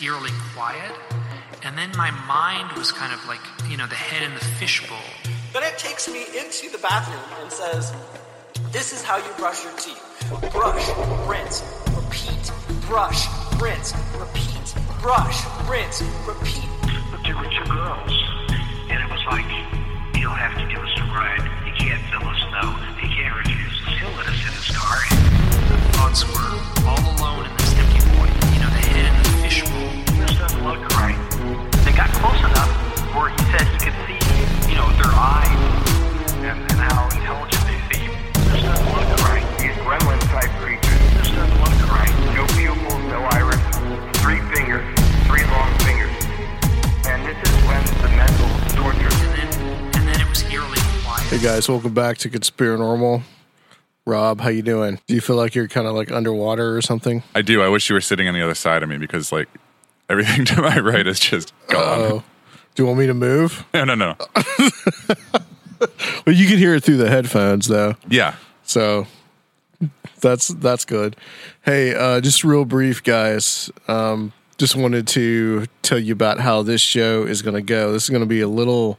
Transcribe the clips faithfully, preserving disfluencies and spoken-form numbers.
Eerily quiet, and then my mind was kind of like, you know, the head in the fishbowl. Then it takes me into the bathroom and says, this is how you brush your teeth. Brush, rinse, repeat. Brush, rinse, repeat. Brush, rinse, repeat. But there were two girls, and it was like, you'll have to give us a ride. You can't fill us now. You can't refuse us. He'll let us in his car. The thoughts were all alone in this empty void. You know, the head in the this doesn't look right. They got close enough where he said he could see, you know, their eyes and, and how intelligent they seem. This doesn't look right. These gremlin-type creatures. This doesn't look right. No pupils, no iris. Three fingers. Three long fingers. And this is when the mental torture. And then, and then it was eerily quiet. Hey guys, welcome back to Conspiranormal. Rob, how you doing? Do you feel like you're kind of like underwater or something? I do. I wish you were sitting on the other side of me because like everything to my right is just gone. Uh-oh. Do you want me to move? No, no, no. Well, you can hear it through the headphones though. Yeah. So that's that's good. Hey, uh, just real brief, guys. Um, just wanted to tell you about how this show is going to go. This is going to be a little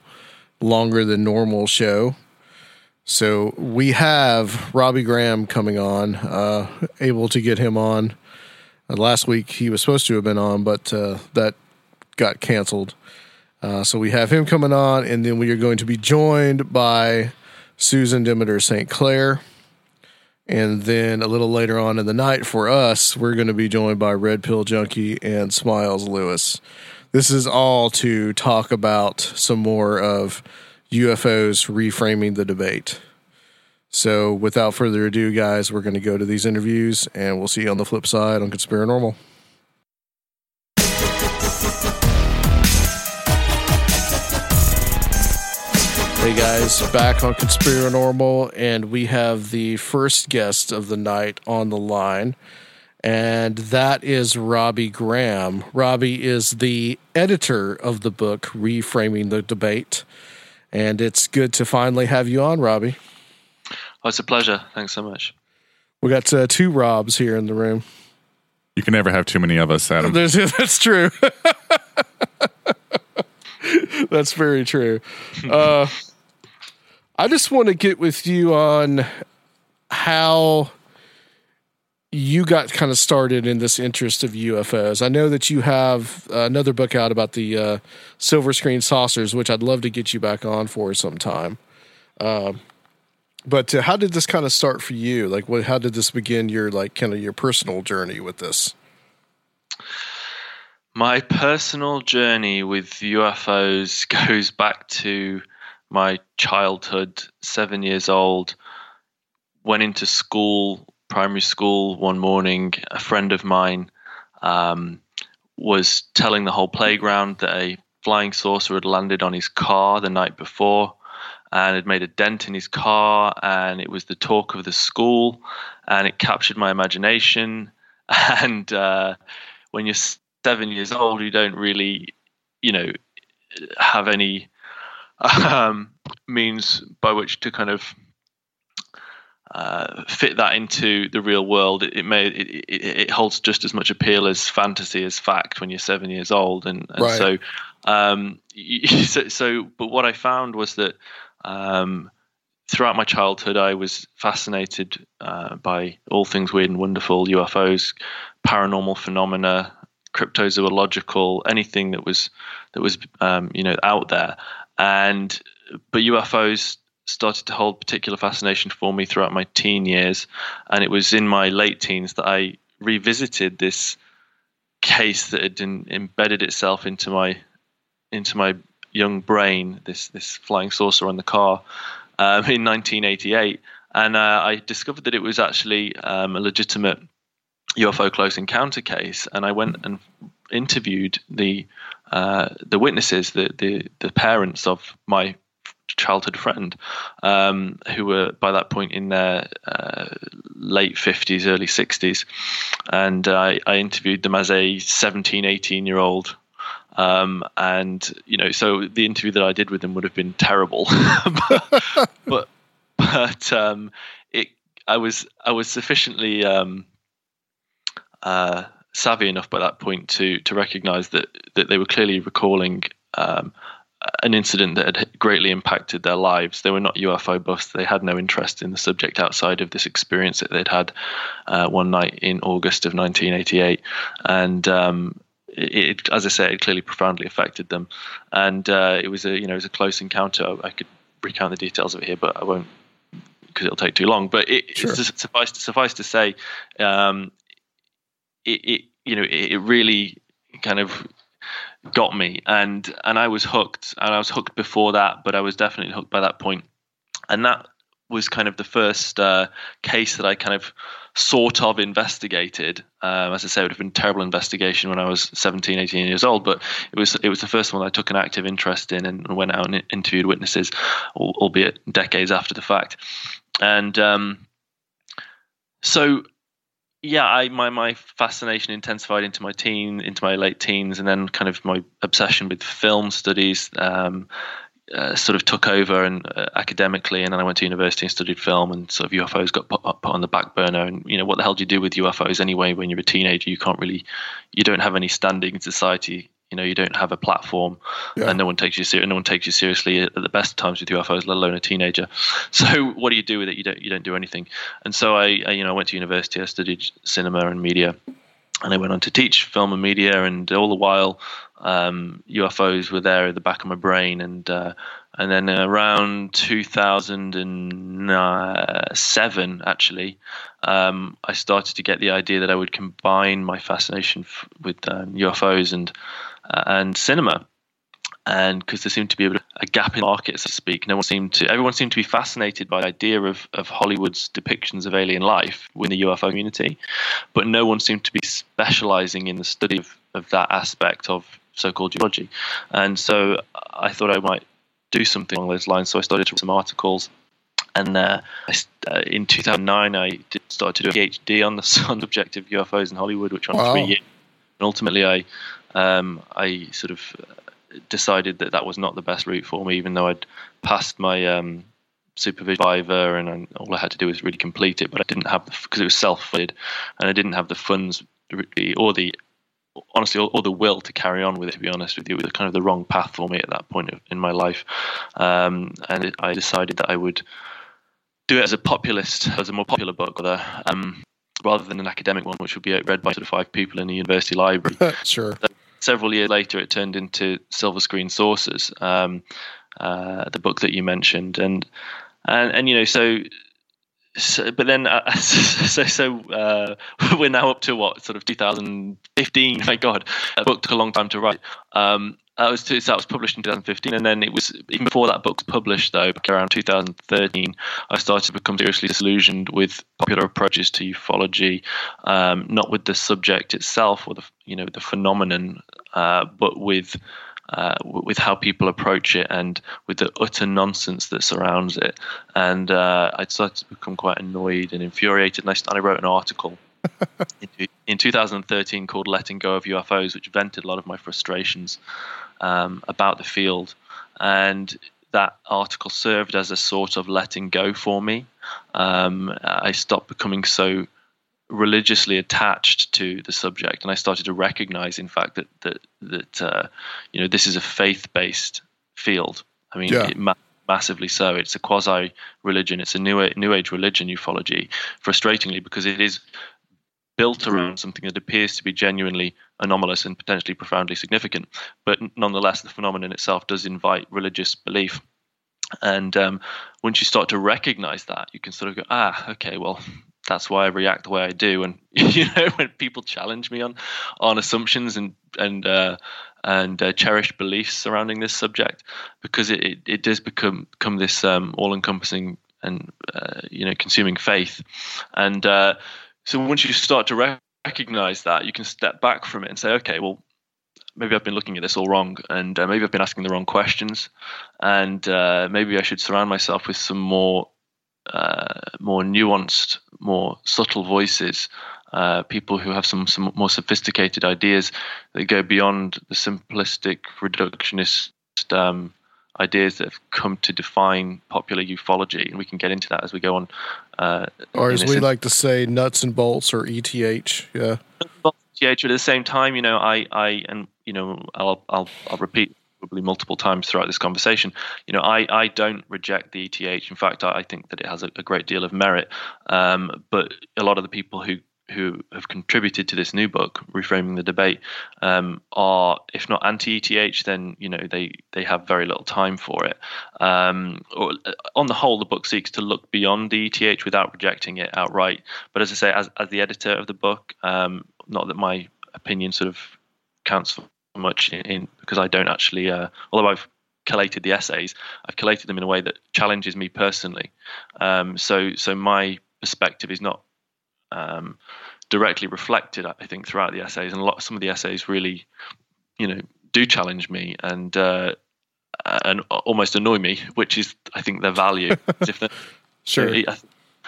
longer than normal show. So we have Robbie Graham coming on, uh, able to get him on. Uh, last week he was supposed to have been on, but uh, that got canceled. Uh, so we have him coming on, and then we are going to be joined by Susan Demeter Saint Clair. And then a little later on in the night for us, we're going to be joined by Red Pill Junkie and Smiles Lewis. This is all to talk about some more of U F Os reframing the debate. So without further ado, guys, we're going to go to these interviews, and we'll see you on the flip side on Conspiranormal. Hey guys, back on Conspiranormal, and we have the first guest of the night on the line, and that is Robbie Graham. Robbie is the editor of the book Reframing the Debate. And it's good to finally have you on, Robbie. Oh, it's a pleasure. Thanks so much. We got uh, two Robs here in the room. You can never have too many of us, Adam. There's, that's true. That's very true. Uh, I just want to get with you on how you got kind of started in this interest of U F Os. I know that you have uh, another book out about the uh, silver screen saucers, which I'd love to get you back on for sometime. Um, but uh, how did this kind of start for you? Like, what, how did this begin your, like, kind of your personal journey with this? My personal journey with U F Os goes back to my childhood. Seven years old, went into school, primary school, one morning, a friend of mine um, was telling the whole playground that a flying saucer had landed on his car the night before and had made a dent in his car, and it was the talk of the school, and it captured my imagination. And uh, when you're seven years old, you don't really, you know, have any um, means by which to kind of Uh, fit that into the real world. It, it may it, it, it holds just as much appeal as fantasy as fact when you're seven years old, and, and right. so, um, so so. But what I found was that um, throughout my childhood, I was fascinated uh, by all things weird and wonderful: U F Os, paranormal phenomena, cryptozoological, anything that was that was um, you know out there, and but U F Os started to hold particular fascination for me throughout my teen years, and it was in my late teens that I revisited this case that had in, embedded itself into my into my young brain, this this flying saucer on the car, um, in nineteen eighty-eight, and uh, I discovered that it was actually um, a legitimate U F O close encounter case, and I went and interviewed the uh, the witnesses, the, the the parents of my childhood friend, um, who were by that point in their uh, late fifties, early sixties, and I, I interviewed them as a seventeen, eighteen year old. Um, and you know, so the interview that I did with them would have been terrible, but but, but um, it I was I was sufficiently um, Uh, savvy enough by that point to to recognize that that they were clearly recalling um, an incident that had greatly impacted their lives. They were not U F O buffs. They had no interest in the subject outside of this experience that they'd had uh, one night in August of nineteen eighty-eight. And um, it, it, as I say, it clearly profoundly affected them. And uh, it was a you know it was a close encounter. I, I could recount the details of it here, but I won't because it'll take too long. But it, sure. it's suffice to, suffice to say. Um, It, it you know it, it really kind of got me, and and I was hooked, and I was hooked before that, but I was definitely hooked by that point. And that was kind of the first uh, case that I kind of sort of investigated. Um, as I say, it would have been a terrible investigation when I was seventeen, eighteen years old, but it was it was the first one I took an active interest in and went out and interviewed witnesses, albeit decades after the fact. And um, so. Yeah, I, my my fascination intensified into my teen, into my late teens, and then kind of my obsession with film studies um, uh, sort of took over and uh, academically, and then I went to university and studied film, and sort of U F Os got put, put on the back burner. And you know, what the hell do you do with U F Os anyway? When you're a teenager, you can't really, you don't have any standing in society. You know, you don't have a platform, yeah. and no one takes you ser- no one takes you seriously at the best times with U F Os, let alone a teenager. So, what do you do with it? You don't. You don't do anything. And so, I, I you know, I went to university. I studied cinema and media, and I went on to teach film and media. And all the while, um, U F Os were there at the back of my brain. And uh, and then around two thousand seven, actually, um, I started to get the idea that I would combine my fascination f- with um, U F Os and and cinema, and because there seemed to be a, a gap in the market, so to speak. No one seemed to everyone seemed to be fascinated by the idea of of Hollywood's depictions of alien life within the U F O community, but no one seemed to be specializing in the study of, of that aspect of so-called ufology. And so I thought I might do something along those lines, so I started to write some articles. And uh, I, uh, in two thousand nine I did, started to do a PhD on the, on the subject of U F Os in Hollywood, which went wow. three years, and ultimately I Um, I sort of decided that that was not the best route for me, even though I'd passed my um, supervision viva, and, and all I had to do was really complete it. But I didn't have, because it was self-funded, and I didn't have the funds or the, honestly, or, or the will to carry on with it, to be honest with you. It was kind of the wrong path for me at that point in my life. Um, and it, I decided that I would do it as a populist, as a more popular book, rather, um, rather than an academic one, which would be read by sort of five people in a university library. Sure. So, several years later, it turned into Silver Screen Sources, um, uh, the book that you mentioned, and and, and you know, so, so but then uh, so so uh, we're now up to what sort of two thousand fifteen. My God, a book took a long time to write. Um, that was to, so that was published in two thousand fifteen, and then it was even before that book was published though. Around two thousand thirteen, I started to become seriously disillusioned with popular approaches to ufology, um, not with the subject itself or the you know the phenomenon. Uh, but with uh, with how people approach it and with the utter nonsense that surrounds it. And uh, I started to become quite annoyed and infuriated, and I, started, I wrote an article in, in two thousand thirteen called Letting Go of U F Os, which vented a lot of my frustrations um, about the field. And that article served as a sort of letting go for me. Um, I stopped becoming so religiously attached to the subject, and I started to recognize in fact that that that uh, you know this is a faith-based field. I mean yeah. it ma- massively so. It's a quasi religion. It's a new new age religion, ufology, frustratingly, because it is built around something that appears to be genuinely anomalous and potentially profoundly significant. But nonetheless, the phenomenon itself does invite religious belief. And um, once you start to recognize that, you can sort of go, ah, okay, well, that's why I react the way I do. And, you know, when people challenge me on on assumptions and and uh, and uh, cherished beliefs surrounding this subject, because it, it, it does become, become this um, all-encompassing and, uh, you know, consuming faith. And uh, so once you start to rec- recognize that, you can step back from it and say, okay, well, maybe I've been looking at this all wrong, and uh, maybe I've been asking the wrong questions, and uh, maybe I should surround myself with some more uh, more nuanced, more subtle voices, uh, people who have some, some more sophisticated ideas that go beyond the simplistic, reductionist um, ideas that have come to define popular ufology. And we can get into that as we go on. Uh, or as we in- like to say, nuts and bolts, or E T H, yeah. But at the same time, you know, I, I, and you know, I'll, I'll, I'll repeat probably multiple times throughout this conversation. You know, I, I don't reject the E T H. In fact, I, I think that it has a, a great deal of merit. Um, but a lot of the people who, who have contributed to this new book, Reframing the Debate, um, are, if not anti-E T H, then, you know, they, they have very little time for it. Um, or, on the whole, the book seeks to look beyond the E T H without rejecting it outright. But as I say, as, as the editor of the book, um, not that my opinion sort of counts for much in, in because I don't actually, uh, although I've collated the essays, I've collated them in a way that challenges me personally. Um, so, so my perspective is not um, directly reflected, I think, throughout the essays. And a lot, some of the essays really, you know, do challenge me and, uh, and almost annoy me, which is, I think, their value. As if they're, sure. Really,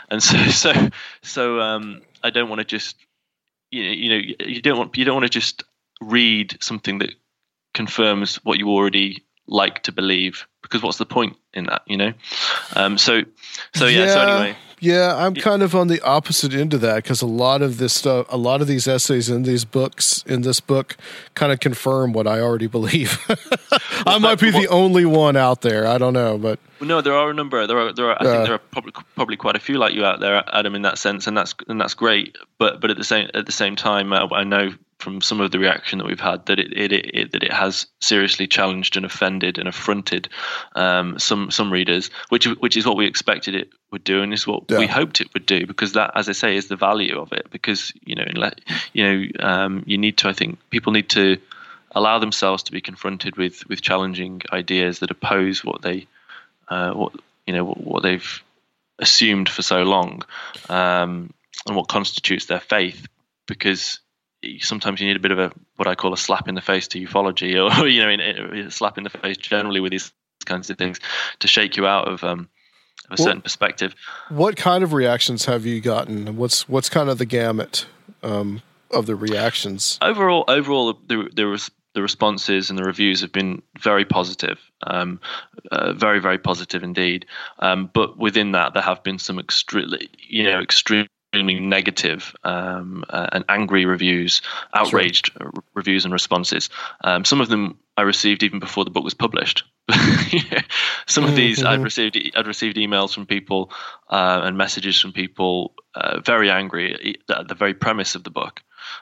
and so, so, so um, I don't want to just, you know, you don't want you don't want to just read something that confirms what you already like to believe, because what's the point in that, you know? Um, so, so yeah, yeah. So anyway, yeah, I'm kind of on the opposite end of that, because a lot of this stuff, a lot of these essays in these books, in this book, kind of confirm what I already believe. I might be the only one out there. I don't know, but well, no, there are a number. There are, there are. I uh, think there are probably probably quite a few like you out there, Adam, in that sense, and that's and that's great. But but at the same at the same time, uh, I know from some of the reaction that we've had that it, it, it that it has seriously challenged and offended and affronted um, some some readers, which which is what we expected it would do, and is what yeah. we hoped it would do, because that, as I say, is the value of it. Because you know, you know, um, you need to. I think people need to allow themselves to be confronted with with challenging ideas that oppose what they uh, what you know what, what they've assumed for so long, um, and what constitutes their faith, because sometimes you need a bit of a what I call a slap in the face to ufology, or you know, a slap in the face generally with these kinds of things to shake you out of, um, of a what, certain perspective. What kind of reactions have you gotten? What's what's kind of the gamut um, of the reactions? Overall, overall, the the, the responses and the reviews have been very positive, um, uh, very very positive indeed. Um, but within that, there have been some extremely, you know, extreme. negative um, uh, and angry reviews, outraged sure. r- reviews and responses. Um, some of them I received even before the book was published. Some of these mm-hmm. I'd received I'd received emails from people uh, and messages from people uh, very angry at the very premise of the book.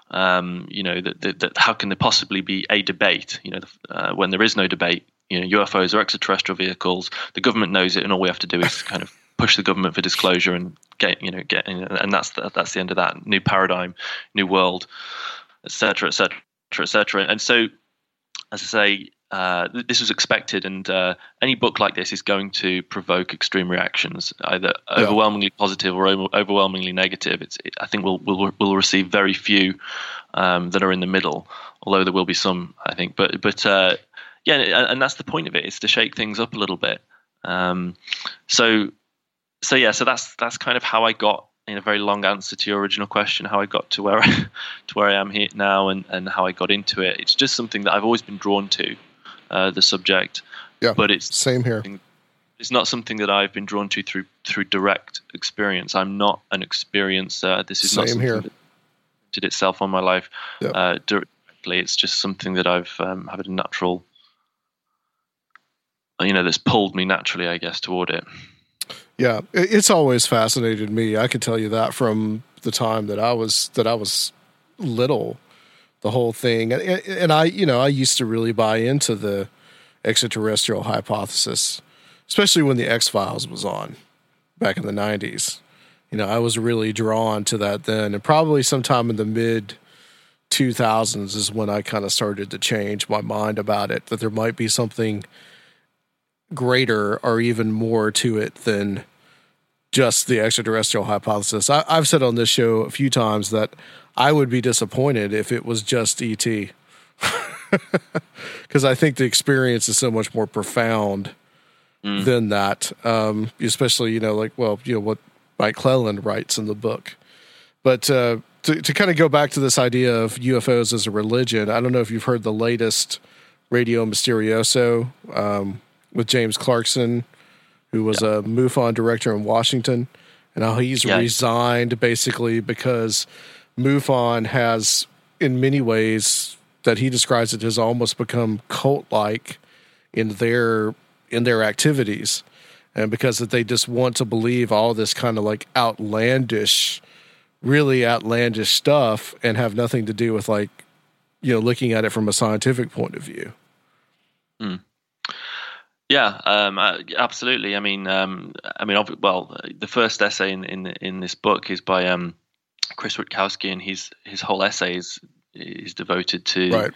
Um, you know, that, that, that how can there possibly be a debate? You know, uh, when there is no debate, you know, U F Os are extraterrestrial vehicles. The government knows it, and all we have to do is kind of push the government for disclosure and get, you know, get, and that's the, that's the end of that. New paradigm, new world, et cetera, et cetera, et cetera. And so, as I say, uh, this was expected, and uh, any book like this is going to provoke extreme reactions, either yeah. overwhelmingly positive or over, overwhelmingly negative. It's, it, I think we'll, we'll, we'll receive very few um, that are in the middle, although there will be some, I think, but, but uh, yeah, and, and that's the point of it, is to shake things up a little bit. Um, so, So yeah, so that's that's kind of how I got, in a very long answer to your original question, how I got to where I, to where I am here now, and, and how I got into it. It's just something that I've always been drawn to, uh, the subject. Yeah, but it's same here. It's not something that I've been drawn to through through direct experience. I'm not an experiencer. This is same not something here. that did itself on my life yeah. uh, directly. It's just something that I've um, had a natural, you know, that's pulled me naturally, I guess, toward it. Yeah, it's always fascinated me. I can tell you that from the time that I was that I was little. The whole thing, and, and I, you know, I used to really buy into the extraterrestrial hypothesis, especially when the X-Files was on back in the nineties. You know, I was really drawn to that then, and probably sometime in the mid two thousands is when I kind of started to change my mind about it, that there might be something greater or even more to it than just the extraterrestrial hypothesis. I, I've said on this show a few times that I would be disappointed if it was just E T because I think the experience is so much more profound mm. than that. Um, especially, you know, like, well, you know, what Mike Cleland writes in the book. But uh, to, to kind of go back to this idea of U F Os as a religion, I don't know if you've heard the latest Radio Mysterioso um, with James Clarkson, who was yeah. a MUFON director in Washington, and how he's yeah. resigned basically because MUFON has, in many ways that he describes it, has almost become cult-like in their in their activities, and because that they just want to believe all this kind of like outlandish, really outlandish stuff, and have nothing to do with, like, you know, looking at it from a scientific point of view. Mm. Yeah, um, absolutely. I mean, um, I mean, well, the first essay in in, in this book is by Um, Chris Rutkowski, and his his whole essay is is devoted to right.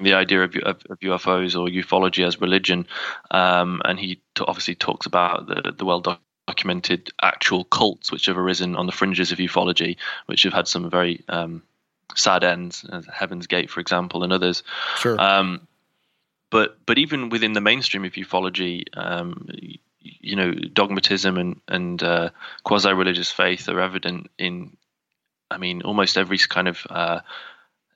the idea of, of, of U F Os or ufology as religion, um, and he t- obviously talks about the the well documented actual cults which have arisen on the fringes of ufology, which have had some very um, sad ends, as Heaven's Gate, for example, and others. Sure. Um, but but even within the mainstream of ufology, Um, you know, dogmatism and and uh, quasi-religious faith are evident in, I mean, almost every kind of uh,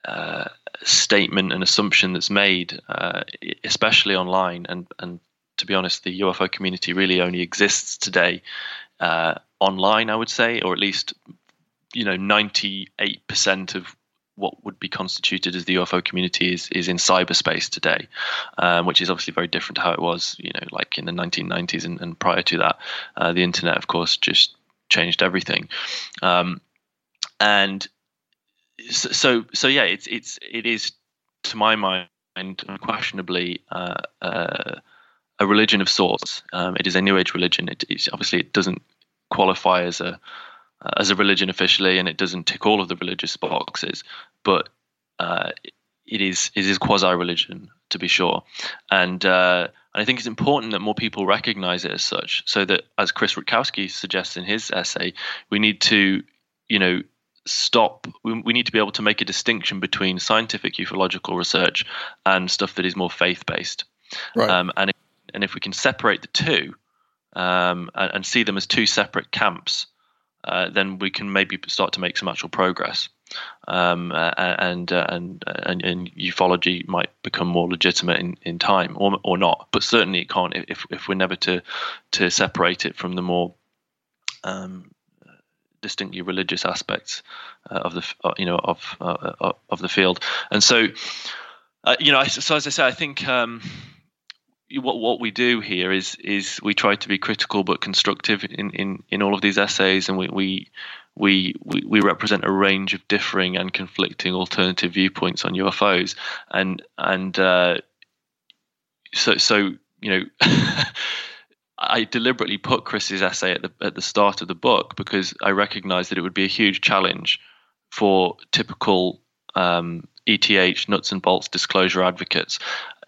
uh, statement and assumption that's made, uh, especially online. And and to be honest, the U F O community really only exists today uh, online, I would say, or at least, you know, ninety-eight percent of what would be constituted as the U F O community is is in cyberspace today, um, which is obviously very different to how it was, you know, like in the nineteen nineties and, and prior to that. Uh, the internet, of course, just changed everything, um, and so, so so yeah, it's it's it is, to my mind, unquestionably uh, uh, a religion of sorts. Um, it is a New Age religion. It is obviously it doesn't qualify as a as a religion officially, and it doesn't tick all of the religious boxes, but uh, it is it is quasi-religion, to be sure. And uh, and I think it's important that more people recognize it as such, so that, as Chris Rutkowski suggests in his essay, we need to, you know, stop, we, we need to be able to make a distinction between scientific ufological research and stuff that is more faith-based. Right. Um, and, if, and if we can separate the two um, and, and see them as two separate camps, Uh, then we can maybe start to make some actual progress, um, uh, and, uh, and and and ufology might become more legitimate in, in time, or or not. But certainly it can't if if we're never to to separate it from the more um, distinctly religious aspects uh, of the uh, you know of uh, of the field. And so uh, you know, so as I say, I think Um, What what we do here is is we try to be critical but constructive in, in, in all of these essays, and we we we we represent a range of differing and conflicting alternative viewpoints on U F Os, and and uh, so so you know, I deliberately put Chris's essay at the at the start of the book because I recognised that it would be a huge challenge for typical um, E T H nuts and bolts disclosure advocates,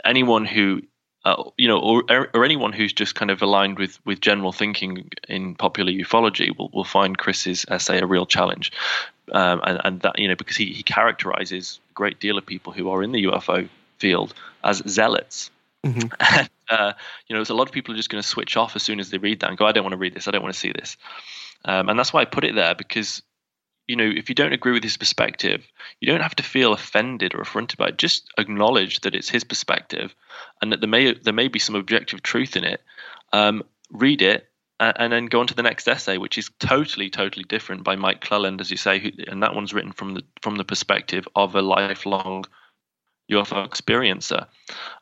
anyone who Uh, you know, or or anyone who's just kind of aligned with, with general thinking in popular ufology will, will find Chris's essay a real challenge, um, and and that, you know, because he, he characterizes a great deal of people who are in the U F O field as zealots. Mm-hmm. And, uh, you know, so a lot of people are just going to switch off as soon as they read that and go, I don't want to read this, I don't want to see this, um, and that's why I put it there, because, you know, if you don't agree with his perspective, you don't have to feel offended or affronted by it. Just acknowledge that it's his perspective, and that there may there may be some objective truth in it. Um, read it, and, and then go on to the next essay, which is totally, totally different, by Mike Cleland, as you say, who, and that one's written from the from the perspective of a lifelong U F O experiencer,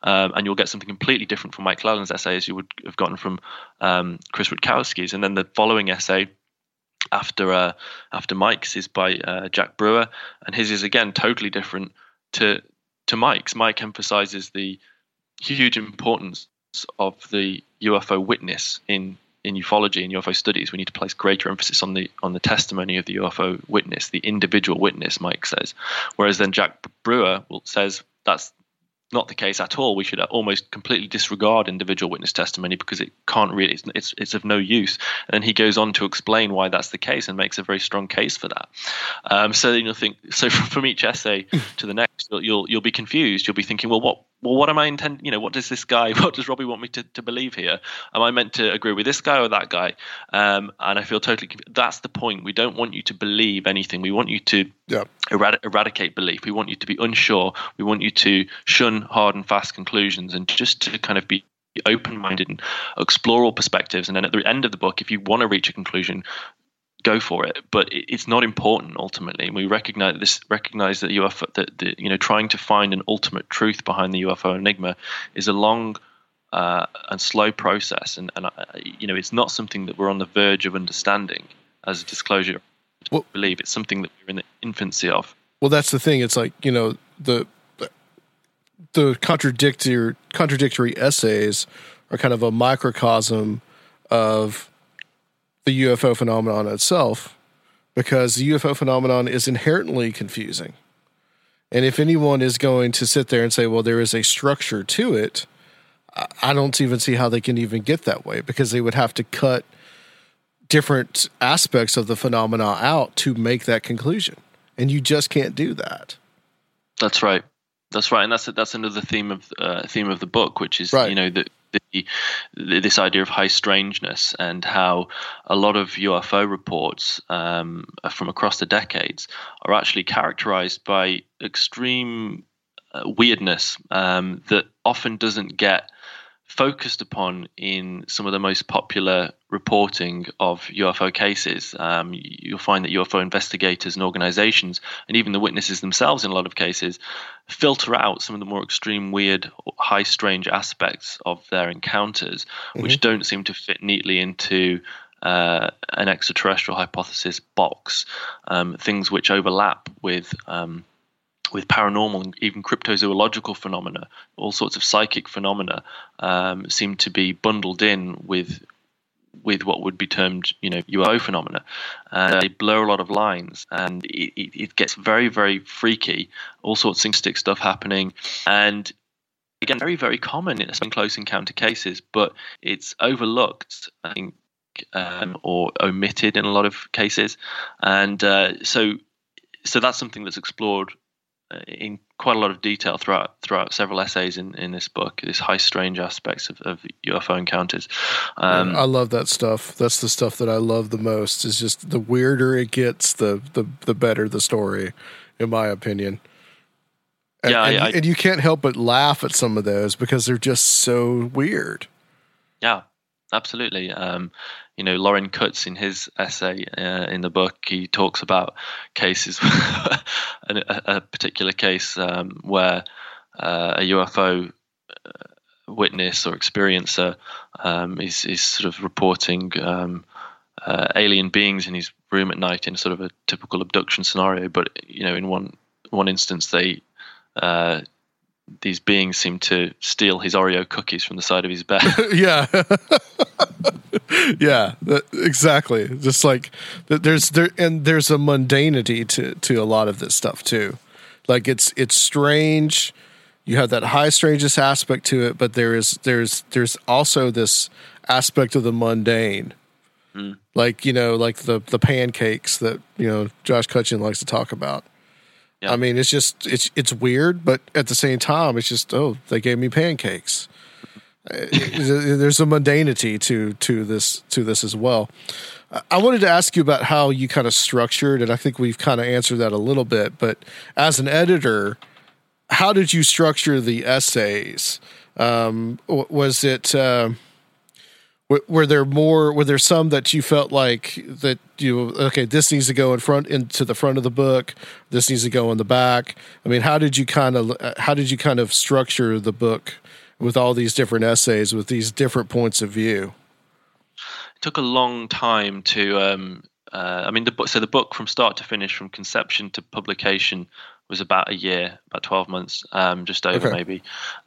um, and you'll get something completely different from Mike Cleland's essay as you would have gotten from um, Chris Rutkowski's, and then the following essay after uh, after Mike's is by uh, Jack Brewer, and his is again totally different to to Mike's. Mike emphasizes the huge importance of the U F O witness in in ufology and U F O studies. We need to place greater emphasis on the on the testimony of the U F O witness, the individual witness, Mike says. Whereas then Jack Brewer says that's not the case at all. We should almost completely disregard individual witness testimony because it can't really, it's, it's it's of no use. And he goes on to explain why that's the case and makes a very strong case for that. Um, so you'll think, so from each essay to the next, you'll, you'll you'll be confused. You'll be thinking, well, what well what am I intending? You know, what does this guy? What does Robbie want me to, to believe here? Am I meant to agree with this guy or that guy? Um, and I feel totally. That's the point. We don't want you to believe anything. We want you to yeah. erad- eradicate belief. We want you to be unsure. We want you to shun hard and fast conclusions, and just to kind of be open-minded and explore all perspectives. And then at the end of the book, if you want to reach a conclusion, go for it. But it's not important ultimately. And we recognize this. Recognize that U F O, that the, you know, trying to find an ultimate truth behind the U F O enigma is a long uh, and slow process. And and uh, you know, it's not something that we're on the verge of understanding as a disclosure. Well, I believe it's something that we're in the infancy of. Well, that's the thing. It's like, you know, the. The contradictory contradictory essays are kind of a microcosm of the U F O phenomenon itself, because the U F O phenomenon is inherently confusing. And if anyone is going to sit there and say, well, there is a structure to it, I don't even see how they can even get that way, because they would have to cut different aspects of the phenomena out to make that conclusion. And you just can't do that. That's right. That's right, and that's that's another theme of uh, theme of the book, which is right. you know the, the, the this idea of high strangeness and how a lot of U F O reports um, from across the decades are actually characterized by extreme uh, weirdness um, that often doesn't get focused upon in some of the most popular reporting of U F O cases. Um, you'll find that U F O investigators and organizations, and even the witnesses themselves in a lot of cases, filter out some of the more extreme, weird, high, strange aspects of their encounters, mm-hmm. which don't seem to fit neatly into uh, an extraterrestrial hypothesis box. Um, things which overlap with um, with paranormal and even cryptozoological phenomena, all sorts of psychic phenomena um, seem to be bundled in with with what would be termed, you know, U F O phenomena. Uh, they blur a lot of lines, and it, it gets very, very freaky. All sorts of synchronistic stuff happening, and again, very, very common in some close encounter cases, but it's overlooked, I think, um, or omitted in a lot of cases, and uh, so so that's something that's explored in quite a lot of detail throughout throughout several essays in, in this book, these high strange aspects of, of U F O encounters. Um, I love that stuff. That's the stuff that I love the most. Is just the weirder it gets, the the, the better the story, in my opinion. And, yeah, I, and, I, and you can't help but laugh at some of those because they're just so weird. Yeah, absolutely. Um, you know, Lauren Kutz, in his essay uh, in the book, he talks about cases, a, a particular case um, where uh, a U F O witness or experiencer um, is, is sort of reporting um, uh, alien beings in his room at night in sort of a typical abduction scenario. But, you know, in one one instance, they uh, these beings seem to steal his Oreo cookies from the side of his bed. yeah. Yeah, that, exactly. Just like there's there, and there's a mundanity to, to a lot of this stuff too. Like it's it's strange. You have that high strangeness aspect to it, but there is there's there's also this aspect of the mundane. Mm. Like, you know, like the the pancakes that, you know, Josh Cutchin likes to talk about. Yeah. I mean, it's just it's it's weird, but at the same time, it's just, oh, they gave me pancakes. There's a mundanity to to this to this as well. I wanted to ask you about how you kind of structured, and I think we've kind of answered that a little bit. But as an editor, how did you structure the essays? Um, was it uh, were there more? Were there some that you felt like that you okay? This needs to go in front into the front of the book. This needs to go in the back. I mean, how did you kind of how did you kind of structure the book with all these different essays, with these different points of view? It took a long time to um, Uh, I mean, the book, so the book from start to finish, from conception to publication, was about a year, about twelve months, um, just over okay. maybe,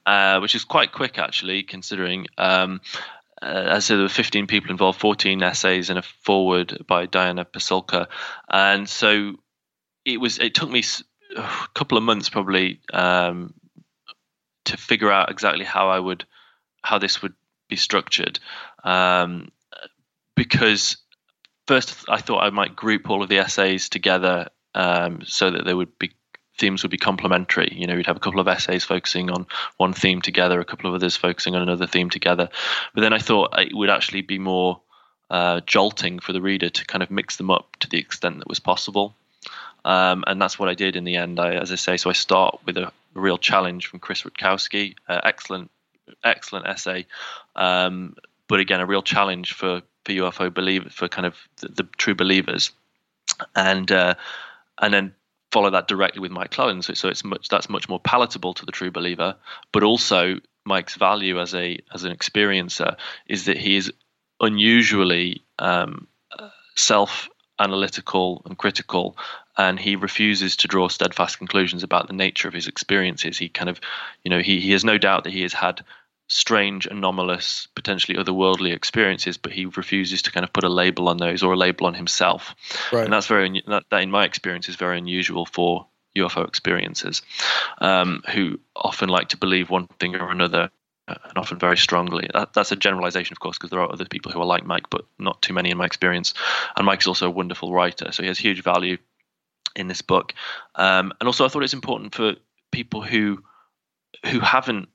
uh, which is quite quick actually, considering. Um, uh, as I said, there were fifteen people involved, fourteen essays, and a foreword by Diana Pasulka, and so it was. It took me a couple of months probably um, to figure out exactly how I would, how this would be structured, um, because. First, I thought I might group all of the essays together um, so that there would be themes would be complementary. You know, you'd have a couple of essays focusing on one theme together, a couple of others focusing on another theme together. But then I thought it would actually be more uh, jolting for the reader to kind of mix them up to the extent that was possible. Um, and that's what I did in the end. I, as I say, so I start with a real challenge from Chris Rutkowski, uh, excellent, excellent essay, um, but again, a real challenge for. For U F O believers, for kind of the, the true believers, and uh, and then follow that directly with Mike Clowen. So, so it's much that's much more palatable to the true believer. But also, Mike's value as a as an experiencer is that he is unusually um, self-analytical and critical, and he refuses to draw steadfast conclusions about the nature of his experiences. He kind of, you know, he he has no doubt that he has had. Strange, anomalous, potentially otherworldly experiences, but he refuses to kind of put a label on those or a label on himself. Right. And that's very that, that in my experience is very unusual for U F O experiencers, um, who often like to believe one thing or another, and often very strongly. That, that's a generalization, of course, because there are other people who are like Mike, but not too many in my experience. And Mike's also a wonderful writer, so he has huge value in this book. Um, and also, I thought it's important for people who who haven't.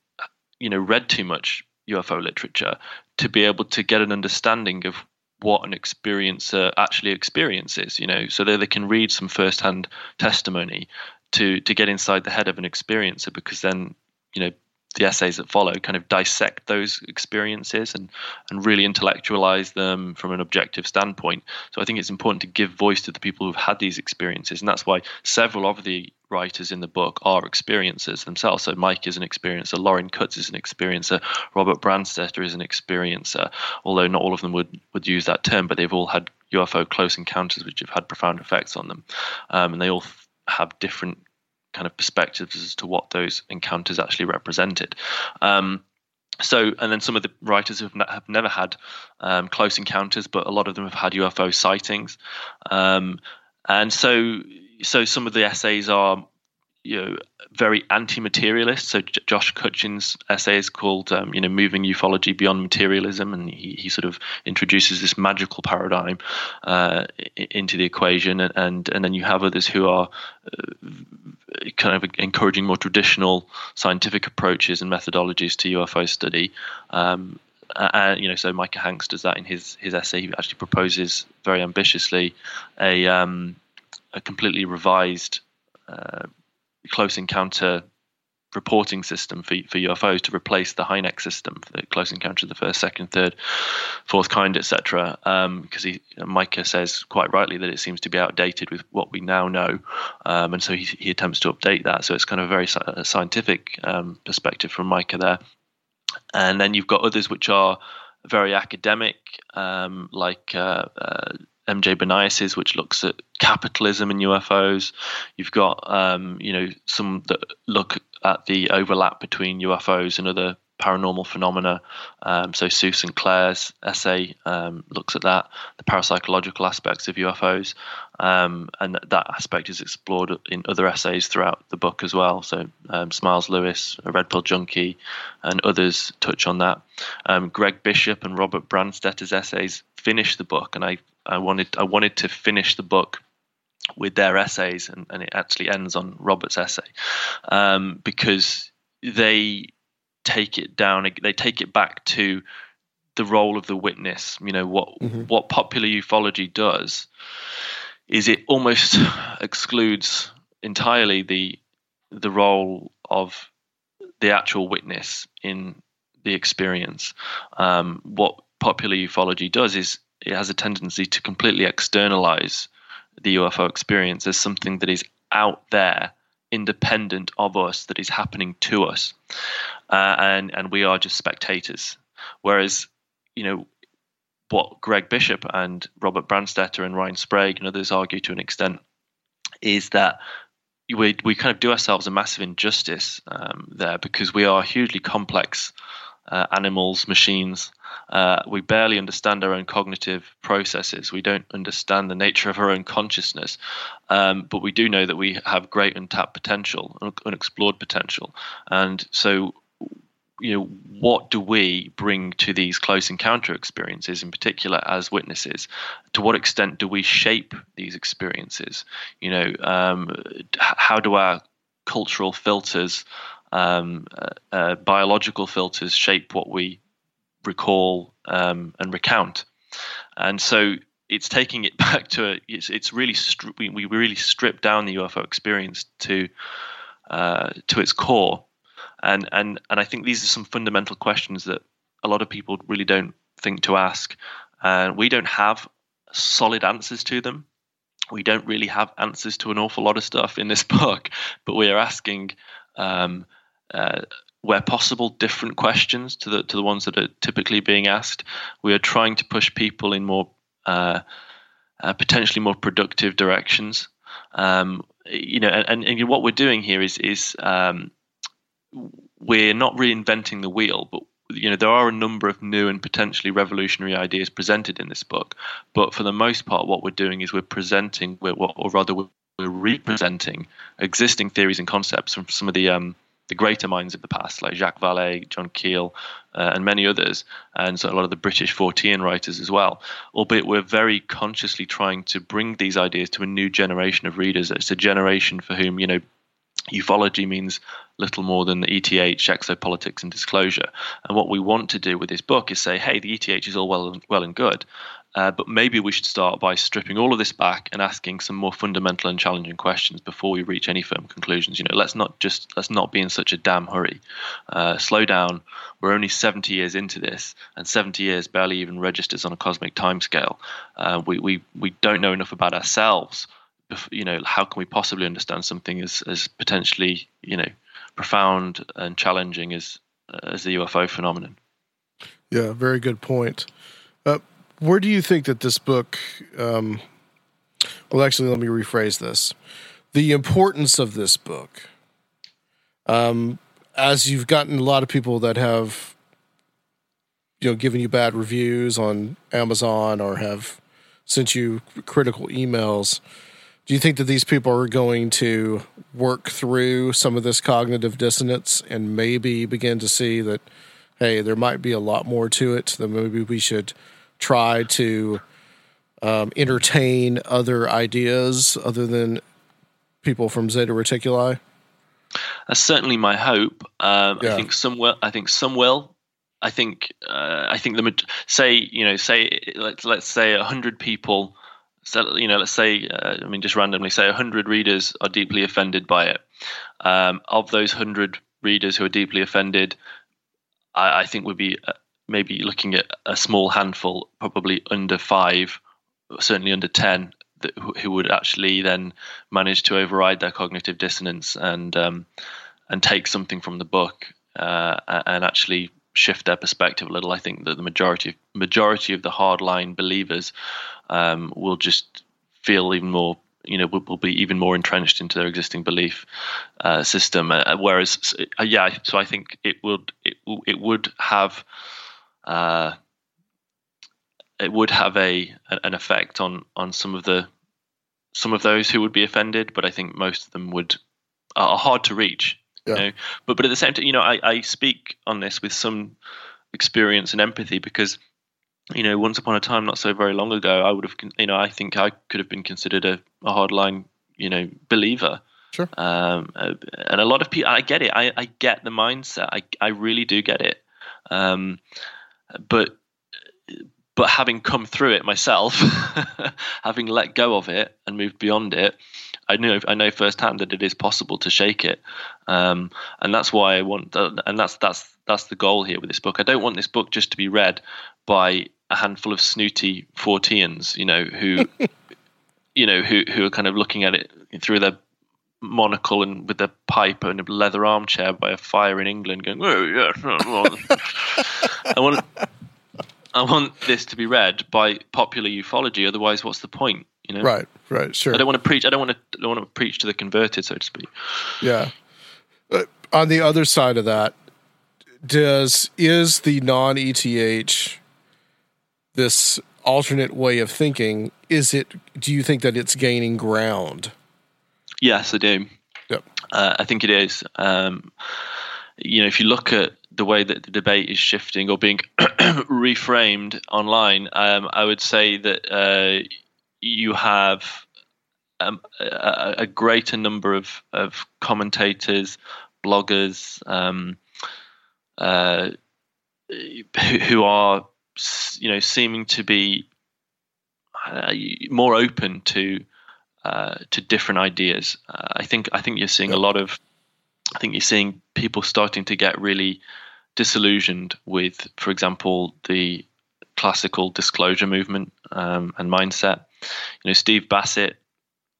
You know, read too much U F O literature to be able to get an understanding of what an experiencer actually experiences, you know, so that they can read some firsthand testimony to to get inside the head of an experiencer, because then, you know, the essays that follow kind of dissect those experiences and and really intellectualize them from an objective standpoint. So I think it's important to give voice to the people who've had these experiences, and that's why several of the writers in the book are experiencers themselves. So Mike is an experiencer, Lauren Cutts is an experiencer, Robert Branstetter is an experiencer, although not all of them would would use that term, but they've all had U F O close encounters which have had profound effects on them, um, and they all f- have different kind of perspectives as to what those encounters actually represented. Um, so, and then some of the writers have, n- have never had um, close encounters, but a lot of them have had U F O sightings. Um, and so, so some of the essays are, you know, very anti-materialist. So J- Josh Cutchin's essay is called, um, you know, Moving Ufology Beyond Materialism. And he, he sort of introduces this magical paradigm uh, into the equation. And, and, and then you have others who are uh, kind of encouraging more traditional scientific approaches and methodologies to U F O study. Um, and, you know, so Micah Hanks does that in his, his essay. He actually proposes very ambitiously a, um, a completely revised uh close encounter reporting system for, for U F Os to replace the Hynek system for the close encounter of the first, second, third, fourth kind, et cetera. Um, because he, Micah says quite rightly that it seems to be outdated with what we now know, um, and so he, he attempts to update that. So it's kind of a very a scientific um, perspective from Micah there. And then you've got others which are very academic, um, like. Uh, uh, M J Benias's, which looks at capitalism and U F Os. You've got, um, you know, some that look at the overlap between U F Os and other paranormal phenomena. Um, so Sue Sinclair's essay um, looks at that, the parapsychological aspects of U F Os. Um, and that aspect is explored in other essays throughout the book as well. So um, Smiles Lewis, a Red Pill Junkie, and others touch on that. Um, Greg Bishop and Robert Brandstetter's essays finish the book, and I I wanted I wanted to finish the book with their essays, and, and it actually ends on Robert's essay, um, because they take it down, they take it back to the role of the witness. You know, what mm-hmm. what popular ufology does is it almost excludes entirely the the role of the actual witness in the experience. Um, what popular ufology does is it has a tendency to completely externalize the U F O experience as something that is out there, independent of us, that is happening to us, uh, and and we are just spectators. Whereas, you know, what Greg Bishop and Robert Brandstetter and Ryan Sprague and others argue to an extent is that we we kind of do ourselves a massive injustice um, there, because we are hugely complex uh, animals, machines. Uh, we barely understand our own cognitive processes. We don't understand the nature of our own consciousness, um, but we do know that we have great untapped potential, unexplored potential. And so, you know, what do we bring to these close encounter experiences in particular as witnesses? To what extent do we shape these experiences? You know, um, how do our cultural filters, um, uh, uh, biological filters shape what we recall um, and recount? And so it's taking it back to a, it's it's really str- we, we really strip down the U F O experience to uh, to its core, and and and I think these are some fundamental questions that a lot of people really don't think to ask, and uh, we don't have solid answers to them. We don't really have answers to an awful lot of stuff in this book, but we are asking um, uh, where possible, different questions to the to the ones that are typically being asked. We are trying to push people in more uh, uh, potentially more productive directions. Um, you know, and, and, and what we're doing here is is um, we're not reinventing the wheel, but you know, there are a number of new and potentially revolutionary ideas presented in this book. But for the most part, what we're doing is we're presenting, we're, or rather, we're representing existing theories and concepts from some of the um, the greater minds of the past, like Jacques Vallée, John Keel, uh, and many others, and so a lot of the British Fortean writers as well, albeit we're very consciously trying to bring these ideas to a new generation of readers. It's a generation for whom, you know, ufology means little more than the E T H, exopolitics, and disclosure. And what we want to do with this book is say, hey, the E T H is all well, well and good, uh, but maybe we should start by stripping all of this back and asking some more fundamental and challenging questions before we reach any firm conclusions. You know, let's not just let's not be in such a damn hurry. Uh, slow down. We're only seventy years into this, and seventy years barely even registers on a cosmic timescale. Uh, we we we don't know enough about ourselves. You know, how can we possibly understand something as, as potentially, you know, profound and challenging as as the U F O phenomenon? Yeah, very good point. Uh, where do you think that this book? Um, well, actually, let me rephrase this: the importance of this book, um, as you've gotten a lot of people that have, you know, given you bad reviews on Amazon or have sent you critical emails. Do you think that these people are going to work through some of this cognitive dissonance and maybe begin to see that, hey, there might be a lot more to it, that maybe we should try to um, entertain other ideas other than people from Zeta Reticuli? That's certainly my hope. Um, yeah. I think some will. I think some will. I think. Uh, I think the say you know say let's let's say a hundred people. So, you know, let's say, uh, I mean, just randomly say one hundred readers are deeply offended by it. Um, of those one hundred readers who are deeply offended, I, I think we'd be uh, maybe looking at a small handful, probably under five, certainly under ten, that, who, who would actually then manage to override their cognitive dissonance and um, and take something from the book uh, and actually shift their perspective a little. I think that the majority majority of the hardline believers um, will just feel even more, you know, will, will be even more entrenched into their existing belief uh, system. Uh, whereas, uh, yeah, so I think it would it, it would have uh, it would have a an effect on on some of the some of those who would be offended, but I think most of them would are hard to reach. Yeah. You know? But but at the same time, you know, I, I speak on this with some experience and empathy because, you know, once upon a time, not so very long ago, I would have, you know, I think I could have been considered a, a hardline, you know, believer. Sure. Um, and a lot of people, I get it. I, I get the mindset. I I really do get it. Um, but but having come through it myself, having let go of it and moved beyond it, I know I know firsthand that it is possible to shake it, um, and that's why I want. Uh, and that's that's that's the goal here with this book. I don't want this book just to be read by a handful of snooty Forteans, you know, who, you know, who who are kind of looking at it through their monocle and with their pipe and a leather armchair by a fire in England, going, "Oh yeah." I want. I want this to be read by popular ufology. Otherwise, what's the point? You know? Right, right, sure. I don't want to preach. I don't want to. I don't want to preach to the converted, so to speak. Yeah. Uh, on the other side of that, does is the non-E T H this alternate way of thinking? Is it? Do you think that it's gaining ground? Yes, I do. Yep. Uh, I think it is. Um, you know, if you look at the way that the debate is shifting or being reframed online, um, I would say that uh, you have um, a, a greater number of, of commentators, bloggers, um, uh, who, who are, you know, seeming to be uh, more open to uh, to different ideas. Uh, I think I think you're seeing a lot of. I think you're seeing people starting to get really disillusioned with, for example, the classical disclosure movement um, and mindset. You know, Steve Bassett,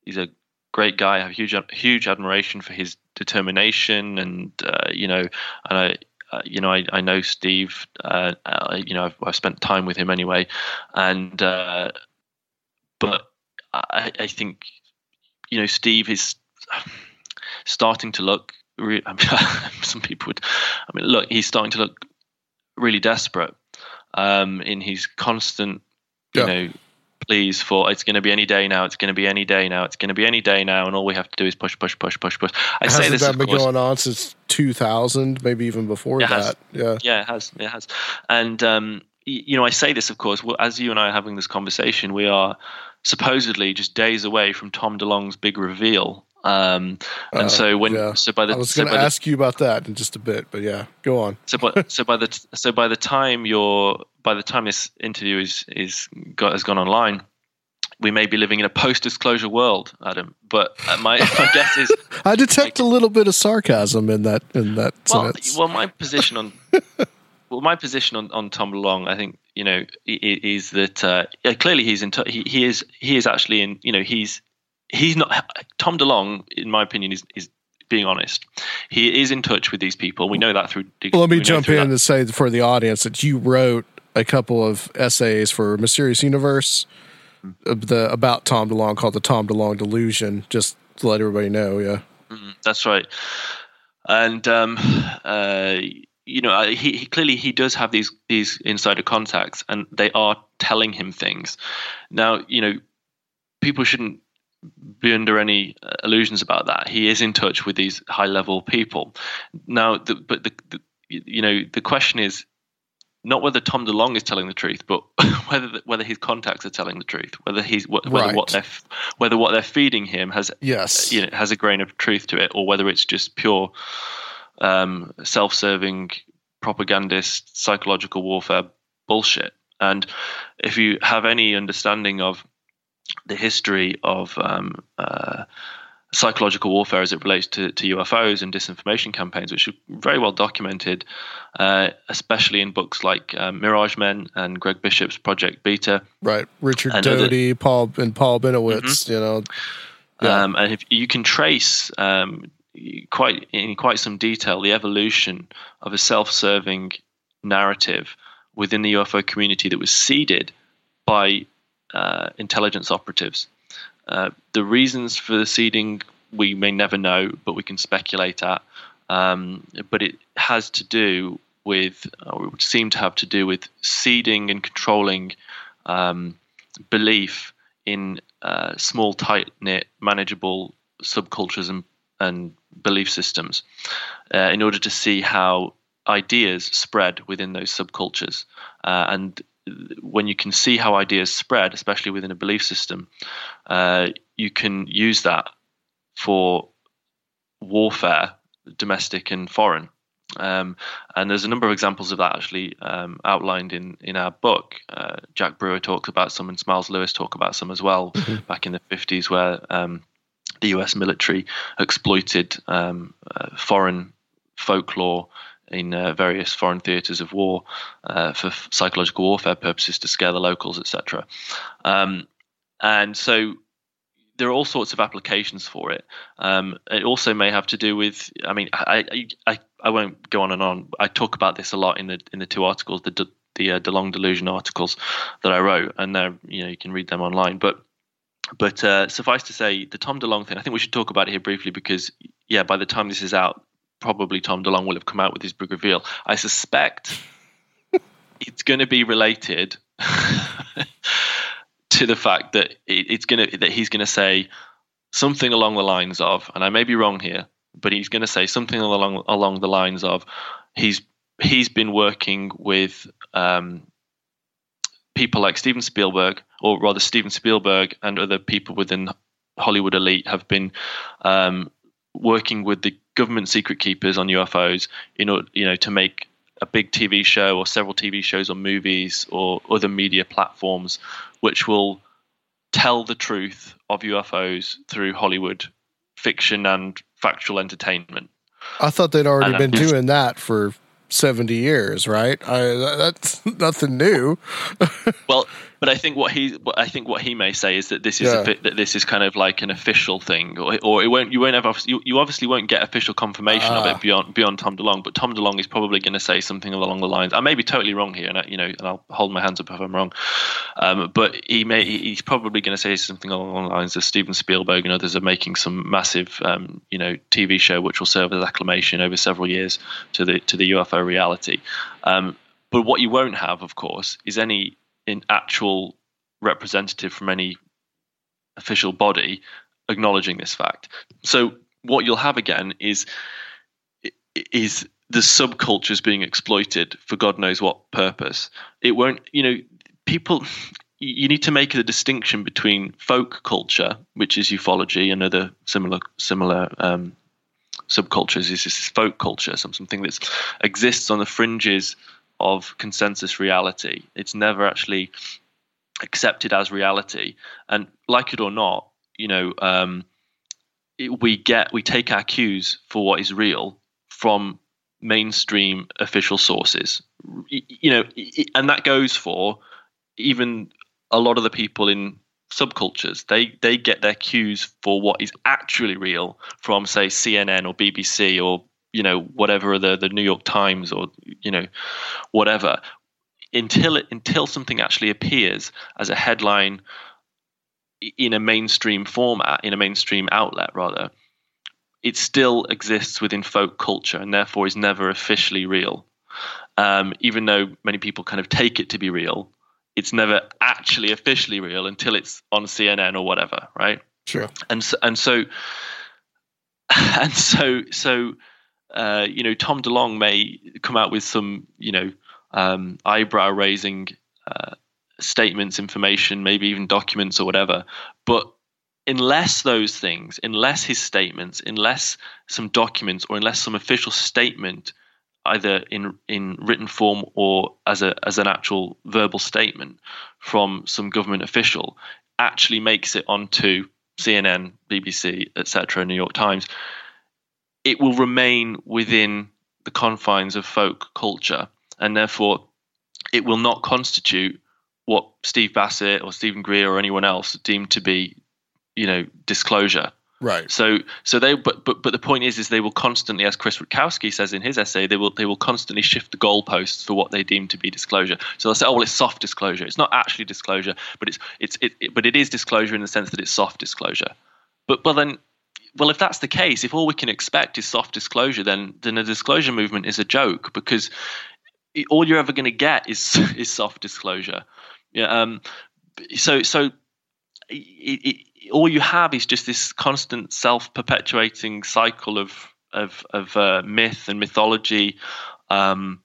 he's a great guy. I have huge, huge admiration for his determination, and uh, you know, and I, uh, you know, I, I know Steve. Uh, I, you know, I've, I've spent time with him anyway, and uh, but I, I think, you know, Steve is starting to look. I mean, some people would. I mean, look, he's starting to look really desperate um, in his constant, you yeah. know, pleas for it's going to be any day now. It's going to be any day now. It's going to be any day now, and all we have to do is push, push, push, push, push. I Hasn't say this that been course, going on since two thousand, maybe even before that. Has. Yeah, yeah, it has. It has. And um, you know, I say this, of course, well, as you and I are having this conversation, we are supposedly just days away from Tom DeLonge's big reveal. Um, and uh, so when, yeah. so by the, I was going to so ask the, you about that in just a bit, but yeah, go on. so, by, so by the, so by the time you're, by the time this interview is, is got, has gone online, we may be living in a post-disclosure world, Adam, but my, my guess is, I detect like, a little bit of sarcasm in that, in that well, sentence. Well, my position on, well, my position on, on Tom DeLonge, I think, you know, is that, uh, clearly he's in, t- he, he is, he is actually in, you know, he's, He's not Tom DeLonge, in my opinion, is, is being honest. He is in touch with these people. We know that through. Well, let me jump in that. and say for the audience that you wrote a couple of essays for Mysterious Universe mm. the, about Tom DeLonge called The Tom DeLonge Delusion, just to let everybody know. Yeah, mm, that's right. And, um, uh, you know, he, he clearly he does have these these insider contacts and they are telling him things. Now, you know, people shouldn't be under any illusions about that. He is in touch with these high-level people. Now, the, but the, the you know the question is not whether Tom DeLonge is telling the truth, but whether the, whether his contacts are telling the truth, whether he's whether right. what they're whether what they're feeding him has yes. you know has a grain of truth to it, or whether it's just pure um, self-serving propagandist psychological warfare bullshit. And if you have any understanding of the history of um, uh, psychological warfare as it relates to, to U F Os and disinformation campaigns, which are very well documented, uh, especially in books like um, Mirage Men and Greg Bishop's Project Beta. Right. Richard Doty, other, Paul and Paul Benowitz, mm-hmm. you know. Yeah. Um, and if you can trace um, quite in quite some detail the evolution of a self-serving narrative within the U F O community that was seeded by Uh, intelligence operatives. Uh, the reasons for the seeding we may never know, but we can speculate at. Um, but it has to do with, or it would seem to have to do with, seeding and controlling um, belief in uh, small, tight-knit, manageable subcultures and, and belief systems uh, in order to see how ideas spread within those subcultures. Uh, and when you can see how ideas spread, especially within a belief system, uh, you can use that for warfare, domestic and foreign. Um, and there's a number of examples of that actually um, outlined in, in our book. Uh, Jack Brewer talks about some and Smiles Lewis talk about some as well mm-hmm. back in the fifties where um, the U S military exploited um, uh, foreign folklore in uh, various foreign theatres of war uh, for f- psychological warfare purposes to scare the locals, et cetera. Um, and so there are all sorts of applications for it. Um, it also may have to do with, I mean, I I, I I won't go on and on. I talk about this a lot in the in the two articles, the d- the uh, DeLong Delusion articles that I wrote, and uh, you know, you can read them online. But but uh, suffice to say, the Tom DeLong thing, I think we should talk about it here briefly because, yeah, by the time this is out, probably Tom DeLong will have come out with his book reveal. I suspect it's going to be related to the fact that it, it's going to that he's going to say something along the lines of, and I may be wrong here, but he's going to say something along along the lines of, he's he's been working with um, people like Steven Spielberg, or rather Steven Spielberg and other people within Hollywood elite have been um, working with the government secret keepers on U F Os in order, you know, to make a big T V show or several T V shows or movies or other media platforms, which will tell the truth of U F Os through Hollywood fiction and factual entertainment. I thought they'd already and, been uh, doing that for seventy years, right? I, that's nothing new. Well, but I think what he, I think what he may say is that this is yeah. a bit, that this is kind of like an official thing, or, or it won't. You won't have. You, you obviously won't get official confirmation ah. of it beyond beyond Tom DeLong. But Tom DeLong is probably going to say something along the lines. I may be totally wrong here, and I, you know, and I'll hold my hands up if I'm wrong. Um, but he may. He's probably going to say something along the lines of Steven Spielberg and others are making some massive, um, you know, T V show which will serve as acclamation over several years to the to the U F O reality. Um, but what you won't have, of course, is any. in actual representative from any official body acknowledging this fact. So what you'll have again is is the subcultures being exploited for God knows what purpose. It won't, you know, people, you need to make the distinction between folk culture, which is ufology and other similar similar um, subcultures. Is this folk culture, something that exists on the fringes of consensus reality. It's never actually accepted as reality, and like it or not, you know, um it, we get we take our cues for what is real from mainstream official sources, you know, and that goes for even a lot of the people in subcultures. They they get their cues for what is actually real from, say, C N N or B B C or, you know, whatever, the the New York Times or, you know, whatever, until it, until something actually appears as a headline in a mainstream format, in a mainstream outlet rather, it still exists within folk culture and therefore is never officially real. Um, even though many people kind of take it to be real, it's never actually officially real until it's on C N N or whatever, right? Sure. And so, and so, and so, so, Uh, you know, Tom DeLong may come out with some, you know, um, eyebrow-raising uh, statements, information, maybe even documents or whatever. But unless those things, unless his statements, unless some documents, or unless some official statement, either in in written form or as a as an actual verbal statement from some government official, actually makes it onto C N N, B B C, et cetera, New York Times, it will remain within the confines of folk culture, and therefore it will not constitute what Steve Bassett or Stephen Greer or anyone else deemed to be, you know, disclosure. Right. So, so they, but, but, but the point is, is they will constantly, as Chris Rutkowski says in his essay, they will, they will constantly shift the goalposts for what they deem to be disclosure. So they'll say, oh, well, it's soft disclosure. It's not actually disclosure, but it's, it's, it, it but it is disclosure in the sense that it's soft disclosure. But, well, then, Well, if that's the case, if all we can expect is soft disclosure, then then the disclosure movement is a joke, because it, all you're ever going to get is is soft disclosure. Yeah. Um. So so it, it, all you have is just this constant self-perpetuating cycle of of of uh, myth and mythology, um,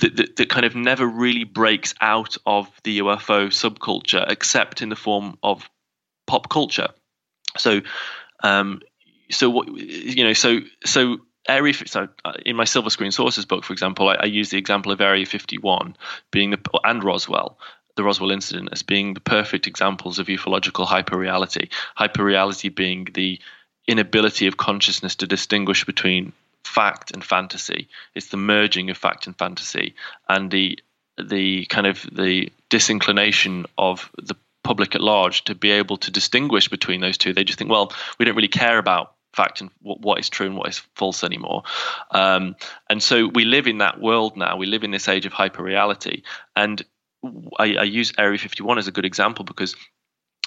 that, that that kind of never really breaks out of the U F O subculture, except in the form of pop culture. So. Um, so what, you know, so, so area, so in my Silver Screen Sources book, for example, I, I use the example of Area fifty-one being the, and Roswell, the Roswell incident, as being the perfect examples of ufological hyperreality, hyperreality being the inability of consciousness to distinguish between fact and fantasy. It's the merging of fact and fantasy, and the, the kind of the disinclination of the public at large to be able to distinguish between those two. They just think, well, we don't really care about fact and what is true and what is false anymore. Um, and so we live in that world now. We live in this age of hyper-reality. And I, I use Area fifty-one as a good example because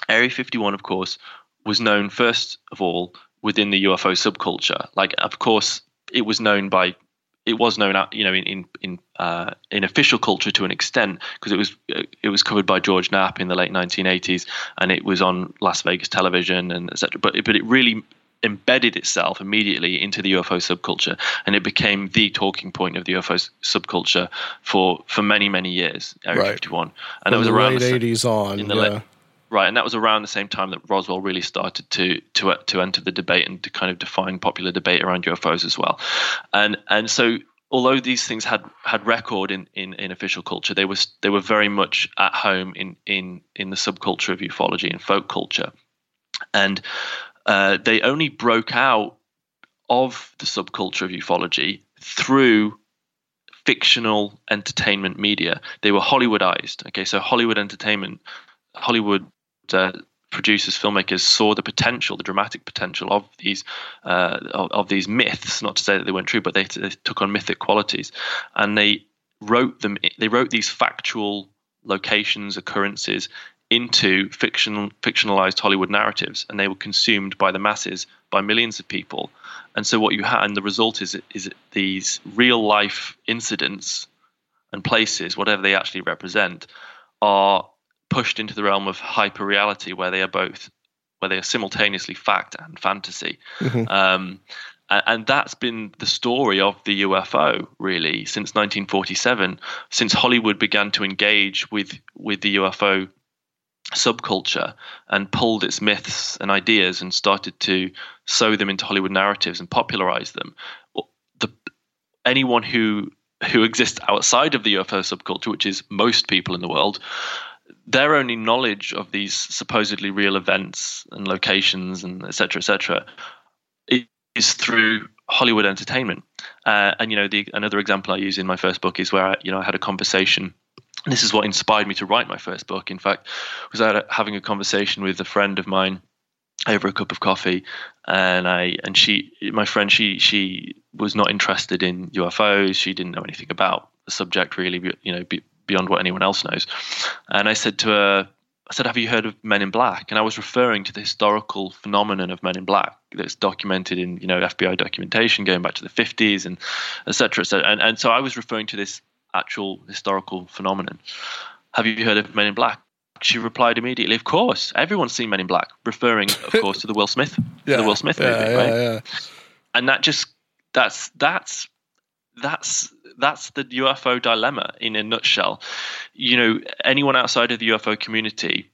Area fifty-one, of course, was known first of all within the U F O subculture. Like, of course, it was known by it was known, you know, in in in, uh, in official culture to an extent because it was it was covered by George Knapp in the late nineteen eighties, and it was on Las Vegas television and et cetera. But it, but it really embedded itself immediately into the U F O subculture, and it became the talking point of the U F O subculture for for many many years. Area right. fifty-one, and it was around the late eighties on in the yeah. late. Right, and that was around the same time that Roswell really started to to to enter the debate and to kind of define popular debate around U F Os as well, and and so although these things had had record in, in, in official culture, they was they were very much at home in in in the subculture of ufology and folk culture, and uh, they only broke out of the subculture of ufology through fictional entertainment media. They were Hollywoodized. Okay, so Hollywood entertainment. Hollywood uh, producers, filmmakers saw the potential, the dramatic potential of these uh, of, of these myths. Not to say that they weren't true, but they, they took on mythic qualities, and they wrote them. They wrote these factual locations, occurrences into fictional fictionalized Hollywood narratives, and they were consumed by the masses, by millions of people. And so, what you had, and the result is is these real life incidents and places, whatever they actually represent, are pushed into the realm of hyper reality where they are both, where they are simultaneously fact and fantasy. Mm-hmm. Um, and, and that's been the story of the U F O really since nineteen forty-seven, since Hollywood began to engage with, with the U F O subculture and pulled its myths and ideas and started to sew them into Hollywood narratives and popularize them. The, anyone who, who exists outside of the U F O subculture, which is most people in the world, their only knowledge of these supposedly real events and locations and et cetera, et cetera, is through Hollywood entertainment. Uh, and, you know, the another example I use in my first book is where, I, you know, I had a conversation. And this is what inspired me to write my first book, in fact, was I had a, having a conversation with a friend of mine over a cup of coffee. And I and she, my friend, she she was not interested in U F Os. She didn't know anything about the subject really, you know, be, beyond what anyone else knows. And I said to her, I said, have you heard of Men in Black? And I was referring to the historical phenomenon of Men in Black that's documented in, you know, F B I documentation going back to the fifties and et cetera, et cetera. And, and so I was referring to this actual historical phenomenon. Have you heard of Men in Black? She replied immediately, of course, everyone's seen Men in Black, referring, of course, to the Will Smith, yeah, the Will Smith yeah, movie, yeah, right? Yeah. And that just, that's, that's, that's, That's the U F O dilemma in a nutshell. You know, anyone outside of the U F O community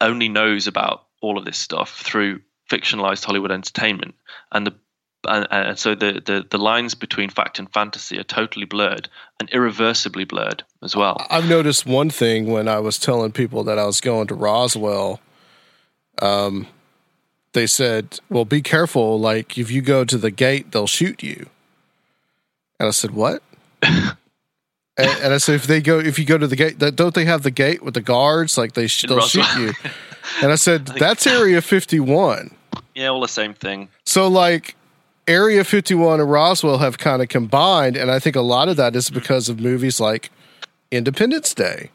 only knows about all of this stuff through fictionalized Hollywood entertainment, and the and, and so the, the the lines between fact and fantasy are totally blurred and irreversibly blurred as well. I've noticed one thing when I was telling people that I was going to Roswell. Um, they said, "Well, be careful. Like, if you go to the gate, they'll shoot you." And I said, what? and, and I said, if they go, if you go to the gate, don't they have the gate with the guards? Like they sh- they'll shoot you. And I said, I that's Area fifty-one. Yeah, all the same thing. So like Area fifty-one and Roswell have kind of combined. And I think a lot of that is because of movies like Independence Day.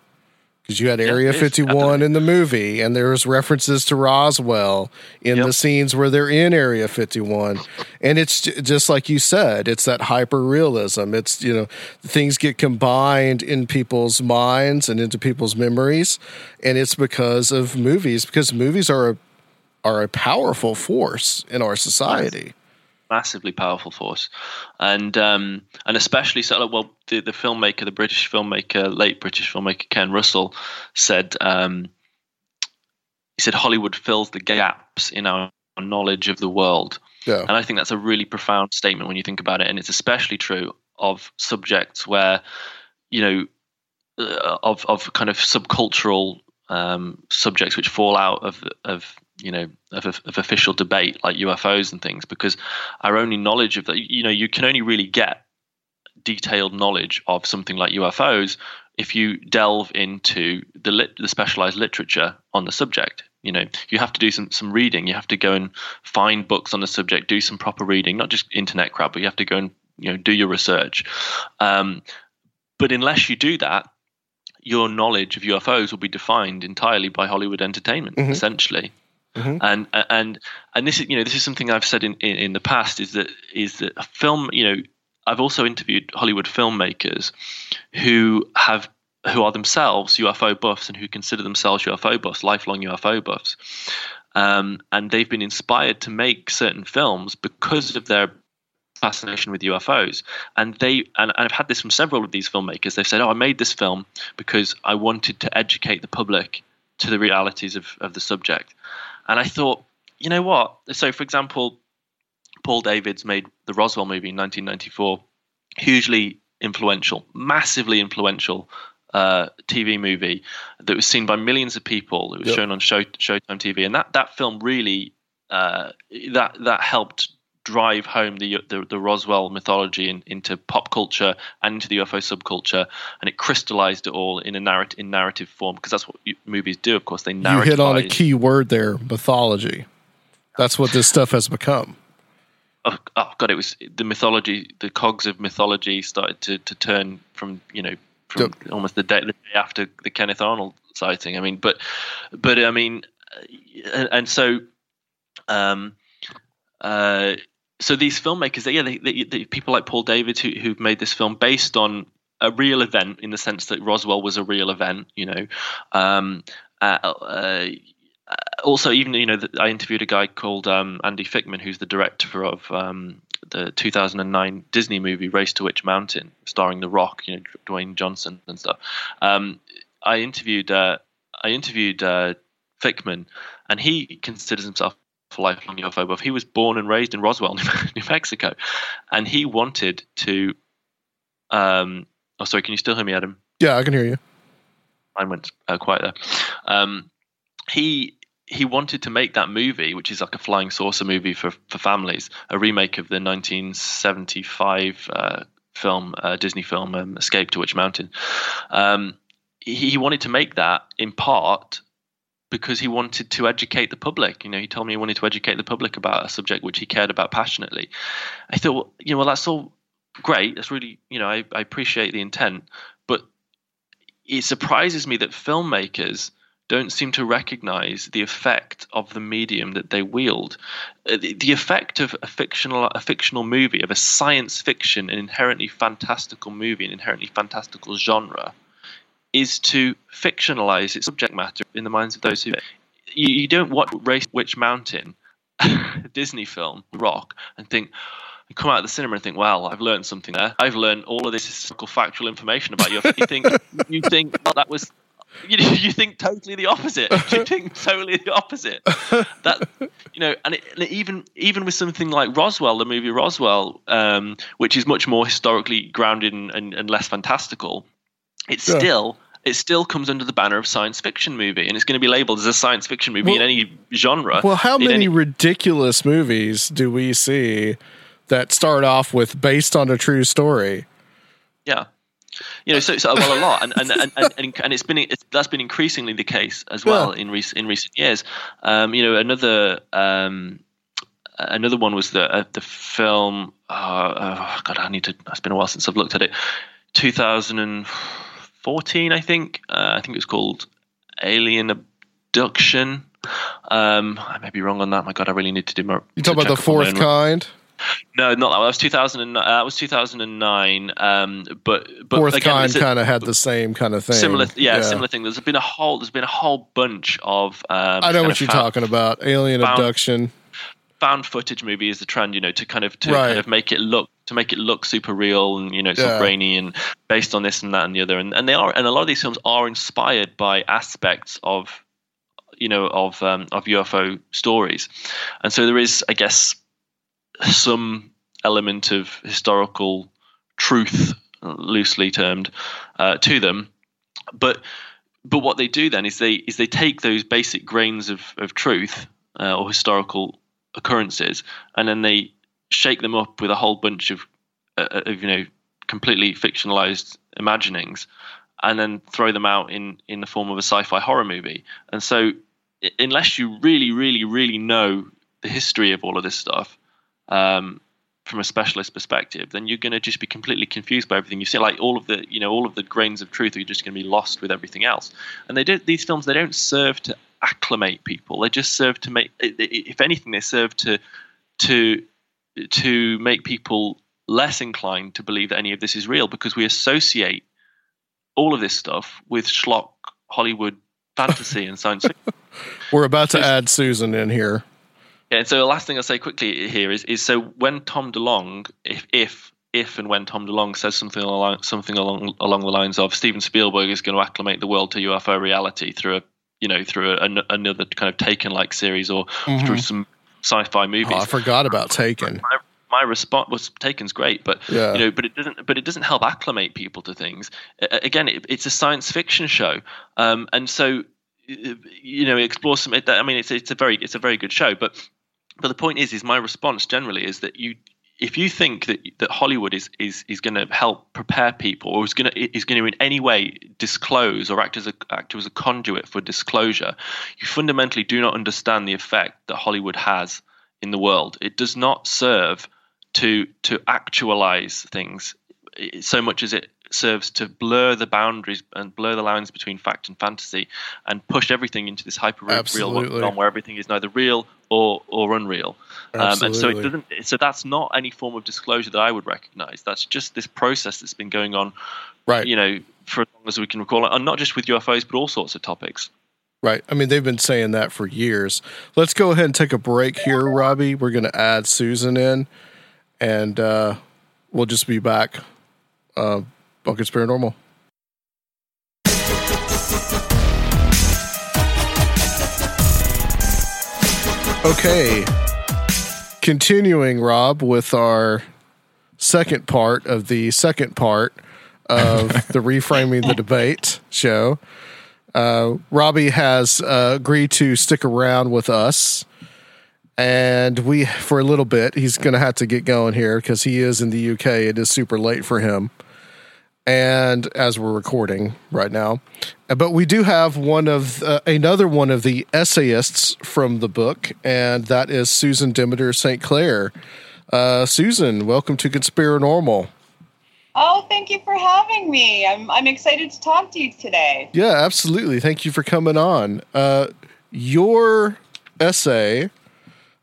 Because you had yeah, Area fifty-one in the movie, and there was references to Roswell in yep. the scenes where they're in Area fifty-one, and it's just like you said, it's that hyper realism. It's, you know, things get combined in people's minds and into people's memories, and it's because of movies. Because movies are a, are a powerful force in our society. Massively powerful force, and um, and especially so. Well, the, the filmmaker, the British filmmaker, late British filmmaker Ken Russell said, um, he said Hollywood fills the gaps in our knowledge of the world, yeah. and I think that's a really profound statement when you think about it. And it's especially true of subjects where, you know, uh, of of kind of subcultural um, subjects which fall out of of. you know, of, of official debate like U F Os and things, because our only knowledge of that, you know, you can only really get detailed knowledge of something like U F Os if you delve into the lit, the specialized literature on the subject. you know, you have to do some, some reading. You have to go and find books on the subject, do some proper reading, not just internet crap, but you have to go and, you know, do your research. Um, but unless you do that, your knowledge of U F Os will be defined entirely by Hollywood entertainment, mm-hmm. essentially. Mm-hmm. And and and this is you know this is something I've said in, in, in the past is that is that a film you know I've also interviewed Hollywood filmmakers who have who are themselves U F O buffs and who consider themselves U F O buffs, lifelong U F O buffs, um, and they've been inspired to make certain films because of their fascination with U F Os. And they and, and I've had this from several of these filmmakers. They've said, "Oh, I made this film because I wanted to educate the public to the realities of, of the subject." And I thought, you know what? So, for example, Paul Davids made the Roswell movie in nineteen ninety-four, hugely influential, massively influential uh, T V movie that was seen by millions of people. It was yep. shown on Show, Showtime T V, and that that film really uh, that that helped drive home the the, the Roswell mythology in, into pop culture and into the U F O subculture, and it crystallized it all in a narrative in narrative form, because that's what movies do. Of course, they narrativize. You hit on a key word there: mythology. That's what this stuff has become. Oh, oh God! It was the mythology. The cogs of mythology started to, to turn from you know from yep. almost the day, the day after the Kenneth Arnold sighting. I mean, but but I mean, and, and so. Um, uh, So these filmmakers, they, yeah, they, they, they, people like Paul Davids who who made this film based on a real event, in the sense that Roswell was a real event, you know. Um, uh, uh, also, even you know, the, I interviewed a guy called um, Andy Fickman, who's the director of um, the two thousand nine Disney movie Race to Witch Mountain, starring The Rock, you know, Dwayne Johnson and stuff. Um, I interviewed uh, I interviewed uh, Fickman, and he considers himself lifelong U F O buff. He was born and raised in Roswell, New Mexico, and he wanted to. Um, oh, sorry. Can you still hear me, Adam? Yeah, I can hear you. Mine went uh, quiet there. Um, he he wanted to make that movie, which is like a flying saucer movie for for families, a remake of the nineteen seventy-five uh, film, uh, Disney film, um, Escape to Witch Mountain. Um, he, he wanted to make that in part because he wanted to educate the public. You know, he told me he wanted to educate the public about a subject which he cared about passionately. I thought, well, you know, well, that's all great. That's really, you know, I, I appreciate the intent, but it surprises me that filmmakers don't seem to recognize the effect of the medium that they wield. The effect of a fictional, a fictional movie, of a science fiction, an inherently fantastical movie, an inherently fantastical genre, is to fictionalize its subject matter in the minds of those who... You, you don't watch Race Witch Mountain, a Disney film, Rock, and think, and come out of the cinema and think, well, I've learned something there. I've learned all of this historical, factual information about you. You think, you think well, that was... You, you think totally the opposite. You think totally the opposite. That, you know, and, it, and it even even with something like Roswell, the movie Roswell, um, which is much more historically grounded and, and, and less fantastical, it's yeah. still... It still comes under the banner of science fiction movie, and it's going to be labeled as a science fiction movie well, in any genre. Well, how many any- ridiculous movies do we see that start off with based on a true story? Yeah. You know, so, so well, a lot, and and and and, and it's been it's, that's been increasingly the case as well yeah. in recent in recent years. Um, you know, another um, another one was the uh, the film. Uh, oh God, I need to. It's been a while since I've looked at it. two thousand fourteen, I think. Uh, I think it was called Alien Abduction. Um, I may be wrong on that. My God, I really need to do my. You talking about The Fourth Kind? No, not that one. That was two thousand and that was two thousand and nine. Um, but, but Fourth Kind kind of had the same kind of thing. Similar, yeah, yeah, similar thing. There's been a whole. There's been a whole bunch of. Um, I know what you're found, talking about. Alien found, Abduction. Found footage movie is the trend, you know, to kind of to right. kind of make it look. to make it look super real and, you know, it's yeah. all brainy and based on this and that and the other. And, and they are, and a lot of these films are inspired by aspects of, you know, of, um, of U F O stories. And so there is, I guess, some element of historical truth, loosely termed, uh, to them. But, but what they do then is they, is they take those basic grains of, of truth, uh, or historical occurrences, and then they shake them up with a whole bunch of, uh, of you know, completely fictionalized imaginings, and then throw them out in, in the form of a sci-fi horror movie. And so unless you really, really, really know the history of all of this stuff um, from a specialist perspective, then you're going to just be completely confused by everything you see. Like all of the, you know, all of the grains of truth are just going to be lost with everything else. And they do, these films, they don't serve to acclimate people. They just serve to make, if anything, they serve to to to make people less inclined to believe that any of this is real, because we associate all of this stuff with schlock Hollywood fantasy and science fiction. We're about to so, add Susan in here. Yeah, and so the last thing I'll say quickly here is is so when Tom DeLonge, if if if and when Tom DeLonge says something along something along along the lines of Steven Spielberg is going to acclimate the world to U F O reality through a you know through a, an, another kind of Taken like series or mm-hmm. through some sci-fi movies. Oh, I forgot about Taken. My, my response was Taken's great, but yeah. you know, but it doesn't but it doesn't help acclimate people to things. Uh, again, it, it's a science fiction show, um, and so you know, it explores some. I mean, it's it's a very it's a very good show, but but the point is, is my response generally is that you. If you think that that Hollywood is is is going to help prepare people, or is going to is going to in any way disclose or act as a act as a conduit for disclosure, you fundamentally do not understand the effect that Hollywood has in the world. It does not serve to to actualize things so much as it serves to blur the boundaries and blur the lines between fact and fantasy, and push everything into this hyper-real realm where everything is neither real or or unreal. Um, and so it doesn't. So that's not any form of disclosure that I would recognise. That's just this process that's been going on, right? You know, for as long as we can recall, and not just with U F Os, but all sorts of topics. Right. I mean, they've been saying that for years. Let's go ahead and take a break here, Robbie. We're going to add Susan in, and uh, we'll just be back. Uh, Buckets Paranormal. Okay. Continuing, Rob, with our second part of the second part of the Reframing the Debate show. Uh, Robbie has uh, agreed to stick around with us. And we, for a little bit, he's going to have to get going here because he is in the U K. It is super late for him. And as we're recording right now, but we do have one of uh, another one of the essayists from the book, and that is Susan Demeter Saint Clair. Uh, Susan, welcome to Conspiranormal. Oh, thank you for having me. I'm I'm excited to talk to you today. Yeah, absolutely. Thank you for coming on. Uh, your essay,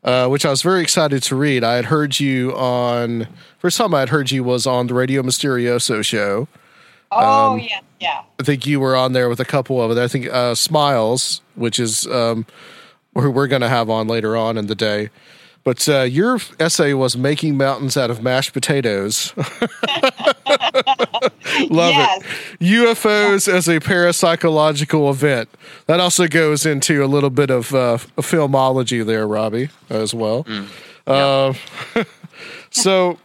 uh, which I was very excited to read. I had heard you on. First time I had heard you was on the Radio Mysterioso show. Oh, um, yeah, yeah. I think you were on there with a couple of it. I think uh, Smiles, which is um, who we're going to have on later on in the day. But uh, your essay was Making Mountains Out of Mashed Potatoes. Love yes. it. U F Os yeah. as a parapsychological event. That also goes into a little bit of uh, filmology there, Robbie, as well. Mm. Uh, yeah. So...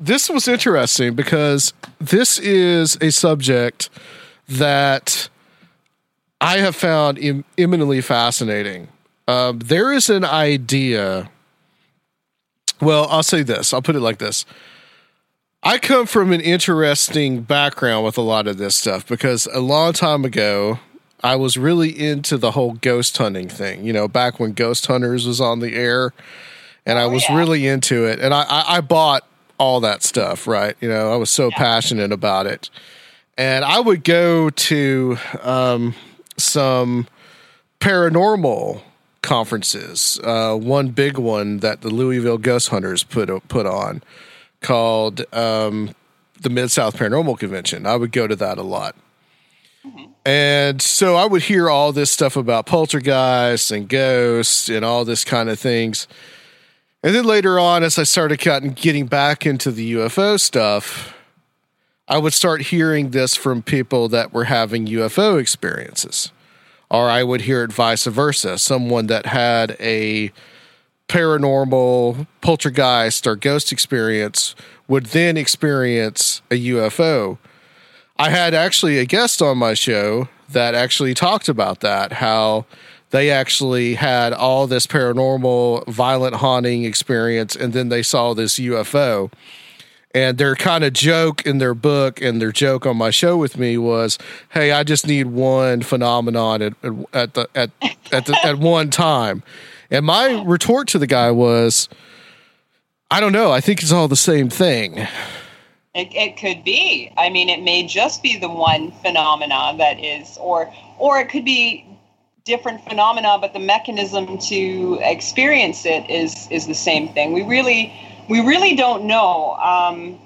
This was interesting because this is a subject that I have found em- eminently fascinating. Um, there is an idea. Well, I'll say this. I'll put it like this. I come from an interesting background with a lot of this stuff because a long time ago, I was really into the whole ghost hunting thing. You know, back when Ghost Hunters was on the air, and I was oh, yeah. really into it. And I, I, I bought... all that stuff, right? You know, I was so yeah. passionate about it. And I would go to um, some paranormal conferences, uh, one big one that the Louisville Ghost Hunters put put on called um, the Mid-South Paranormal Convention. I would go to that a lot. Mm-hmm. And so I would hear all this stuff about poltergeists and ghosts and all this kind of things. And then later on, as I started getting back into the U F O stuff, I would start hearing this from people that were having U F O experiences. Or I would hear it vice versa. Someone that had a paranormal poltergeist or ghost experience would then experience a U F O. I had actually a guest on my show that actually talked about that, how... they actually had all this paranormal, violent haunting experience, and then they saw this U F O. And their kind of joke in their book and their joke on my show with me was, hey, I just need one phenomenon at at the at at, the, at one time. And my retort to the guy was, I don't know. I think it's all the same thing. It, it could be. I mean, it may just be the one phenomenon that is, or or it could be different phenomena, but the mechanism to experience it is is the same thing. We really we really don't know. Um,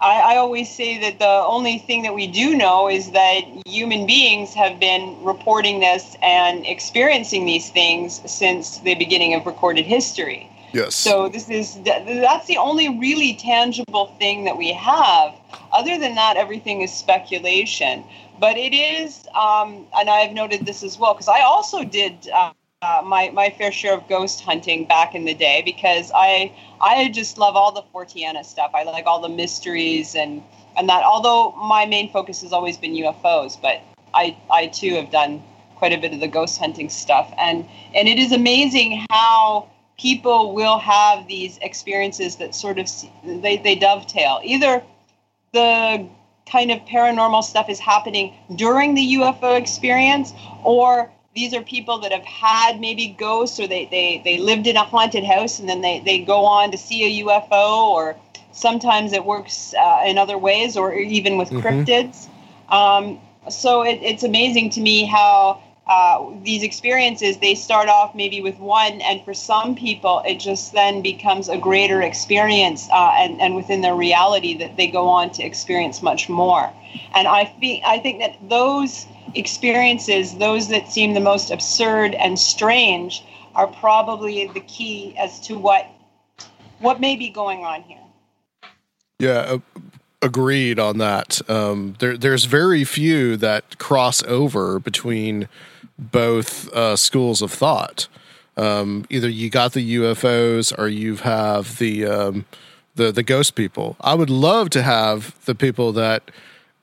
I, I always say that the only thing that we do know is that human beings have been reporting this and experiencing these things since the beginning of recorded history. Yes. So this is that's the only really tangible thing that we have. Other than that, everything is speculation. But it is, um, and I've noted this as well, because I also did uh, uh, my my fair share of ghost hunting back in the day, because I I just love all the Forteana stuff. I like all the mysteries and and that. Although my main focus has always been U F Os, but I I too have done quite a bit of the ghost hunting stuff, and and it is amazing how people will have these experiences that sort of they, they dovetail. Either the kind of paranormal stuff is happening during the U F O experience, or these are people that have had maybe ghosts, or they, they, they lived in a haunted house and then they, they go on to see a U F O, or sometimes it works uh, in other ways, or even with mm-hmm. cryptids. Um, so it, it's amazing to me how Uh, these experiences, they start off maybe with one, and for some people it just then becomes a greater experience uh, and, and within their reality that they go on to experience much more. And I, fe- I think that those experiences, those that seem the most absurd and strange, are probably the key as to what what may be going on here. Yeah, uh- agreed on that. Um, there, there's very few that cross over between both uh, schools of thought. Um, either you got the U F Os or you have the, um, the the ghost people. I would love to have the people that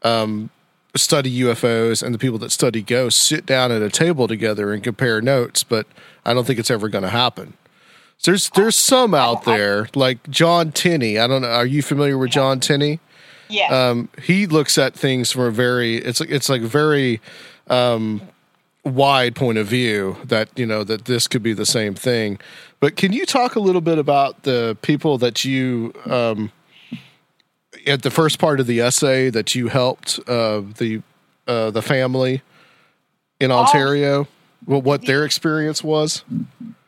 um, study U F Os and the people that study ghosts sit down at a table together and compare notes, but I don't think it's ever going to happen. So there's there's some out there, like John Tinney. I don't know. Are you familiar with John Tinney? Yeah. Um, he looks at things from a very, it's like, it's like very, um, wide point of view that, you know, that this could be the same thing. But can you talk a little bit about the people that you, um, at the first part of the essay that you helped, uh, the, uh, the family in Ontario, oh, what their experience was?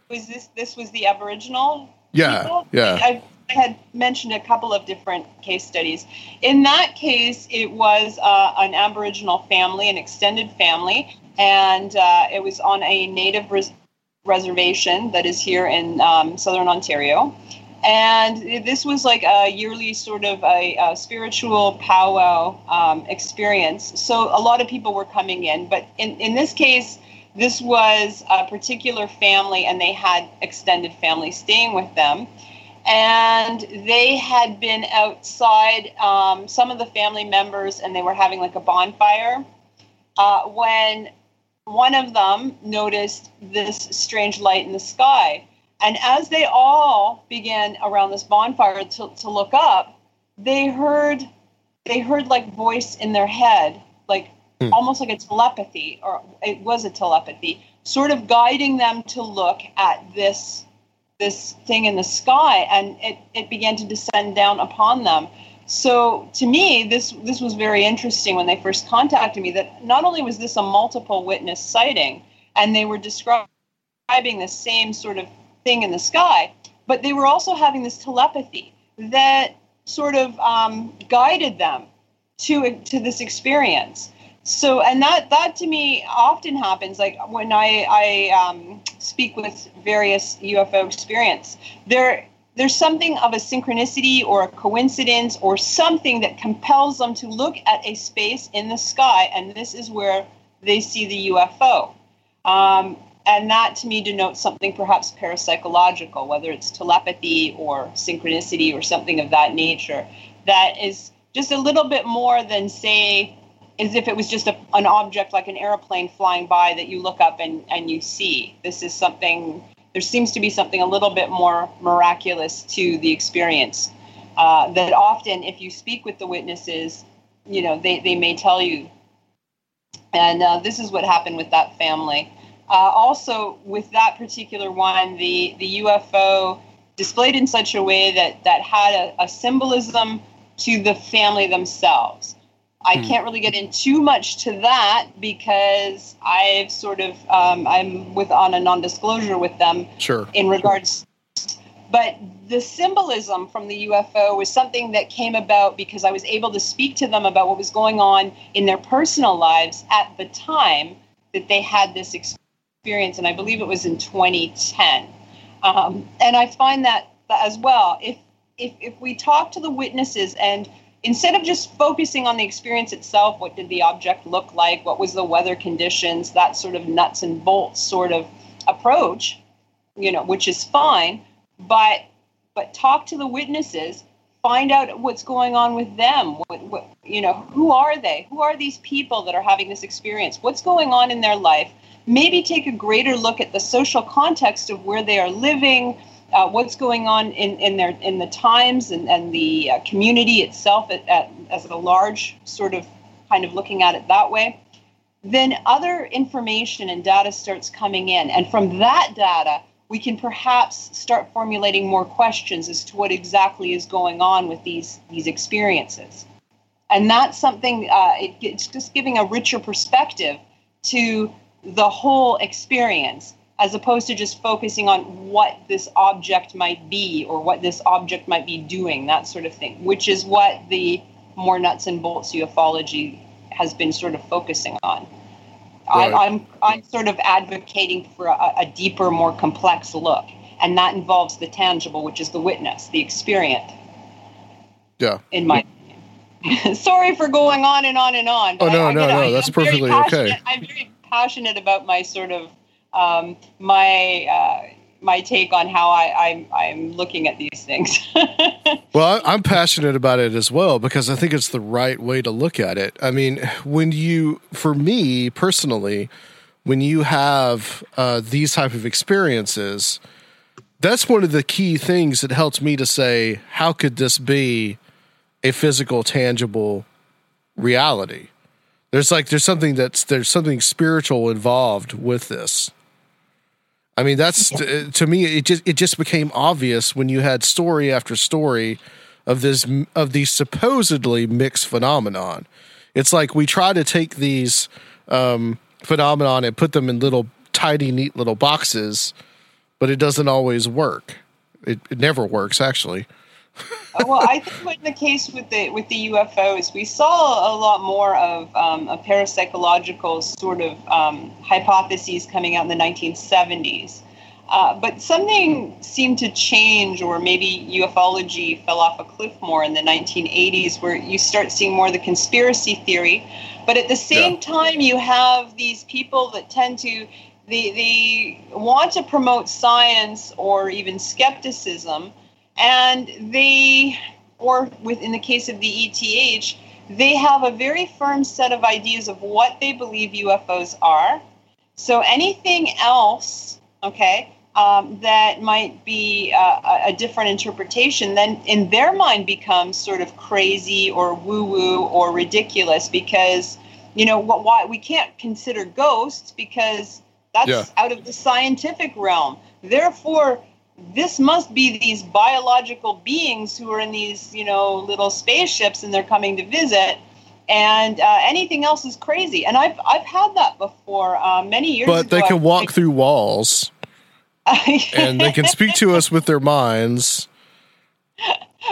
Was this, this was the Aboriginal? Yeah. People? Yeah. I, I, I had mentioned a couple of different case studies. In that case, it was uh, an Aboriginal family, an extended family, and uh, it was on a native res- reservation that is here in um, southern Ontario. And this was like a yearly sort of a, a spiritual powwow um, experience. So a lot of people were coming in, but in, in this case, this was a particular family, and they had extended family staying with them. And they had been outside, um, some of the family members, and they were having like a bonfire uh, when one of them noticed this strange light in the sky. And as they all began around this bonfire to, to look up, they heard they heard like voice in their head, like mm. almost like a telepathy, or it was a telepathy, sort of guiding them to look at this this thing in the sky, and it, it began to descend down upon them. So to me, this this was very interesting when they first contacted me, that not only was this a multiple witness sighting, and they were describing the same sort of thing in the sky, but they were also having this telepathy that sort of um, guided them to to this experience. So, and that, that to me often happens, like when I, I um, speak with various U F O experience, there there's something of a synchronicity or a coincidence or something that compels them to look at a space in the sky, and this is where they see the U F O. Um, and that to me denotes something perhaps parapsychological, whether it's telepathy or synchronicity or something of that nature, that is just a little bit more than, say, as if it was just a, an object like an airplane flying by that you look up and, and you see. This is something, there seems to be something a little bit more miraculous to the experience. uh, that often if you speak with the witnesses, you know, they, they may tell you. And uh, this is what happened with that family. Uh, also, with that particular one, the, the U F O displayed in such a way that, that had a, a symbolism to the family themselves. I can't really get in too much to that because I've sort of, um, I'm with on a non-disclosure with them sure. in regards. But the symbolism from the U F O was something that came about because I was able to speak to them about what was going on in their personal lives at the time that they had this experience. And I believe it was in twenty ten. Um, and I find that as well, if, if, if we talk to the witnesses and instead of just focusing on the experience itself, what did the object look like? What was the weather conditions? That sort of nuts and bolts sort of approach, you know, which is fine. But but talk to the witnesses, find out what's going on with them. What, what, you know, who are they? Who are these people that are having this experience? What's going on in their life? Maybe take a greater look at the social context of where they are living. Uh, what's going on in, in their in the times and, and the uh, community itself at, at, as a large sort of kind of looking at it that way, then other information and data starts coming in. And from that data, we can perhaps start formulating more questions as to what exactly is going on with these, these experiences. And that's something, uh, it, it's just giving a richer perspective to the whole experience, as opposed to just focusing on what this object might be or what this object might be doing, that sort of thing, which is what the more nuts and bolts ufology has been sort of focusing on. Right. I, I'm I'm sort of advocating for a, a deeper, more complex look, and that involves the tangible, which is the witness, the experience. Yeah. In my opinion. Sorry for going on and on and on. Oh, no, I, no, I, no, I, that's I'm perfectly okay. I'm very passionate about my sort of Um, my uh, my take on how I, I'm I'm looking at these things. Well, I'm passionate about it as well because I think it's the right way to look at it. I mean, when you, for me personally, when you have uh, these type of experiences, that's one of the key things that helps me to say, how could this be a physical, tangible reality? There's like there's something that's there's something spiritual involved with this. I mean, that's yeah. to me, it just it just became obvious when you had story after story of this of these supposedly mixed phenomenon. It's like we try to take these um, phenomenon and put them in little tidy, neat little boxes, but it doesn't always work. It, it never works, actually. Well, I think in the case with the with the U F Os, we saw a lot more of um, a parapsychological sort of um, hypotheses coming out in the nineteen seventies. Uh, but something seemed to change, or maybe ufology fell off a cliff more in the nineteen eighties, where you start seeing more of the conspiracy theory. But at the same yeah. time, you have these people that tend to they, they want to promote science or even skepticism. And they, or within the case of the E T H, they have a very firm set of ideas of what they believe U F Os are. So anything else, okay, um, that might be uh, a different interpretation, then in their mind becomes sort of crazy or woo-woo or ridiculous because, you know, what, why we can't consider ghosts because that's yeah. out of the scientific realm. Therefore, this must be these biological beings who are in these, you know, little spaceships and they're coming to visit, and uh, anything else is crazy. And I've I've had that before uh, many years but ago. But they can walk through walls and they can speak to us with their minds.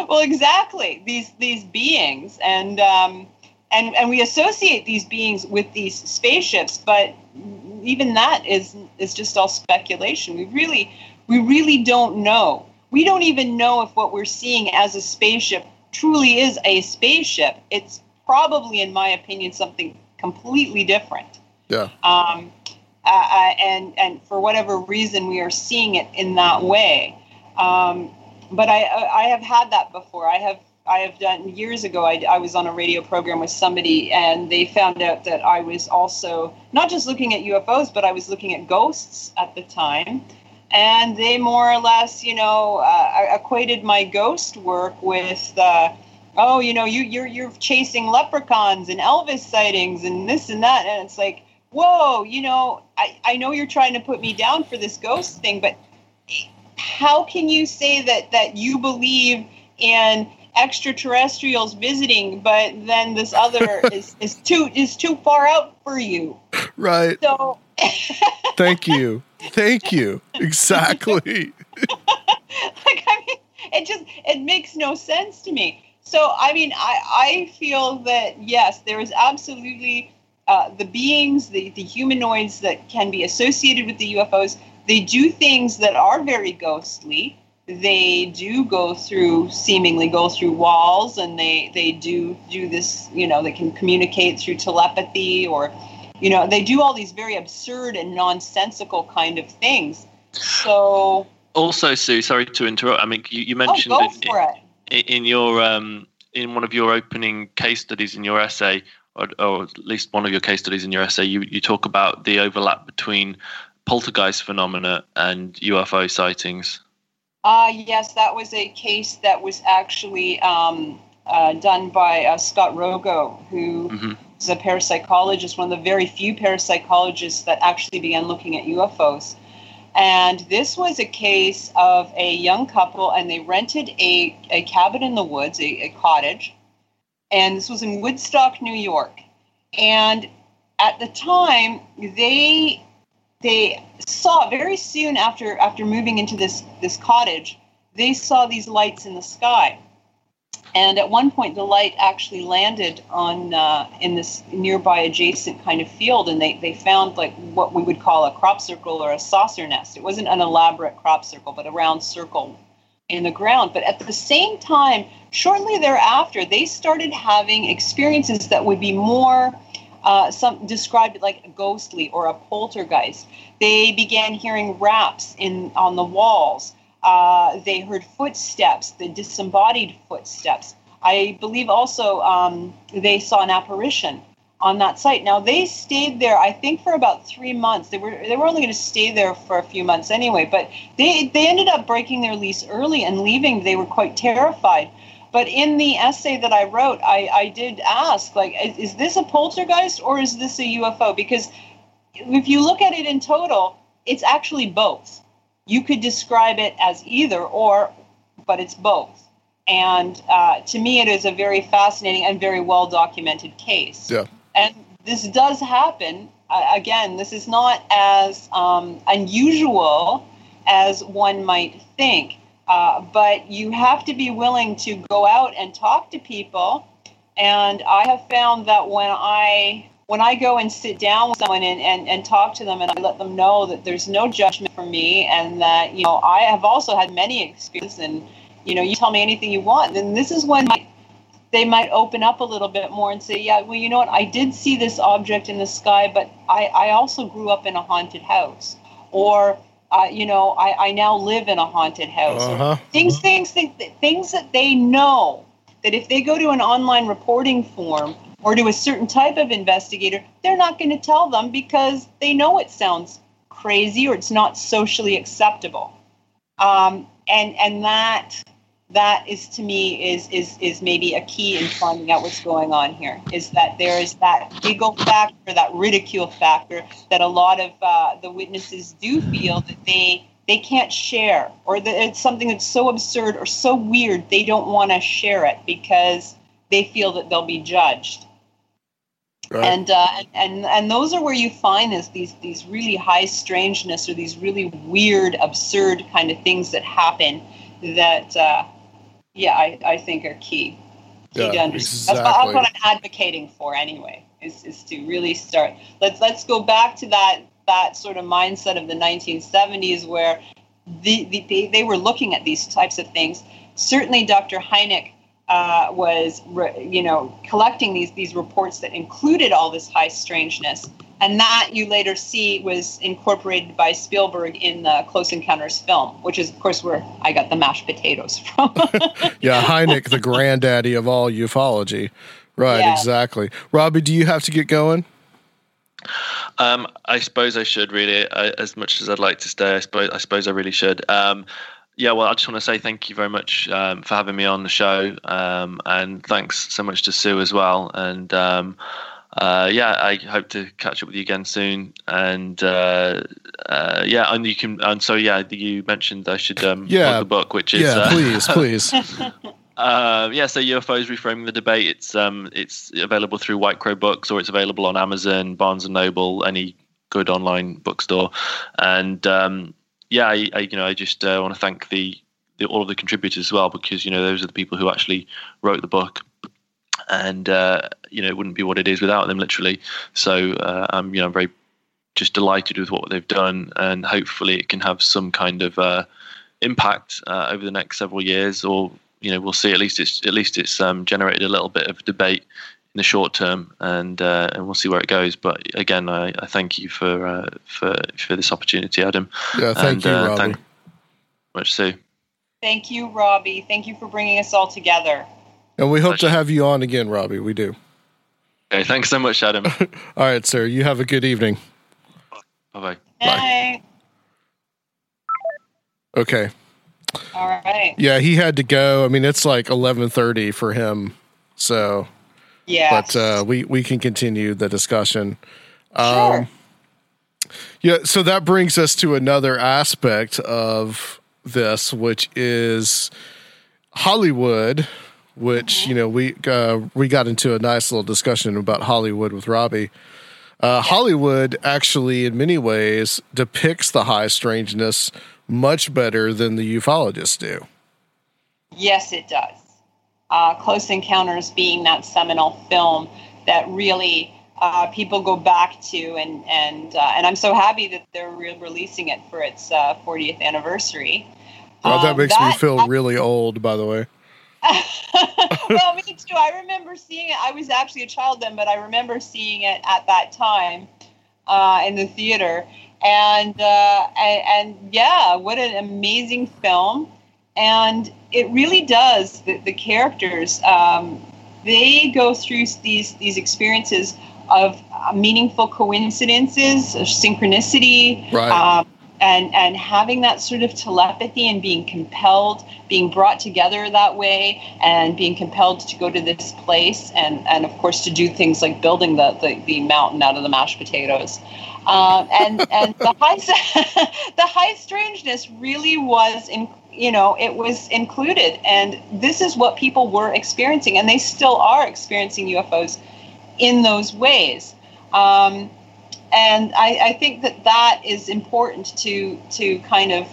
Well, exactly. These these beings and um, and and we associate these beings with these spaceships, but even that is is just all speculation. We really We really don't know. We don't even know if what we're seeing as a spaceship truly is a spaceship. It's probably, in my opinion, something completely different. Yeah. Um. Uh, and and for whatever reason, we are seeing it in that way. Um. But I I have had that before. I have I have done years ago. I I was on a radio program with somebody, and they found out that I was also not just looking at U F Os, but I was looking at ghosts at the time. And they more or less, you know, uh, equated my ghost work with, uh, oh, you know, you, you're you're chasing leprechauns and Elvis sightings and this and that. And it's like, whoa, you know, I, I know you're trying to put me down for this ghost thing, but how can you say that, that you believe in extraterrestrials visiting, but then this other is, is too is too far out for you? Right. So thank you. Thank you. Exactly. Like, I mean, it just, it makes no sense to me. So, I mean, I, I feel that, yes, there is absolutely uh, the beings, the, the humanoids that can be associated with the U F Os. They do things that are very ghostly. They do go through, seemingly go through walls, and they, they do do this, you know, they can communicate through telepathy, or, you know, they do all these very absurd and nonsensical kind of things. So, also, Sue, sorry to interrupt. I mean, you, you mentioned oh, go for in, it. in your um, in one of your opening case studies in your essay, or, or at least one of your case studies in your essay, you, you talk about the overlap between poltergeist phenomena and U F O sightings. Ah, uh, yes, that was a case that was actually um, uh, done by uh, Scott Rogo, who. Mm-hmm. A parapsychologist, one of the very few parapsychologists that actually began looking at U F Os. And this was a case of a young couple, and they rented a, a cabin in the woods, a, a cottage. And this was in Woodstock, New York. And at the time, they they saw, very soon after after moving into this, this cottage, they saw these lights in the sky. And at one point, the light actually landed on uh, in this nearby adjacent kind of field, and they, they found like what we would call a crop circle or a saucer nest. It wasn't an elaborate crop circle, but a round circle in the ground. But at the same time, shortly thereafter, they started having experiences that would be more uh, some described like ghostly or a poltergeist. They began hearing raps in on the walls. Uh, they heard footsteps, the disembodied footsteps. I believe also um, they saw an apparition on that site. Now, they stayed there, I think, for about three months. They were they were only going to stay there for a few months anyway, but they, they ended up breaking their lease early and leaving. They were quite terrified. But in the essay that I wrote, I, I did ask, like, is, is this a poltergeist or is this a U F O? Because if you look at it in total, it's actually both. You could describe it as either or, but it's both. And uh, to me, it is a very fascinating and very well-documented case. Yeah. And this does happen. Uh, again, this is not as um, unusual as one might think. Uh, but you have to be willing to go out and talk to people. And I have found that when I... When I go and sit down with someone and, and, and talk to them, and I let them know that there's no judgment for me, and that, you know, I have also had many experiences, and, you know, you tell me anything you want, then this is when my, they might open up a little bit more and say, yeah, well, you know what, I did see this object in the sky, but I, I also grew up in a haunted house, or, uh, you know, I, I now live in a haunted house. Uh-huh. Things, things, things, things that they know, that if they go to an online reporting form, or to a certain type of investigator, they're not going to tell them because they know it sounds crazy or it's not socially acceptable. Um, and and that that is, to me, is is is maybe a key in finding out what's going on here, is that there is that giggle factor, that ridicule factor that a lot of uh, the witnesses do feel that they, they can't share, or that it's something that's so absurd or so weird they don't want to share it because they feel that they'll be judged. Right. And uh, and and those are where you find this these these really high strangeness, or these really weird, absurd kind of things that happen. That uh, yeah, I, I think are key. key yeah, to understand. Exactly. That's, that's what I'm advocating for anyway. Is is to really start. Let's let's go back to that that sort of mindset of the nineteen seventies, where the, the they, they were looking at these types of things. Certainly, Doctor Hynek. Uh, was, re- you know, collecting these these reports that included all this high strangeness. And that, you later see, was incorporated by Spielberg in the Close Encounters film, which is, of course, where I got the mashed potatoes from. Yeah, Hynek, the granddaddy of all ufology. Right, yeah. Exactly. Robbie, do you have to get going? Um, I suppose I should really, I, as much as I'd like to stay, I suppose I suppose I really should. Um, yeah, well, I just want to say thank you very much um, for having me on the show, um, and thanks so much to Sue as well. And um, uh, yeah, I hope to catch up with you again soon. And uh, uh, yeah, and you can, and so yeah, you mentioned I should um, yeah, the book, which is yeah, uh, please, please. Uh, yeah, so U F Os Reframing the Debate. It's um, it's available through White Crow Books, or it's available on Amazon, Barnes and Noble, any good online bookstore. And um, yeah, I, I you know I just uh, want to thank the, the all of the contributors as well, because you know those are the people who actually wrote the book, and uh, you know it wouldn't be what it is without them, literally. So uh, I'm you know I'm very just delighted with what they've done, and hopefully it can have some kind of uh, impact uh, over the next several years, or you know, we'll see. At least it's at least it's um, generated a little bit of debate in the short term, and uh, and we'll see where it goes. But again, I, I thank you for uh, for for this opportunity, Adam. Yeah, thank and, you, uh, Robbie. Thank much, Sue. Thank you, Robbie. Thank you for bringing us all together. And we hope Pleasure. to have you on again, Robbie. We do. Okay, thanks so much, Adam. All right, sir. You have a good evening. Bye-bye. Bye. Okay. All right. Yeah, he had to go. I mean, it's like eleven thirty for him. So, yeah. But uh, we we can continue the discussion. Um, sure. Yeah. So that brings us to another aspect of this, which is Hollywood. Which mm-hmm. you know we uh, we got into a nice little discussion about Hollywood with Robbie. Uh, Hollywood actually, in many ways, depicts the high strangeness much better than the ufologists do. Yes, it does. Uh, Close Encounters being that seminal film that really uh, people go back to, and and uh, and I'm so happy that they're re- releasing it for its uh, fortieth anniversary. Well, um, that makes that, me feel I, really old, by the way. Well, me too. I remember seeing it. I was actually a child then, but I remember seeing it at that time uh, in the theater. And, uh, and and yeah, what an amazing film. And it really does, the, the characters, um, they go through these, these experiences of uh, meaningful coincidences, of synchronicity, right. um, and, and having that sort of telepathy and being compelled, being brought together that way, and being compelled to go to this place, and, and of course, to do things like building the, the, the mountain out of the mashed potatoes. Um, and and the high the high strangeness really was in you know it was included, and this is what people were experiencing, and they still are experiencing U F Os in those ways. Um, and I, I think that that is important to to kind of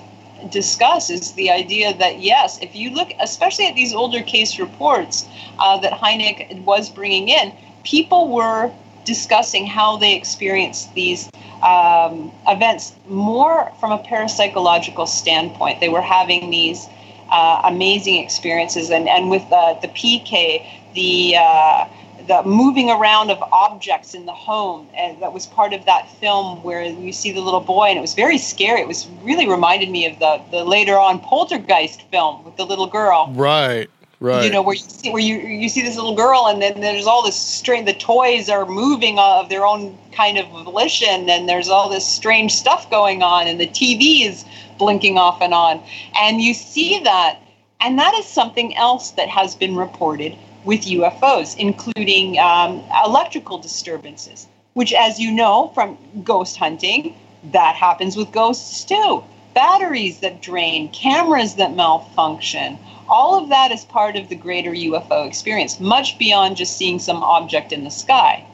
discuss, is the idea that yes, if you look especially at these older case reports uh, that Hynek was bringing in, people were discussing how they experienced these um, events more from a parapsychological standpoint. They were having these uh, amazing experiences, and and with the, the P K, the uh, the moving around of objects in the home, and that was part of that film where you see the little boy, and it was very scary. It was really reminded me of the the later on Poltergeist film with the little girl. Right. Right. You know, where you see where you you see this little girl, and then there's all this strange. The toys are moving of their own kind of volition, and there's all this strange stuff going on, and the T V is blinking off and on, and you see that, and that is something else that has been reported with U F Os, including um, electrical disturbances, which, as you know from ghost hunting, that happens with ghosts too. Batteries that drain, cameras that malfunction. All of that is part of the greater U F O experience, much beyond just seeing some object in the sky.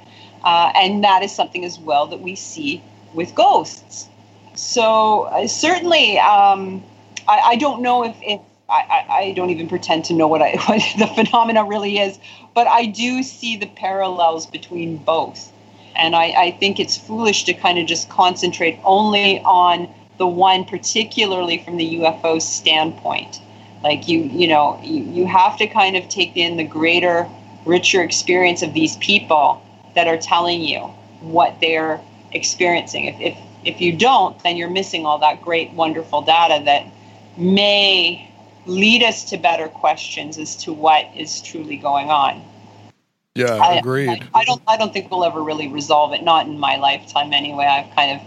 Uh, and that is something as well that we see with ghosts. So uh, certainly, um, I, I don't know if, if I, I, I don't even pretend to know what, I, what the phenomena really is, but I do see the parallels between both. And I, I think it's foolish to kind of just concentrate only on the one, particularly from the U F O standpoint. Like, you you know, you, you have to kind of take in the greater, richer experience of these people that are telling you what they're experiencing. If if, if you don't, then you're missing all that great, wonderful data that may lead us to better questions as to what is truly going on. Yeah, I, agreed. I, I don't. I don't think we'll ever really resolve it. Not in my lifetime, anyway. I've kind of,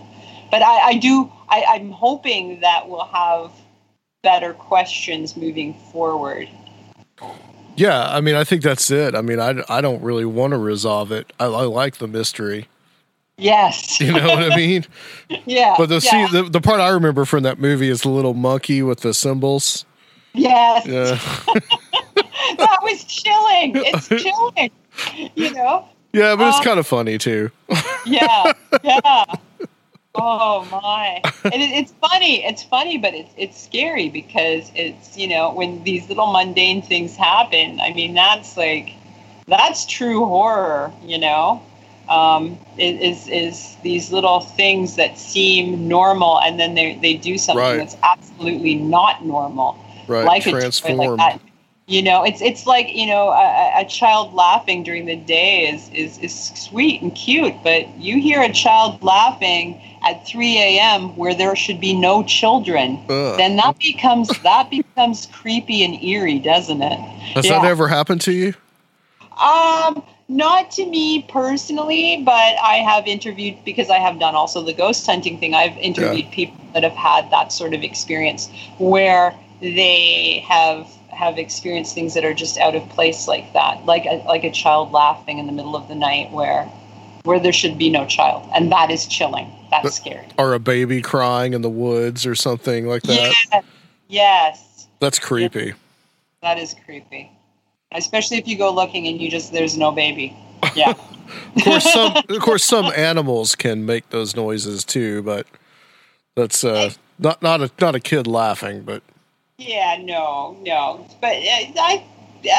but I, I do. I, I'm hoping that we'll have better questions moving forward. Yeah, I mean, I think that's it. I mean, I, I don't really want to resolve it. I, I like the mystery. Yes. You know what I mean? Yeah. But the, yeah. See, the the part I remember from that movie is the little monkey with the symbols. Yes. Yeah. That was chilling. It's chilling. You know? Yeah, but um, it's kind of funny too. Yeah. Yeah. Oh my. And it, it's funny. It's funny, but it's it's scary because it's, you know, when these little mundane things happen, I mean, that's like, that's true horror, you know? Um, it is, is these little things that seem normal and then they, they do something right. that's absolutely not normal. Right. Like transform. Like that. You know, it's it's like, you know, a, a child laughing during the day is, is, is sweet and cute, but you hear a child laughing at three a.m. where there should be no children, Ugh. then that becomes that becomes creepy and eerie, doesn't it? Has yeah. that ever happened to you? Um, not to me personally, but I have interviewed, because I have done also the ghost hunting thing, I've interviewed yeah. people that have had that sort of experience where they have... have experienced things that are just out of place like that, like a, like a child laughing in the middle of the night where where there should be no child, and that is chilling. That's but, scary. Or a baby crying in the woods or something like that. Yes, yes. That's creepy. Yes. That is creepy, especially if you go looking and you just there's no baby. Yeah. of course, some of course some animals can make those noises too, but that's uh, not not a not a kid laughing, but. Yeah, no, no. But I,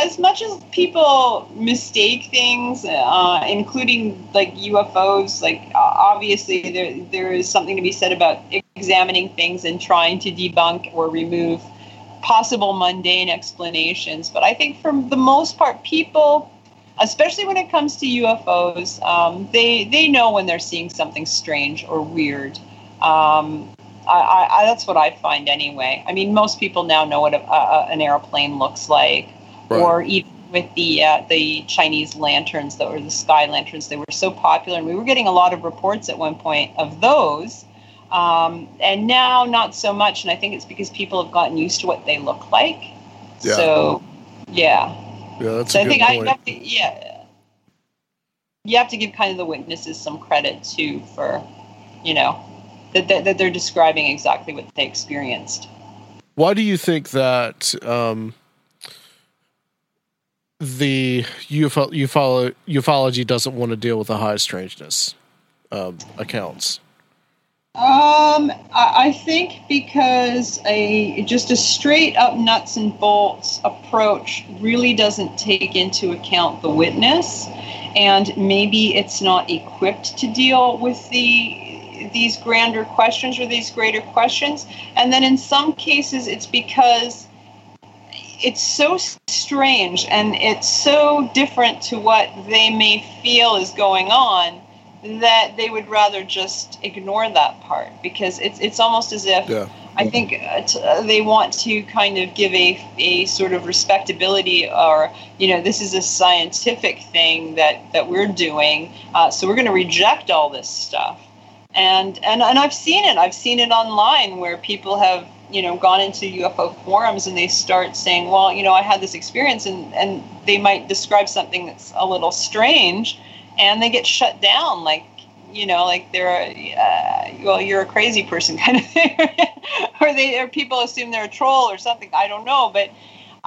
as much as people mistake things, uh, including like U F Os, like uh, obviously there there is something to be said about examining things and trying to debunk or remove possible mundane explanations. But I think for the most part, people, especially when it comes to U F Os, um, they they know when they're seeing something strange or weird. Um, I, I, that's what I find anyway. I mean, most people now know what a, a, an airplane looks like, right. or even with the uh, the Chinese lanterns that were the sky lanterns. They were so popular, and we were getting a lot of reports at one point of those. Um, and now, not so much. And I think it's because people have gotten used to what they look like. Yeah. So, yeah. Yeah, that's so a I good think point. I have to, yeah, you have to give kind of the witnesses some credit too for, you know. That, that that they're describing exactly what they experienced. Why do you think that um, the UFO, UFO, ufology doesn't want to deal with the high strangeness um, accounts? Um, I, I think because a just a straight up nuts and bolts approach really doesn't take into account the witness, and maybe it's not equipped to deal with the. these grander questions or these greater questions. And then in some cases it's because it's so strange and it's so different to what they may feel is going on that they would rather just ignore that part because it's it's almost as if yeah. I think they want to kind of give a, a sort of respectability or, you know, this is a scientific thing that, that we're doing. Uh, so we're going to reject all this stuff. And, and and I've seen it. I've seen it online where people have, you know, gone into U F O forums and they start saying, well, you know, I had this experience and, and they might describe something that's a little strange and they get shut down. Like, you know, like they're, uh, well, you're a crazy person kind of thing. or, they, or people assume they're a troll or something. I don't know. But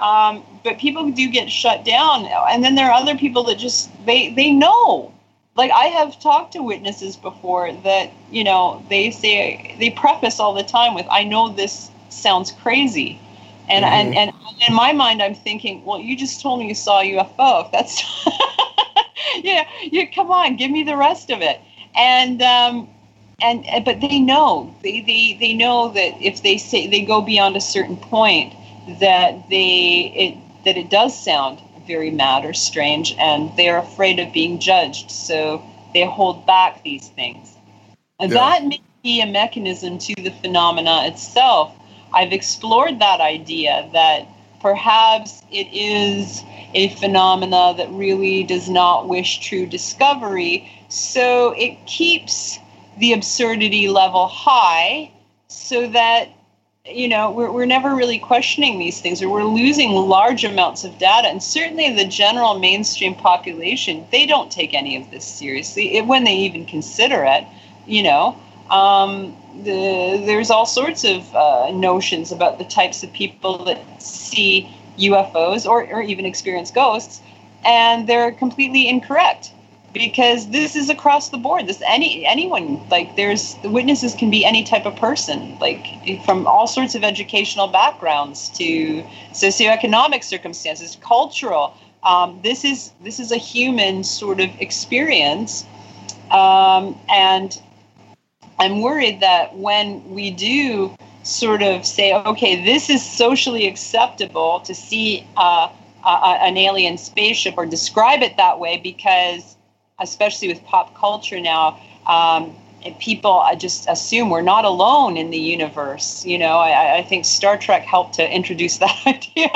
um, but people do get shut down. And then there are other people that just, they, they know. Like, I have talked to witnesses before that, you know, they say, they preface all the time with, I know this sounds crazy. And mm-hmm. and, and in my mind, I'm thinking, well, you just told me you saw a U F O. If that's, yeah, yeah, come on, give me the rest of it. And, um, and, and but they know, they, they, they know that if they say, they go beyond a certain point, that they, it, that it does sound very mad or strange, and they're afraid of being judged, so they hold back these things. And yeah. that may be a mechanism to the phenomena itself. I've explored that idea that Perhaps it is a phenomena that really does not wish true discovery, so it keeps the absurdity level high so that, you know, we're, we're never really questioning these things, or we're losing large amounts of data. And certainly the general mainstream population, they don't take any of this seriously, it, when they even consider it, you know. Um, the, there's all sorts of uh, notions about the types of people that see U F Os or, or even experience ghosts, and they're completely incorrect, because this is across the board. This any anyone, like, there's the witnesses can be any type of person, like from all sorts of educational backgrounds to socioeconomic circumstances, cultural. Um, this is this is a human sort of experience, um, and I'm worried that when we do sort of say, okay, this is socially acceptable to see uh, uh, an alien spaceship or describe it that way, because especially with pop culture now, um, people just assume we're not alone in the universe. You know, I, I think Star Trek helped to introduce that idea.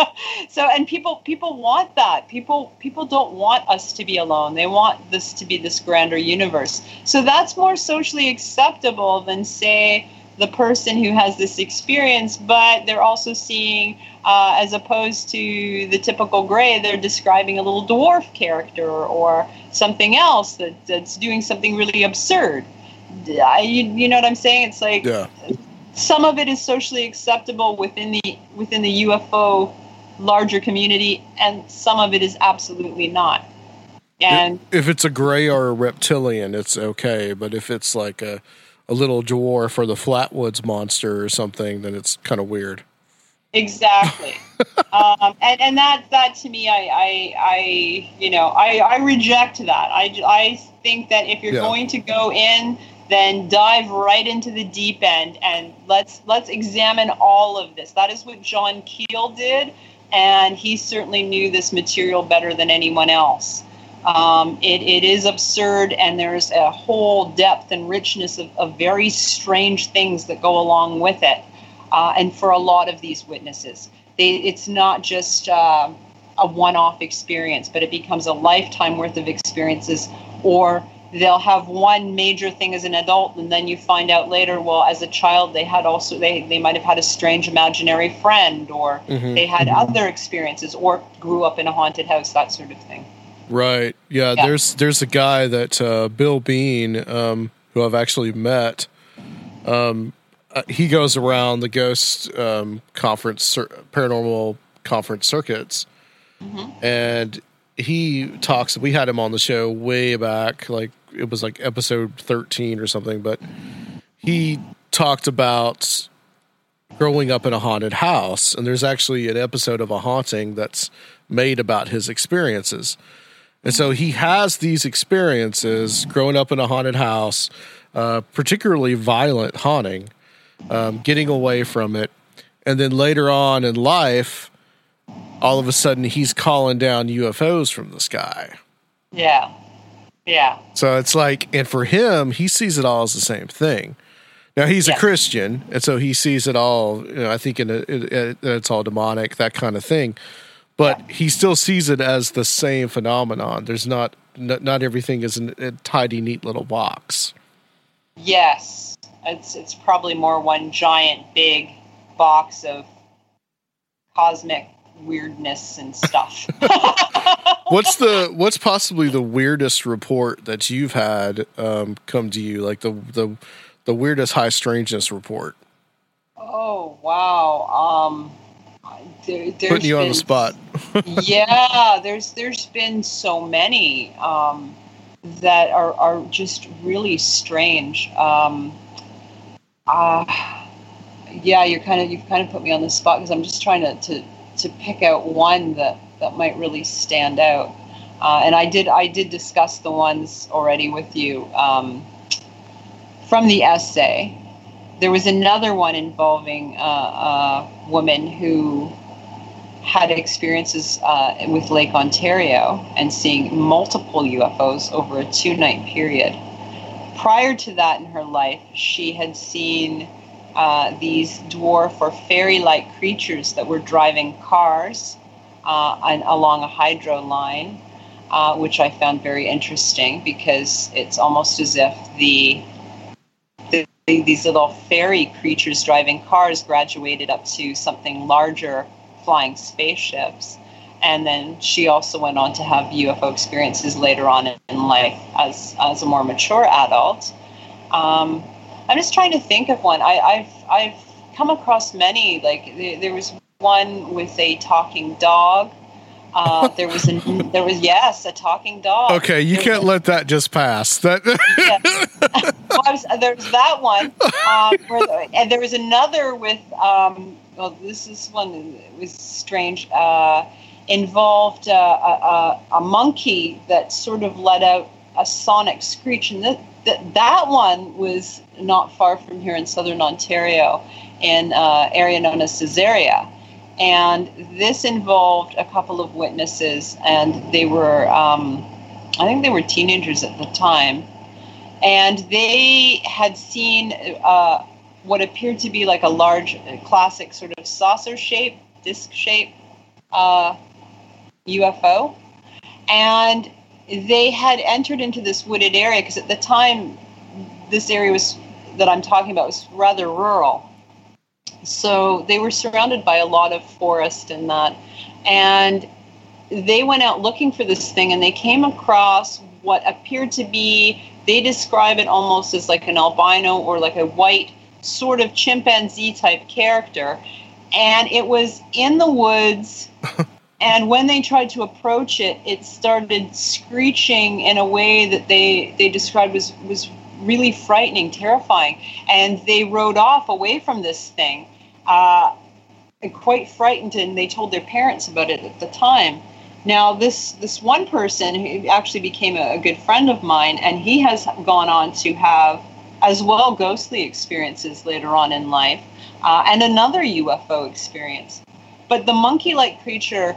So, and people people want that. People people don't want us to be alone. They want this to be this grander universe. So that's more socially acceptable than, say, the person who has this experience, but they're also seeing, uh, as opposed to the typical gray, they're describing a little dwarf character or something else that, that's doing something really absurd. I, you, you know what I'm saying? It's like, yeah. Some of it is socially acceptable within the within the U F O larger community, and some of it is absolutely not. And if, if it's a gray or a reptilian, it's okay. But if it's like a a little dwarf or the Flatwoods monster or something, then it's kind of weird. Exactly. um, and, and that, that to me, I, I, I you know, I, I reject that. I, I think that if you're yeah. going to go in, then dive right into the deep end and let's, let's examine all of this. That is what John Keel did. And he certainly knew this material better than anyone else. Um, it, it is absurd, and there's a whole depth and richness of, of very strange things that go along with it. Uh, and for a lot of these witnesses, they, it's not just uh, a one-off experience, but it becomes a lifetime worth of experiences, or they'll have one major thing as an adult, and then you find out later, well, as a child, they had also they, they might have had a strange imaginary friend, or mm-hmm. they had mm-hmm. other experiences, or grew up in a haunted house, that sort of thing. Right. Yeah, yeah. There's there's a guy that uh, Bill Bean, um, who I've actually met. Um, uh, he goes around the ghost um, conference, cir- paranormal conference circuits, mm-hmm. and he talks. We had him on the show way back, like it was like episode thirteen or something. But he talked about growing up in a haunted house, and there's actually an episode of A Haunting that's made about his experiences. And so he has these experiences growing up in a haunted house, uh, particularly violent haunting, um, getting away from it. And then later on in life, all of a sudden he's calling down U F Os from the sky. Yeah. Yeah. So it's like, and for him, he sees it all as the same thing. Now, he's yeah. a Christian, and so he sees it all, you know, I think in a, it, it, it's all demonic, that kind of thing. But yeah. he still sees it as the same phenomenon. There's not, not, not everything is in a tidy, neat little box. Yes. It's, it's probably more one giant, big box of cosmic weirdness and stuff. What's the, what's possibly the weirdest report that you've had um, come to you? Like the, the, the weirdest high strangeness report. Oh, wow. Um, there, there's Putting you been, on the spot. yeah, there's there's been so many um, that are, are just really strange. Um, uh, yeah, you're kind of you've kind of put me on the spot, because I'm just trying to, to, to pick out one that, that might really stand out. Uh, and I did I did discuss the ones already with you. Um, From the essay, there was another one involving uh, a woman who had experiences uh, with Lake Ontario and seeing multiple U F Os over a two-night period. Prior to that in her life, she had seen uh, these dwarf or fairy-like creatures that were driving cars uh, and along a hydro line, uh, which I found very interesting because it's almost as if the, the these little fairy creatures driving cars graduated up to something larger, flying spaceships. And then she also went on to have U F O experiences later on in life as, as a more mature adult. Um, I'm just trying to think of one. I, I've I've come across many. Like there, there was one with a talking dog. Uh, there was a, there was yes a talking dog. Okay, you there can't was, let that just pass. That yes. Well, I was, there was that one, um, where, and there was another with. Um, well, this is one that was strange. Uh, involved uh, a, a, a monkey that sort of let out a sonic screech, and that that that one was not far from here in southern Ontario, in uh, area known as Caesarea. And this involved a couple of witnesses, and they were, um, I think they were teenagers at the time, and they had seen uh, what appeared to be like a large, classic sort of saucer shape, disc shape uh, U F O, and they had entered into this wooded area because at the time, this area was that I'm talking about was rather rural. So they were surrounded by a lot of forest and that. And they went out looking for this thing, and they came across what appeared to be, they describe it almost as like an albino or like a white sort of chimpanzee type character. And it was in the woods. And when they tried to approach it, it started screeching in a way that they, they described was, was really frightening, terrifying. And they rode off away from this thing, uh, quite frightened, and they told their parents about it at the time. Now, this, this one person who actually became a, a good friend of mine, and he has gone on to have, as well, ghostly experiences later on in life, uh, and another U F O experience. But the monkey-like creature,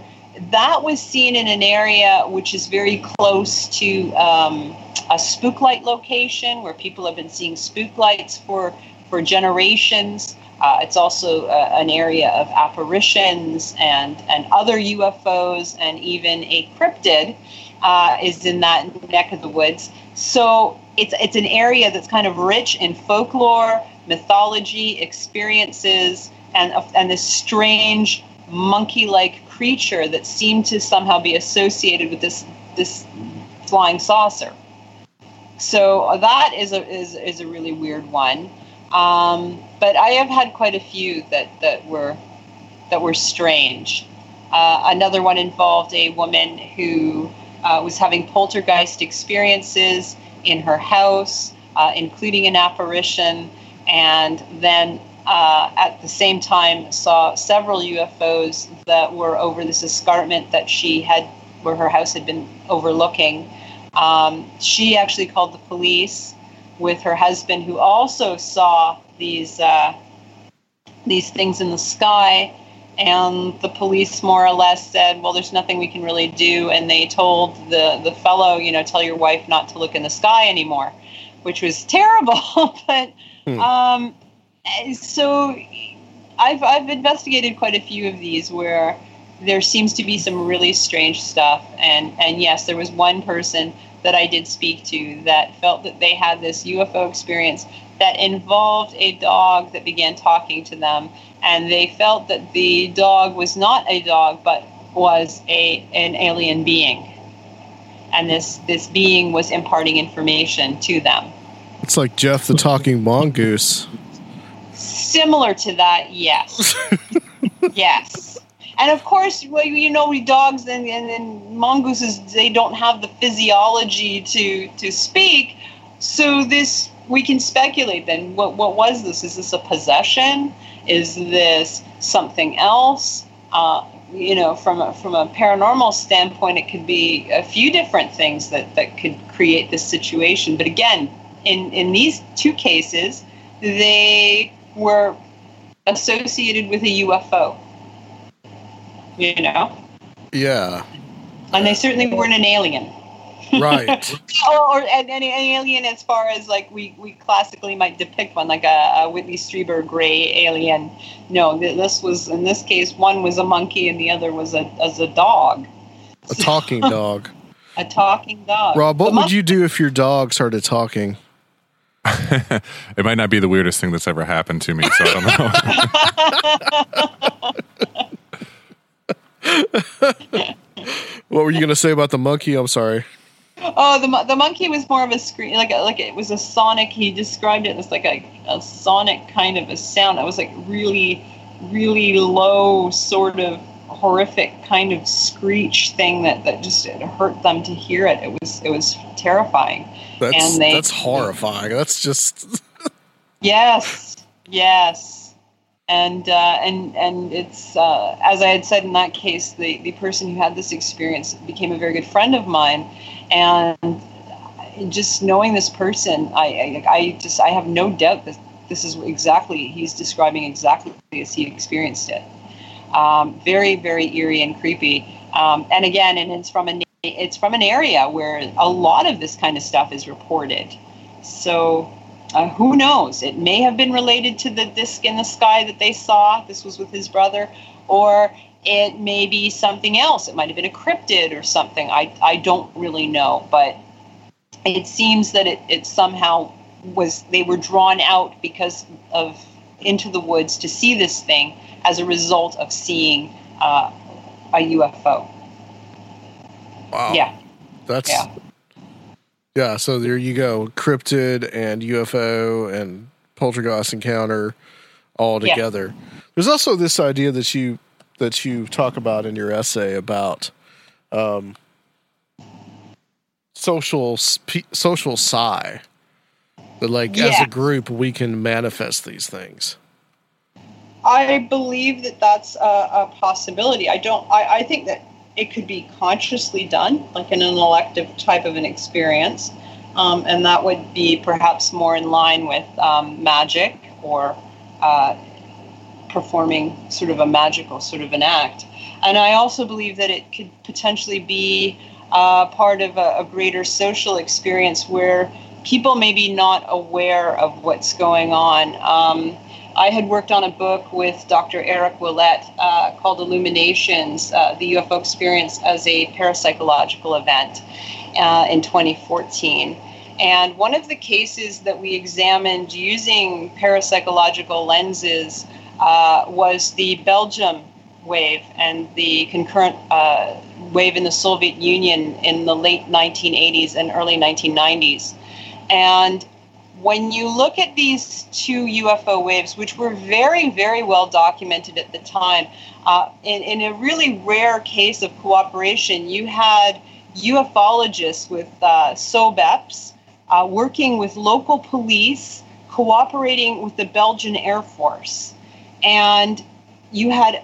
that was seen in an area which is very close to um, a spook light location where people have been seeing spook lights for, for generations. Uh, it's also uh, an area of apparitions and, and other U F Os, and even a cryptid uh, is in that neck of the woods. So it's it's an area that's kind of rich in folklore, mythology, experiences, and and this strange monkey-like creature that seemed to somehow be associated with this this flying saucer. So that is a is, is a really weird one. Um, but I have had quite a few that, that were that were strange. Uh, another one involved a woman who uh, was having poltergeist experiences in her house, uh, including an apparition, and then Uh, at the same time saw several U F Os that were over this escarpment that she had, where her house had been overlooking. Um, she actually called the police with her husband, who also saw these uh, these things in the sky, and the police more or less said, well, there's nothing we can really do, and they told the, the fellow, you know, tell your wife not to look in the sky anymore, which was terrible, but... Hmm. Um, So I've I've investigated quite a few of these where there seems to be some really strange stuff. And, and yes, there was one person that I did speak to that felt that they had this U F O experience that involved a dog that began talking to them. And they felt that the dog was not a dog, but was a an alien being. And this, this being was imparting information to them. It's like Jeff the Talking Mongoose. Similar to that, yes. Yes. And of course, well, you know, we dogs and, and, and mongooses, they don't have the physiology to, to speak. So this, we can speculate then, what what was this? Is this a possession? Is this something else? Uh, you know, from a, from a paranormal standpoint, it could be a few different things that, that could create this situation. But again, in, in these two cases, they were associated with a U F O, you know? Yeah. And they certainly weren't an alien. Right. or, or an, an alien as far as, like, we, we classically might depict one, like a, a Whitley Strieber gray alien. No, this was, in this case, one was a monkey and the other was a, as a dog. A talking dog. A talking dog. Rob, what the would monkey- you do if your dog started talking? It might not be the weirdest thing that's ever happened to me, so I don't know. What were you going to say about the monkey? I'm sorry. Oh, the the monkey was more of a scream, like a, like it was a sonic. He described it as like a, a sonic kind of a sound. It was like really, really low, sort of horrific kind of screech thing that, that just it hurt them to hear it. It was it was terrifying. That's, and they, that's horrifying. That's just. Yes. Yes. And uh, and and it's uh, as I had said in that case, the, the person who had this experience became a very good friend of mine, and just knowing this person, I I, I just I have no doubt that this is exactly he's describing exactly as he experienced it. Um, very very eerie and creepy. Um, and again, and it's from an it's from an area where a lot of this kind of stuff is reported, so. Uh, who knows? It may have been related to the disc in the sky that they saw. This was with his brother. Or it may be something else. It might have been a cryptid or something. I, I don't really know. But it seems that it, it somehow was they were drawn out because of into the woods to see this thing as a result of seeing uh, a U F O. Wow. Yeah. That's... Yeah. Yeah, so there you go. Cryptid and U F O and poltergeist encounter all together. Yeah. There's also this idea that you that you talk about in your essay about um, social sp- social psi. That like yeah. as a group we can manifest these things. I believe that that's a, a possibility. I don't. I, I think that. It could be consciously done, like an elective type of an experience, um, and that would be perhaps more in line with um, magic or uh, performing sort of a magical sort of an act. And I also believe that it could potentially be uh, part of a, a greater social experience where people may be not aware of what's going on. Um, I had worked on a book with Doctor Eric Willett uh, called Illuminations, uh, the U F O Experience as a Parapsychological Event uh, in twenty fourteen. And one of the cases that we examined using parapsychological lenses uh, was the Belgium wave and the concurrent uh, wave in the Soviet Union in the late nineteen eighties and early nineteen nineties. And when you look at these two U F O waves, which were very, very well documented at the time, uh, in, in a really rare case of cooperation, you had ufologists with uh, SOBEPs uh, working with local police, cooperating with the Belgian Air Force. And you had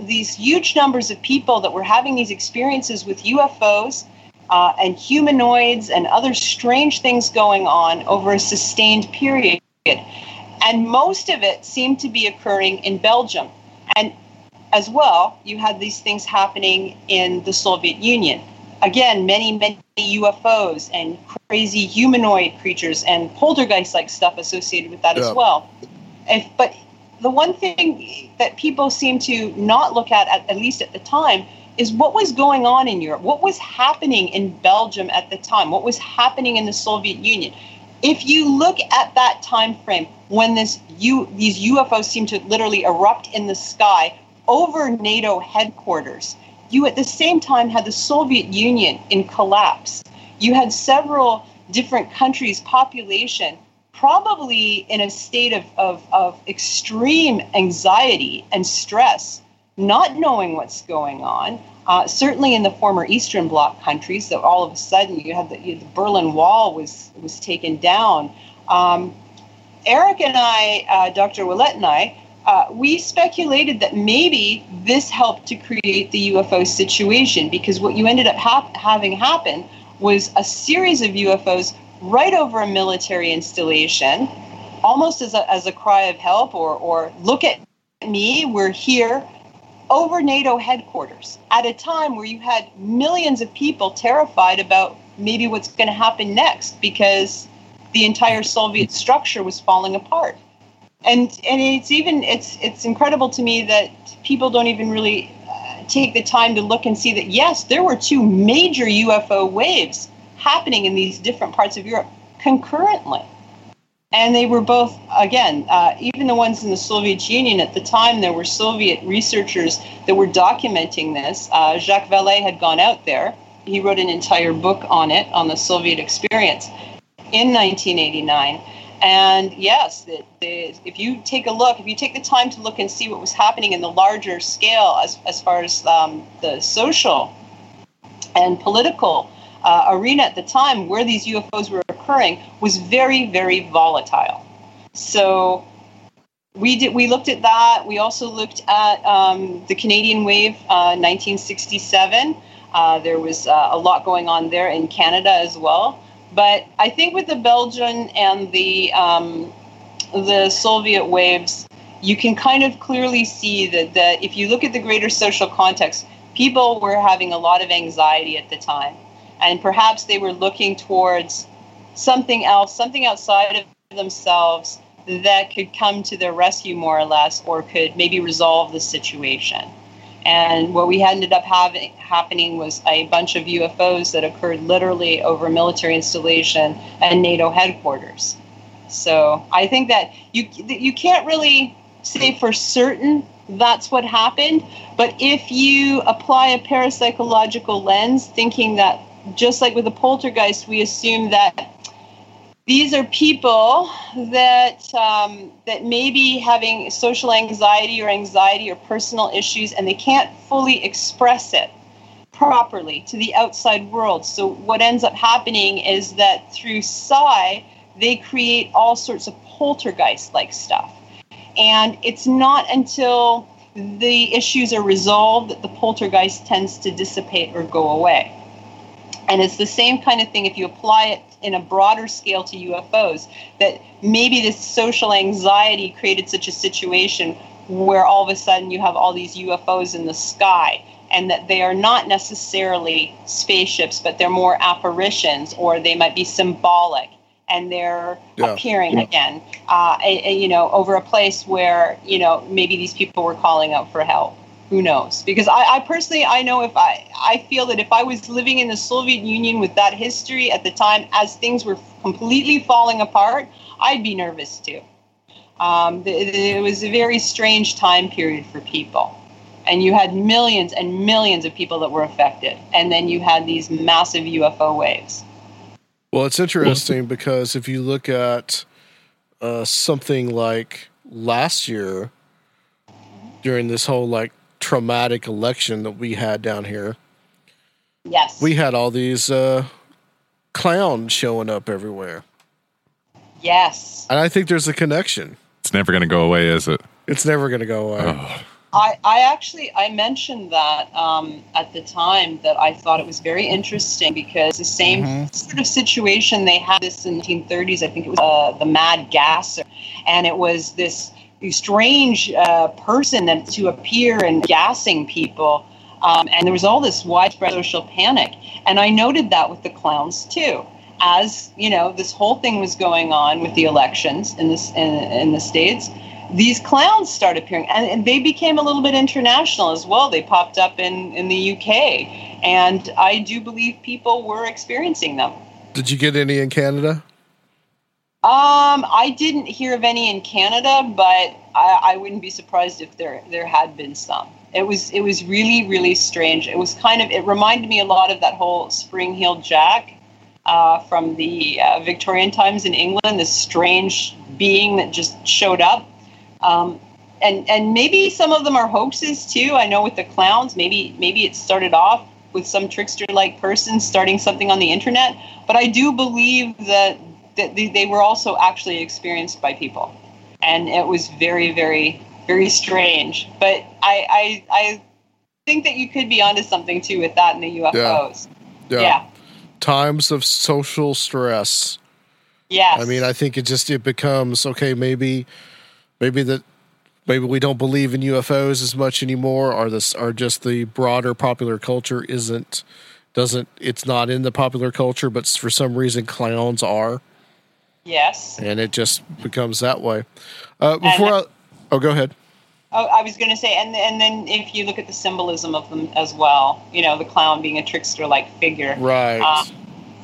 these huge numbers of people that were having these experiences with U F Os, Uh, and humanoids and other strange things going on over a sustained period. And most of it seemed to be occurring in Belgium. And as well, you had these things happening in the Soviet Union. Again, many, many U F Os and crazy humanoid creatures and poltergeist-like stuff associated with that yeah. as well. If, but the one thing that people seem to not look at, at, at least at the time, is what was going on in Europe, what was happening in Belgium at the time, what was happening in the Soviet Union. If you look at that time frame when this U, these U F Os seem to literally erupt in the sky over NATO headquarters, you at the same time had the Soviet Union in collapse. You had several different countries' population probably in a state of, of, of extreme anxiety and stress, not knowing what's going on, uh, certainly in the former Eastern Bloc countries, so all of a sudden you had the, you had the Berlin Wall was was taken down. Um, Eric and I, uh, Doctor Willett and I, uh, we speculated that maybe this helped to create the U F O situation, because what you ended up hap- having happen was a series of U F Os right over a military installation, almost as a, as a cry of help or or look at me, we're here, over NATO headquarters at a time where you had millions of people terrified about maybe what's going to happen next, because the entire Soviet structure was falling apart. And and it's even it's it's incredible to me that people don't even really uh, take the time to look and see that, yes, there were two major U F O waves happening in these different parts of Europe concurrently. And they were both, again, uh, even the ones in the Soviet Union at the time, there were Soviet researchers that were documenting this. Uh, Jacques Vallée had gone out there. He wrote an entire book on it, on the Soviet experience in nineteen eighty-nine. And yes, the, the, if you take a look, if you take the time to look and see what was happening in the larger scale as, as far as um, the social and political Uh, arena at the time where these U F Os were occurring, was very, very volatile. So we did. We looked at that. We also looked at um, the Canadian wave, uh, nineteen sixty-seven. Uh, there was uh, a lot going on there in Canada as well. But I think with the Belgian and the um, the Soviet waves, you can kind of clearly see that, that if you look at the greater social context, people were having a lot of anxiety at the time. And perhaps they were looking towards something else, something outside of themselves that could come to their rescue more or less, or could maybe resolve the situation. And what we ended up having happening was a bunch of U F Os that occurred literally over military installation and NATO headquarters. So I think that you you can't really say for certain that's what happened, but if you apply a parapsychological lens, thinking that, just like with the poltergeist, we assume that these are people that um, that may be having social anxiety or anxiety or personal issues, and they can't fully express it properly to the outside world. So what ends up happening is that through psi, they create all sorts of poltergeist-like stuff. And it's not until the issues are resolved that the poltergeist tends to dissipate or go away. And it's the same kind of thing if you apply it in a broader scale to U F Os, that maybe this social anxiety created such a situation where all of a sudden you have all these U F Os in the sky, and that they are not necessarily spaceships, but they're more apparitions, or they might be symbolic, and they're yeah, appearing yeah. again, uh, a, a, you know, over a place where, you know, maybe these people were calling out for help. Who knows? Because I, I personally, I know if I, I feel that if I was living in the Soviet Union with that history at the time, as things were completely falling apart, I'd be nervous too. Um, th- th- it was a very strange time period for people. And you had millions and millions of people that were affected. And then you had these massive U F O waves. Well, it's interesting because if you look at uh, something like last year, during this whole like traumatic election that we had down here. Yes. We had all these uh, clowns showing up everywhere. Yes. And I think there's a connection. It's never going to go away, is it? It's never going to go away. Oh. I, I actually, I mentioned that um, at the time that I thought it was very interesting because the same mm-hmm. sort of situation, they had this in the nineteen thirties, I think it was uh, the Mad Gasser. And it was this strange uh, person that to appear and gassing people. Um, and there was all this widespread social panic. And I noted that with the clowns too. As, you know, this whole thing was going on with the elections in, this, in, in the States, these clowns start appearing. And, and they became a little bit international as well. They popped up in, in the U K. And I do believe people were experiencing them. Did you get any in Canada? Um, I didn't hear of any in Canada, but I, I wouldn't be surprised if there there had been some. It was it was really really strange. It was kind of it reminded me a lot of that whole spring-heeled Jack uh, from the uh, Victorian times in England. This strange being that just showed up, um, and and maybe some of them are hoaxes too. I know with the clowns, maybe maybe it started off with some trickster-like person starting something on the internet, but I do believe that. That they were also actually experienced by people, and it was very, very, very strange. But I, I, I think that you could be onto something too with that in the U F Os. Yeah. yeah. yeah. Times of social stress. Yes. I mean, I think it just it becomes okay. Maybe, maybe that, maybe we don't believe in U F Os as much anymore, or this, or just the broader popular culture isn't doesn't, it's not in the popular culture, but for some reason clowns are. Yes. And it just becomes that way. Uh, before and, I, oh, go ahead. Oh, I was going to say, and and then if you look at the symbolism of them as well, you know, the clown being a trickster-like figure. Right. Um,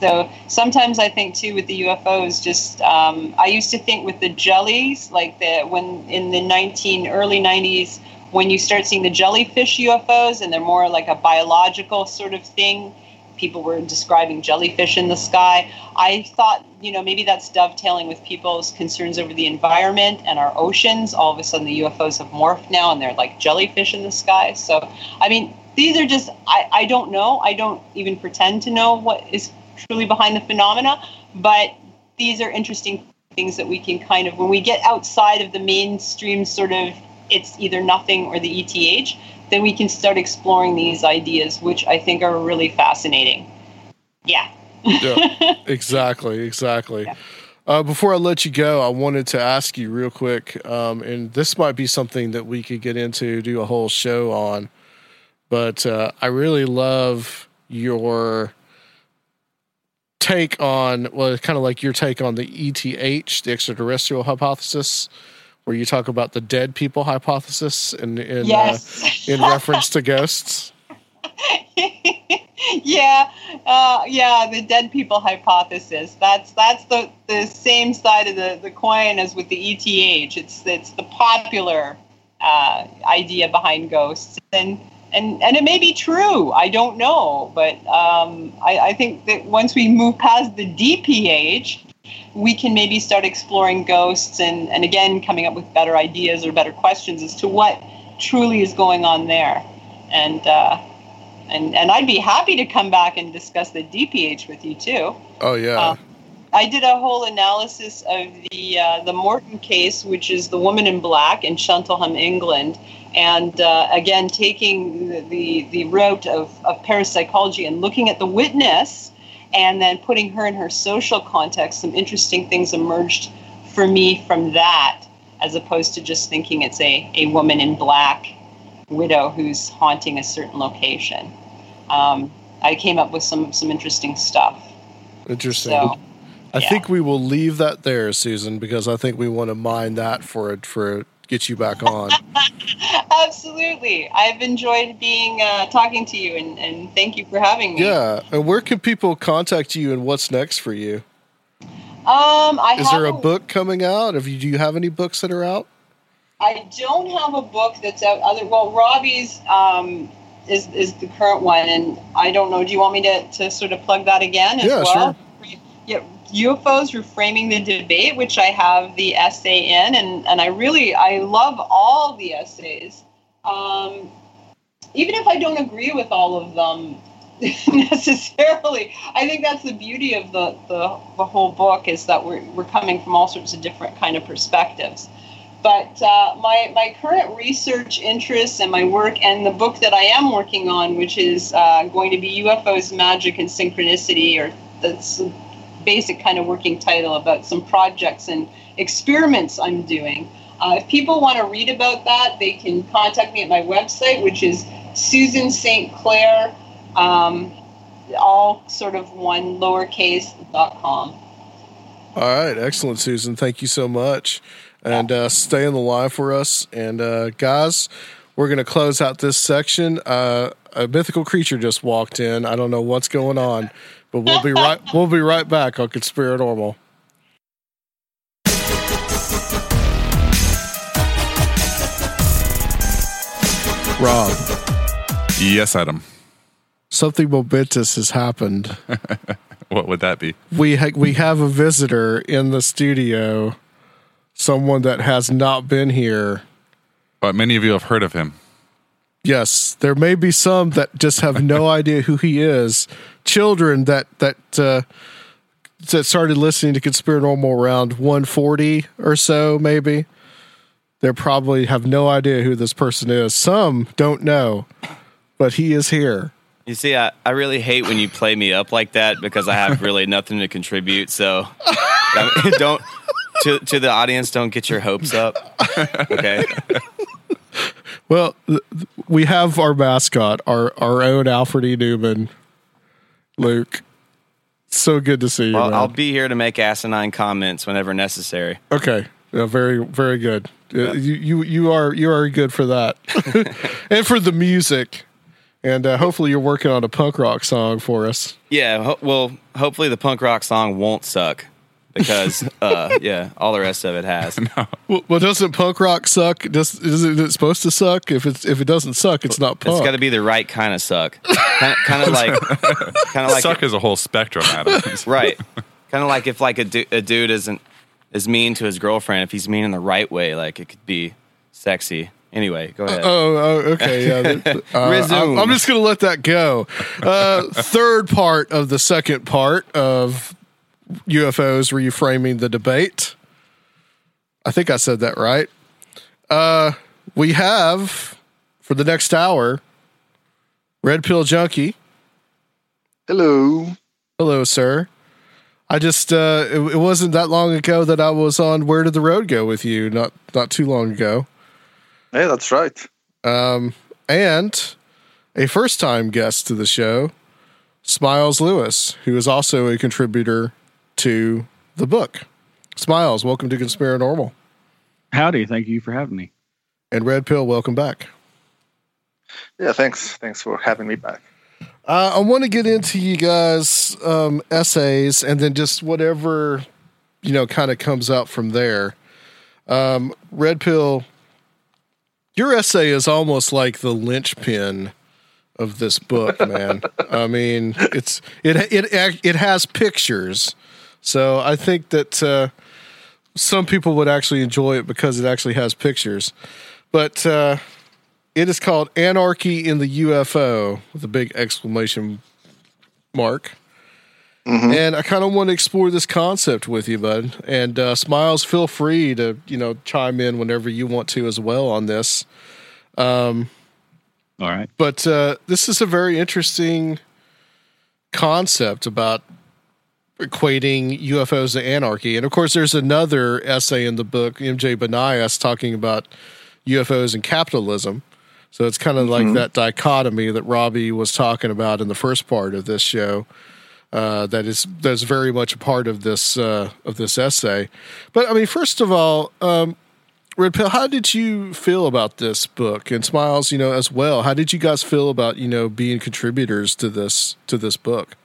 so sometimes I think too with the U F Os, just um, I used to think with the jellies, like the when in the nineteen early nineties, when you start seeing the jellyfish U F Os, and they're more like a biological sort of thing. People were describing jellyfish in the sky. I thought, you know, maybe that's dovetailing with people's concerns over the environment and our oceans. All of a sudden, the U F Os have morphed now, and they're like jellyfish in the sky. So, I mean, these are just, I, I don't know. I don't even pretend to know what is truly behind the phenomena, but these are interesting things that we can kind of, when we get outside of the mainstream sort of, it's either nothing or the E T H, then we can start exploring these ideas, which I think are really fascinating. Yeah. yeah exactly. Exactly. Yeah. Uh, before I let you go, I wanted to ask you real quick, um, and this might be something that we could get into, do a whole show on, but uh, I really love your take on, well, kind of like your take on the E T H, the extraterrestrial hypothesis, where you talk about the dead people hypothesis in in, yes. uh, in reference to ghosts. yeah, uh, yeah, the dead people hypothesis. That's that's the, the same side of the, the coin as with the E T H. It's it's the popular uh, idea behind ghosts, and and and it may be true. I don't know, but um, I, I think that once we move past the D P H, we can maybe start exploring ghosts and, and again, coming up with better ideas or better questions as to what truly is going on there. And, uh, and, and I'd be happy to come back and discuss the D P H with you too. Oh yeah. Uh, I did a whole analysis of the, uh, the Morton case, which is the woman in black in Cheltenham, England. And, uh, again, taking the, the, the route of, of parapsychology and looking at the witness, and then putting her in her social context, some interesting things emerged for me from that, as opposed to just thinking it's a, a woman in black widow who's haunting a certain location. Um, I came up with some, some interesting stuff. Interesting. So, I yeah. think we will leave that there, Susan, because I think we want to mine that for it, for get you back on. Absolutely. I've enjoyed being uh, talking to you, and, and thank you for having me. Yeah. And where can people contact you, and what's next for you? Um, I Is there a, a book coming out? Have you, do you have any books that are out? I don't have a book that's out. Other Well, Robbie's um, is, is the current one, and I don't know. Do you want me to, to sort of plug that again as yeah, well? Sure. Yeah, U F Os Reframing the Debate, which I have the essay in, and, and I really, I love all the essays. Um, even if I don't agree with all of them necessarily, I think that's the beauty of the, the, the whole book, is that we're, we're coming from all sorts of different kind of perspectives. But uh, my, my current research interests and my work, and the book that I am working on, which is uh, going to be U F Os, Magic, and Synchronicity, or that's basic kind of working title, about some projects and experiments I'm doing. Uh, if people want to read about that, they can contact me at my website, which is Susan Saint Clair, um, all sort of one lowercase dot com. All right. Excellent, Susan. Thank you so much. And uh, stay in the line for us. And uh, guys, we're going to close out this section. Uh, a mythical creature just walked in. I don't know what's going on. But we'll be right we'll be right back on Conspiranormal. Rob. Yes, Adam. Something momentous has happened. What would that be? We ha- we have a visitor in the studio, someone that has not been here. But many of you have heard of him. Yes, there may be some that just have no idea who he is. Children that that uh, that started listening to Conspiranormal around one forty or so, maybe. They probably have no idea who this person is. Some don't know, but he is here. You see, I, I really hate when you play me up like that, because I have really nothing to contribute. So don't to to the audience, don't get your hopes up. Okay. Well, we have our mascot, our, our own Alfred E. Newman. Luke. So good to see you. Well, I'll be here to make asinine comments whenever necessary. Okay. Yeah, very, very good. Yeah. You, you, you are, you are good for that, and for the music. And uh, hopefully, you're working on a punk rock song for us. Yeah. Ho- well, hopefully, the punk rock song won't suck because, uh, yeah, all the rest of it has. No. Well, well, doesn't punk rock suck? Does is it, is it supposed to suck? If it's if it doesn't suck, it's not punk. It's got to be the right kind of suck. Kind of like, kind of like suck a, is a whole spectrum, Adam. Right. Kind of like if like a, du- a dude isn't. is mean to his girlfriend, if he's mean in the right way, like it could be sexy. Anyway, go ahead. Uh, oh, oh, okay. Yeah. Uh, Resume. I'm just going to let that go. Uh, third part of the second part of U F Os Reframing the Debate. I think I said that right. Uh, we have, for the next hour, Red Pill Junkie. Hello. Hello, sir. I just, uh, it, it wasn't that long ago that I was on Where Did the Road Go with you, not not too long ago. Hey, that's right. Um, and a first-time guest to the show, Smiles Lewis, who is also a contributor to the book. Smiles, welcome to Conspiranormal. Howdy, thank you for having me. And Red Pill, welcome back. Yeah, thanks. Thanks for having me back. Uh, I want to get into you guys' um, essays and then just whatever, you know, kind of comes out from there. Um, Red Pill, your essay is almost like the linchpin of this book, man. I mean, it's it it it has pictures, so I think that uh, some people would actually enjoy it because it actually has pictures, but. Uh, It is called Anarchy in the U F O with a big exclamation mark. Mm-hmm. And I kind of want to explore this concept with you, bud. And uh, Smiles, feel free to, you know, chime in whenever you want to as well on this. Um, All right. But uh, this is a very interesting concept about equating U F Os to anarchy. And, of course, there's another essay in the book, M J Banias, talking about U F Os and capitalism. So it's kind of like mm-hmm. that dichotomy that Robbie was talking about in the first part of this show. Uh, that is that's very much a part of this uh, of this essay. But I mean, first of all, um, Red Pill, how did you feel about this book? And Smiles, you know, as well. How did you guys feel about you know being contributors to this to this book?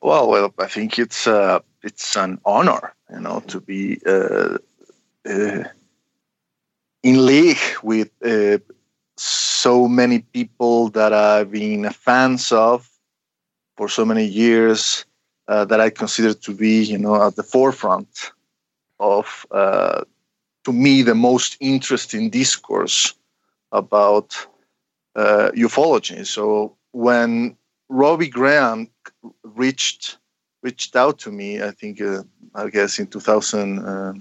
Well, well, I think it's uh, it's an honor, you know, to be. Uh, uh, in league with uh, so many people that I've been fans of for so many years uh, that I consider to be, you know, at the forefront of, uh, to me, the most interesting discourse about uh, ufology. So when Robbie Graham reached reached out to me, I think, uh, I guess in two thousand, uh,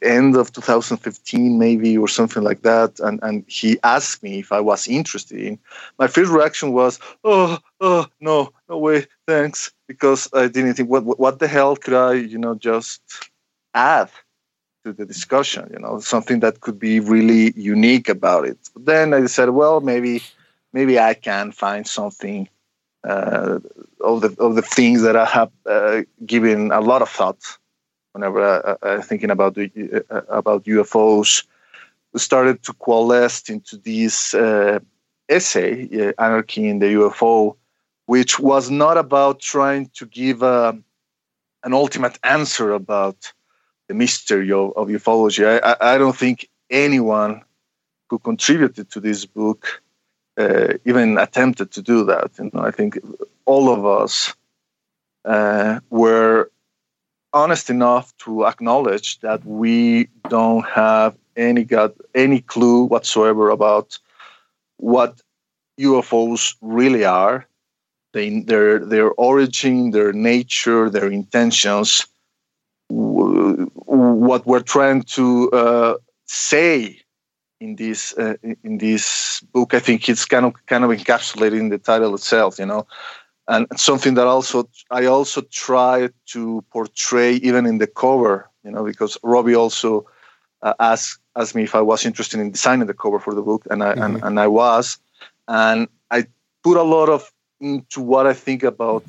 end of two thousand fifteen maybe or something like that, and and he asked me if I was interested. My first reaction was oh oh no no way thanks, because I didn't think what what the hell could I you know just add to the discussion, you know something that could be really unique about it. But then I said, well, maybe maybe I can find something uh, of the of the things that I have uh, given a lot of thought whenever I, I thinking about the, uh, about U F Os, started to coalesce into this uh, essay, uh, Anarchy in the U F O, which was not about trying to give a, an ultimate answer about the mystery of, of ufology. I, I don't think anyone who contributed to this book uh, even attempted to do that. You know, I think all of us uh, were honest enough to acknowledge that we don't have any got any clue whatsoever about what U F Os really are, they, their their origin, their nature, their intentions, w- what we're trying to uh, say in this uh, in this book. I think it's kind of kind of encapsulated in the title itself, you know. And something that also I also try to portray even in the cover, you know, because Robbie also uh, asked asked me if I was interested in designing the cover for the book, and I mm-hmm. and, and I was, and I put a lot of into what I think about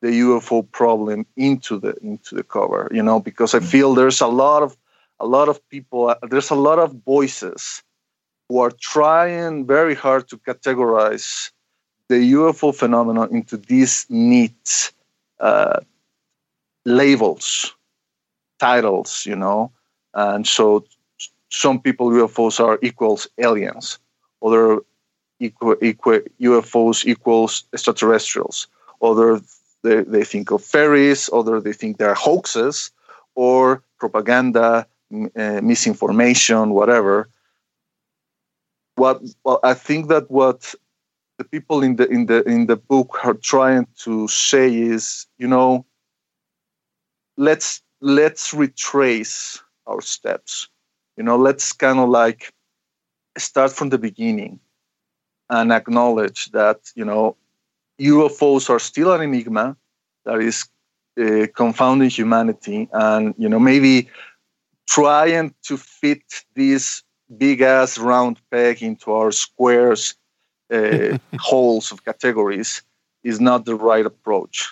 the U F O problem into the into the cover, you know, because I feel there's a lot of a lot of people, there's a lot of voices who are trying very hard to categorize the U F O phenomenon into these neat uh, labels, titles, you know, and so some people U F Os are equals aliens, other equal, equal U F Os equals extraterrestrials, other they, they think of fairies, other they think they're hoaxes or propaganda, m- uh, misinformation, whatever. What well, I think that what the people in the in the in the book are trying to say is, you know, let's let's retrace our steps. You know, let's kind of like start from the beginning and acknowledge that, you know, U F Os are still an enigma that is uh, confounding humanity, and, you know, maybe trying to fit this big ass round peg into our squares uh, holes of categories is not the right approach.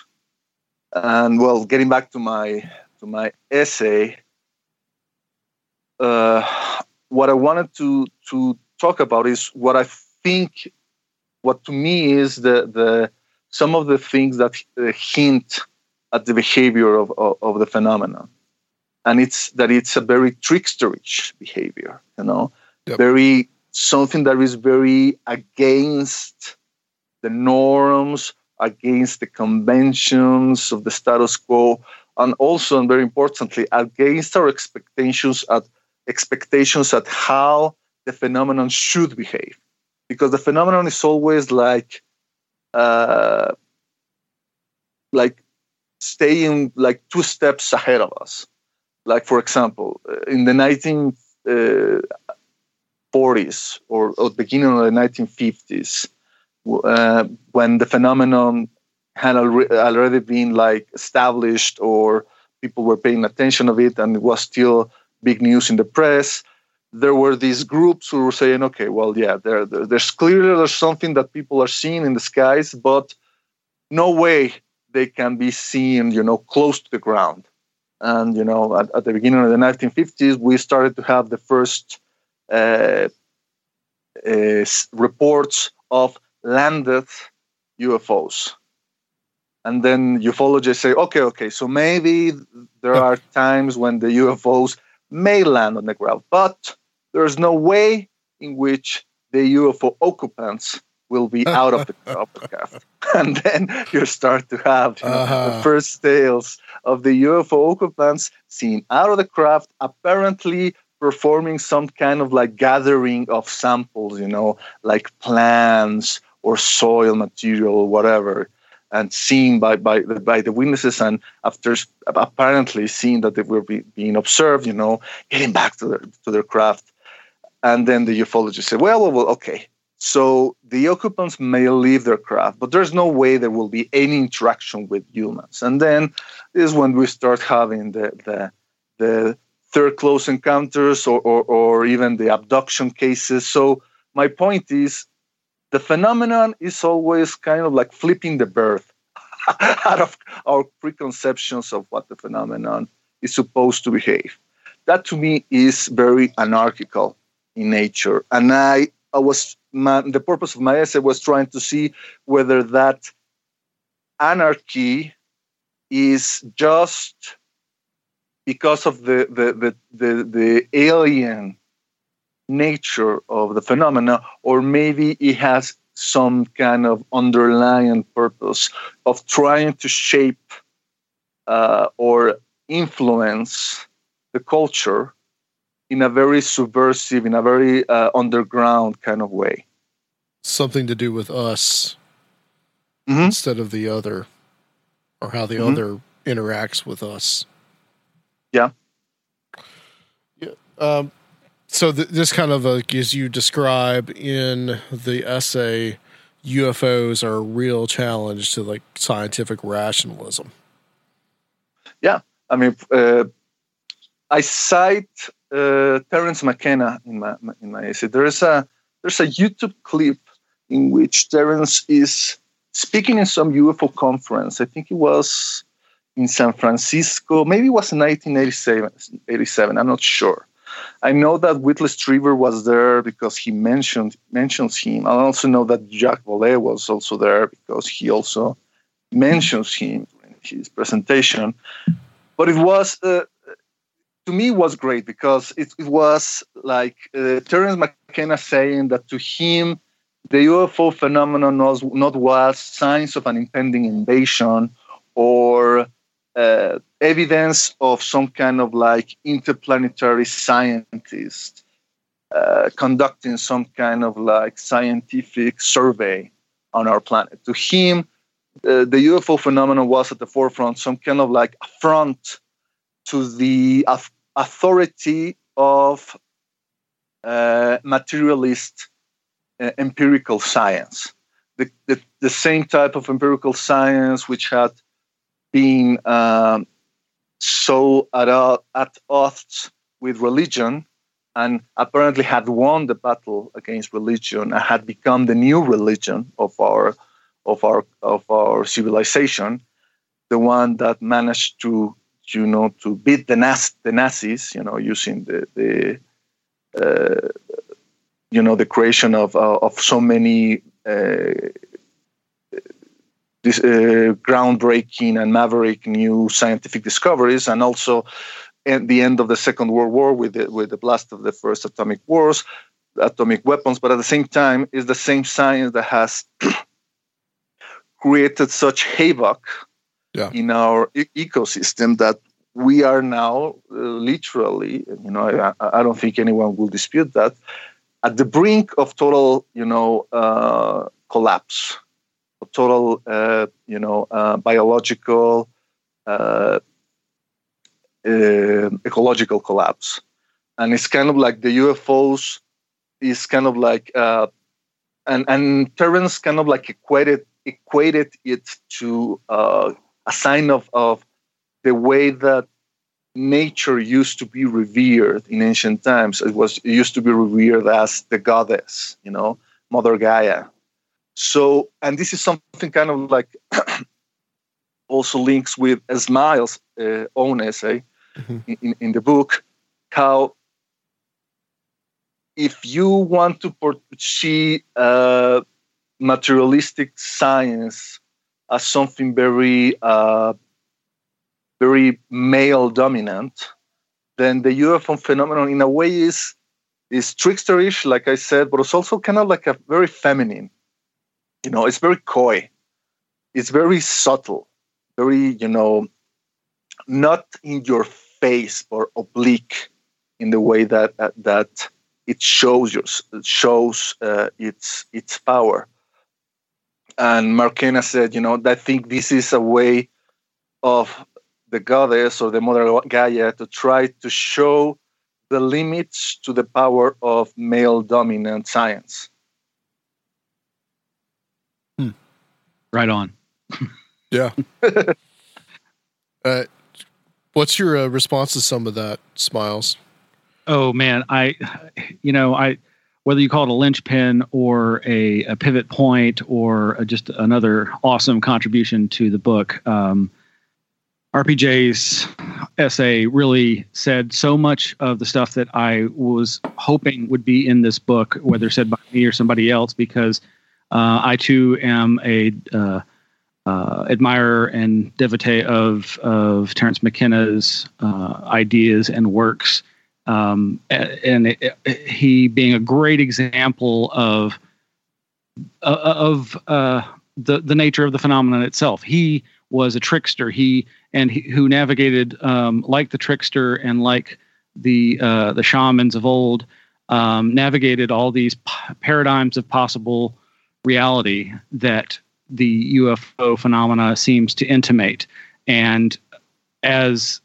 And well, getting back to my to my essay, uh, what I wanted to to talk about is what I think, what to me is the the some of the things that uh, hint at the behavior of, of of the phenomenon, and it's that it's a very tricksterish behavior, you know, yep. very something that is very against the norms, against the conventions of the status quo, and also, and very importantly, against our expectations at expectations at how the phenomenon should behave, because the phenomenon is always like, uh, like staying like two steps ahead of us. Like, for example, in the nineteen forties or, or beginning of the nineteen fifties, Uh, when the phenomenon had al- already been like established, or people were paying attention of it, and it was still big news in the press, there were these groups who were saying, "Okay, well, yeah, there, there, there's clearly there's something that people are seeing in the skies, but no way they can be seen, you know, close to the ground." And you know, at, at the beginning of the nineteen fifties, we started to have the first uh, uh, reports of landed U F Os, and then ufologists say, okay, okay, so maybe there are times when the U F Os may land on the ground, but there's no way in which the U F O occupants will be out of the aircraft. And then you start to have, you know, uh-huh. the first tales of the U F O occupants seen out of the craft, apparently performing some kind of like gathering of samples, you know, like plants or soil material or whatever, and seen by, by, by the witnesses, and after apparently seeing that they were be, being observed, you know, getting back to their, to their craft. And then the ufologists say, well, well, well, okay, so the occupants may leave their craft, but there's no way there will be any interaction with humans. And then is when we start having the the the third close encounters, or, or, or even the abduction cases. So my point is, the phenomenon is always kind of like flipping the bird out of our preconceptions of what the phenomenon is supposed to behave. That to me is very anarchical in nature. And I, I was my, the purpose of my essay was trying to see whether that anarchy is just because of the the, the, the the alien nature of the phenomena, or maybe it has some kind of underlying purpose of trying to shape uh, or influence the culture in a very subversive, in a very uh, underground kind of way. Something to do with us, mm-hmm. instead of the other, or how the mm-hmm. other interacts with us. Yeah. Yeah. Um, so th- this kind of, uh, as you describe in the essay, U F Os are a real challenge to like scientific rationalism. Yeah. I mean, uh, I cite uh, Terence McKenna in my in my essay. There is a there's a YouTube clip in which Terence is speaking in some U F O conference. I think it was in San Francisco. Maybe it was in nineteen eighty-seven. I'm not sure. I know that Whitley Strieber was there because he mentioned mentions him. I also know that Jacques Vallée was also there because he also mentions him in his presentation. But it was, uh, to me, it was great because it, it was like uh, Terence McKenna saying that to him, the U F O phenomenon was not was signs of an impending invasion or Uh, evidence of some kind of like interplanetary scientist uh, conducting some kind of like scientific survey on our planet. To him, uh, the U F O phenomenon was at the forefront, some kind of like affront to the authority of uh, materialist uh, empirical science. The, the, the same type of empirical science which had being um, so at, uh, at odds with religion, and apparently had won the battle against religion and had become the new religion of our of our of our civilization, the one that managed to you know to beat the Naz- the Nazis, you know, using the the uh, you know the creation of uh, of so many. Uh, This, uh, groundbreaking and maverick new scientific discoveries, and also at the end of the Second World War with the, with the blast of the first atomic wars, atomic weapons. But at the same time, it's the same science that has created such havoc yeah. in our e- ecosystem that we are now uh, literally, you know, I, I don't think anyone will dispute that, at the brink of total, you know, uh, collapse. Total, uh, you know, uh, biological, uh, uh, ecological collapse, and it's kind of like the U F Os is kind of like, uh, and and Terence kind of like equated equated it to uh, a sign of of the way that nature used to be revered in ancient times. It was it used to be revered as the goddess, you know, Mother Gaia. So, and this is something kind of like also links with Esmail's uh, own essay mm-hmm. in, in the book, how if you want to see uh, materialistic science as something very, uh, very male dominant, then the U F O phenomenon in a way is, is tricksterish, like I said, but it's also kind of like a very feminine. You know, it's very coy. It's very subtle, very, you know, not in your face or oblique in the way that uh, that it shows your, shows uh, its its power. And Marchena said, you know, I think this is a way of the goddess or the Mother Gaia to try to show the limits to the power of male dominant science. Right on. Yeah. uh, what's your uh, response to some of that, Smiles? Oh man, I, you know, I whether you call it a linchpin or a, a pivot point or a, just another awesome contribution to the book, um, R P J's essay really said so much of the stuff that I was hoping would be in this book, whether said by me or somebody else, because. Uh, I too am a uh, uh, admirer and devotee of of Terence McKenna's uh, ideas and works, um, and it, it, he being a great example of of uh, the the nature of the phenomenon itself. He was a trickster. He and he, who navigated um, like the trickster and like the uh, the shamans of old, um, navigated all these p- paradigms of possible. Reality that the U F O phenomena seems to intimate, and as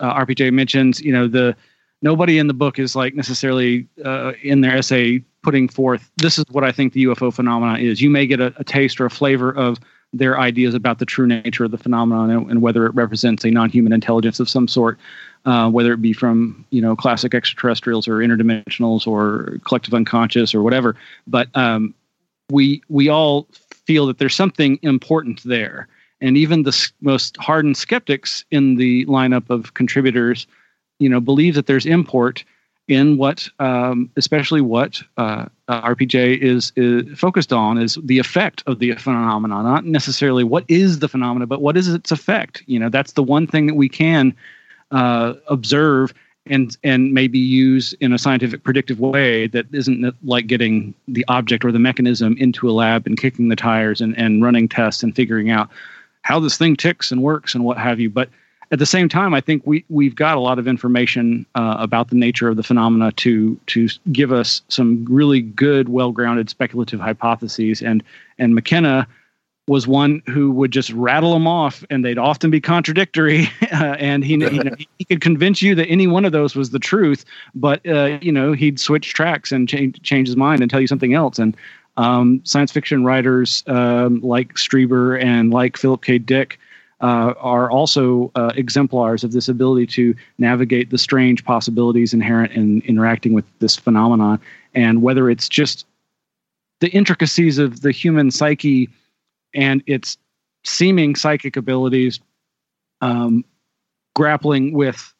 uh, R P J mentions, you know, the nobody in the book is like necessarily uh, in their essay putting forth this is what I think the U F O phenomena is. You may get a, a taste or a flavor of their ideas about the true nature of the phenomenon and, and whether it represents a non-human intelligence of some sort, uh, whether it be from you know classic extraterrestrials or interdimensionals or collective unconscious or whatever, but. Um, we we all feel that there's something important there. And even the most hardened skeptics in the lineup of contributors, you know, believe that there's import in what, um, especially what uh, R P J is, is focused on, is the effect of the phenomenon, not necessarily what is the phenomena, but what is its effect. You know, that's the one thing that we can uh, observe and and maybe use in a scientific predictive way that isn't like getting the object or the mechanism into a lab and kicking the tires and, and running tests and figuring out how this thing ticks and works and what have you. But at the same time, I think we, we've got a lot of information uh, about the nature of the phenomena to to give us some really good, well-grounded speculative hypotheses. And and McKenna was one who would just rattle them off, and they'd often be contradictory. Uh, and he, you know, he could convince you that any one of those was the truth, but uh, you know, he'd switch tracks and change change his mind and tell you something else. And um, science fiction writers um, like Streber and like Philip K. Dick uh, are also uh, exemplars of this ability to navigate the strange possibilities inherent in interacting with this phenomenon. And whether it's just the intricacies of the human psyche and its seeming psychic abilities, um, grappling with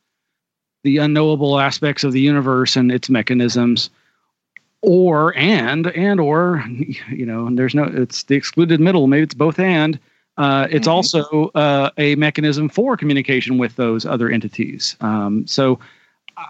the unknowable aspects of the universe and its mechanisms, or and and or you know, and there's no, it's the excluded middle. Maybe it's both and. Uh, it's mm-hmm. also uh, a mechanism for communication with those other entities. Um, so,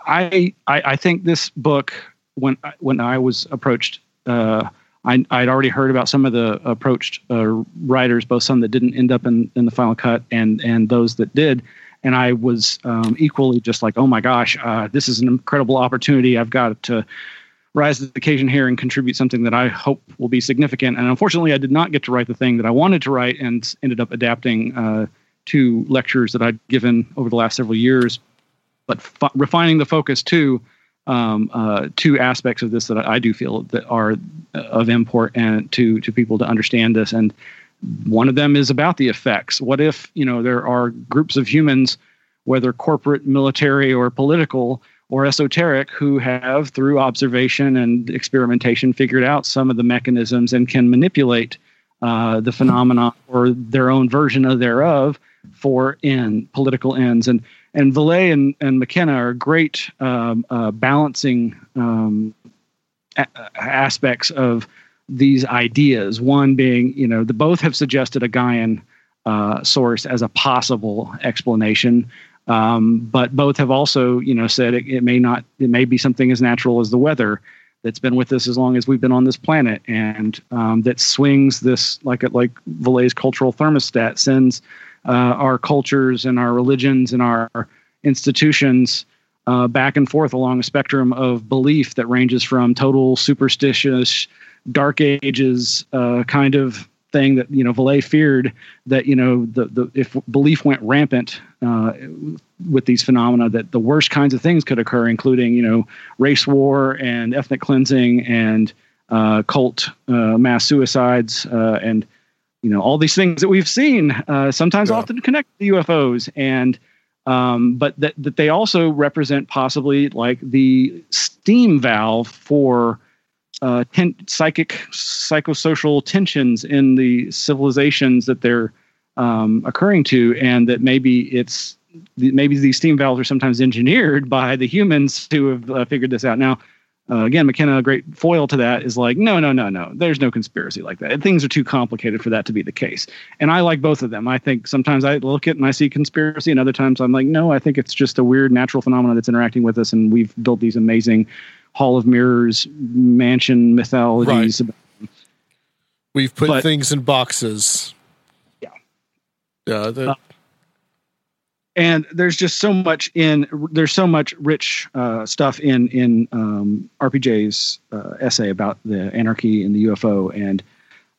I, I I think this book, when when I was approached. Uh, I, I'd already heard about some of the approached uh, writers, both some that didn't end up in, in the final cut and and those that did. And I was um, equally just like, oh my gosh, uh, this is an incredible opportunity. I've got to rise to the occasion here and contribute something that I hope will be significant. And unfortunately, I did not get to write the thing that I wanted to write and ended up adapting uh, two lectures that I'd given over the last several years, but f- refining the focus too. Um, uh, two aspects of this that I do feel that are of import and to, to people to understand this. And one of them is about the effects. What if, you know, there are groups of humans, whether corporate, military, or political, or esoteric, who have, through observation and experimentation, figured out some of the mechanisms and can manipulate uh, the phenomena or their own version of thereof for in political ends. And And Vallée and, and McKenna are great um, uh, balancing um, a- aspects of these ideas. One being, you know, the both have suggested a Gaian uh, source as a possible explanation, um, but both have also, you know, said it, it may not, it may be something as natural as the weather that's been with us as long as we've been on this planet, and um, that swings this like like Vallée's cultural thermostat sends. Uh, our cultures and our religions and our institutions uh, back and forth along a spectrum of belief that ranges from total superstitious dark ages uh, kind of thing that, you know, Vallée feared that, you know, the, the if belief went rampant uh, with these phenomena, that the worst kinds of things could occur, including, you know, race war and ethnic cleansing and uh, cult uh, mass suicides uh, and you know, all these things that we've seen, uh, sometimes yeah. often connect to U F Os, and um, but that that they also represent possibly like the steam valve for uh, ten- psychic, psychosocial tensions in the civilizations that they're um, occurring to, and that maybe it's maybe these steam valves are sometimes engineered by the humans who have uh, figured this out now. Uh, again, McKenna, a great foil to that is like, no, no, no, no. There's no conspiracy like that. Things are too complicated for that to be the case. And I like both of them. I think sometimes I look at and I see conspiracy, and other times I'm like, no, I think it's just a weird natural phenomenon that's interacting with us. And we've built these amazing Hall of Mirrors, mansion mythologies. Right. We've put but, things in boxes. Yeah. Yeah. That- uh, And there's just so much in there's so much rich uh, stuff in in um, R P J's uh, essay about the anarchy and the U F O, and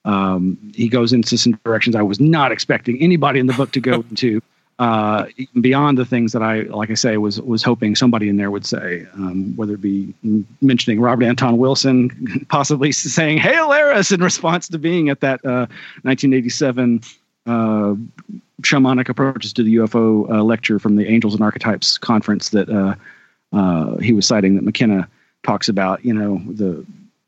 um, he goes into some directions I was not expecting anybody in the book to go into uh, beyond the things that I, like I say, was was hoping somebody in there would say, um, whether it be mentioning Robert Anton Wilson, possibly saying "Hail Eris" in response to being at that uh, nineteen eighty-seven. Uh, shamanic approaches to the U F O uh, lecture from the Angels and Archetypes conference that uh, uh, he was citing that McKenna talks about, you know, the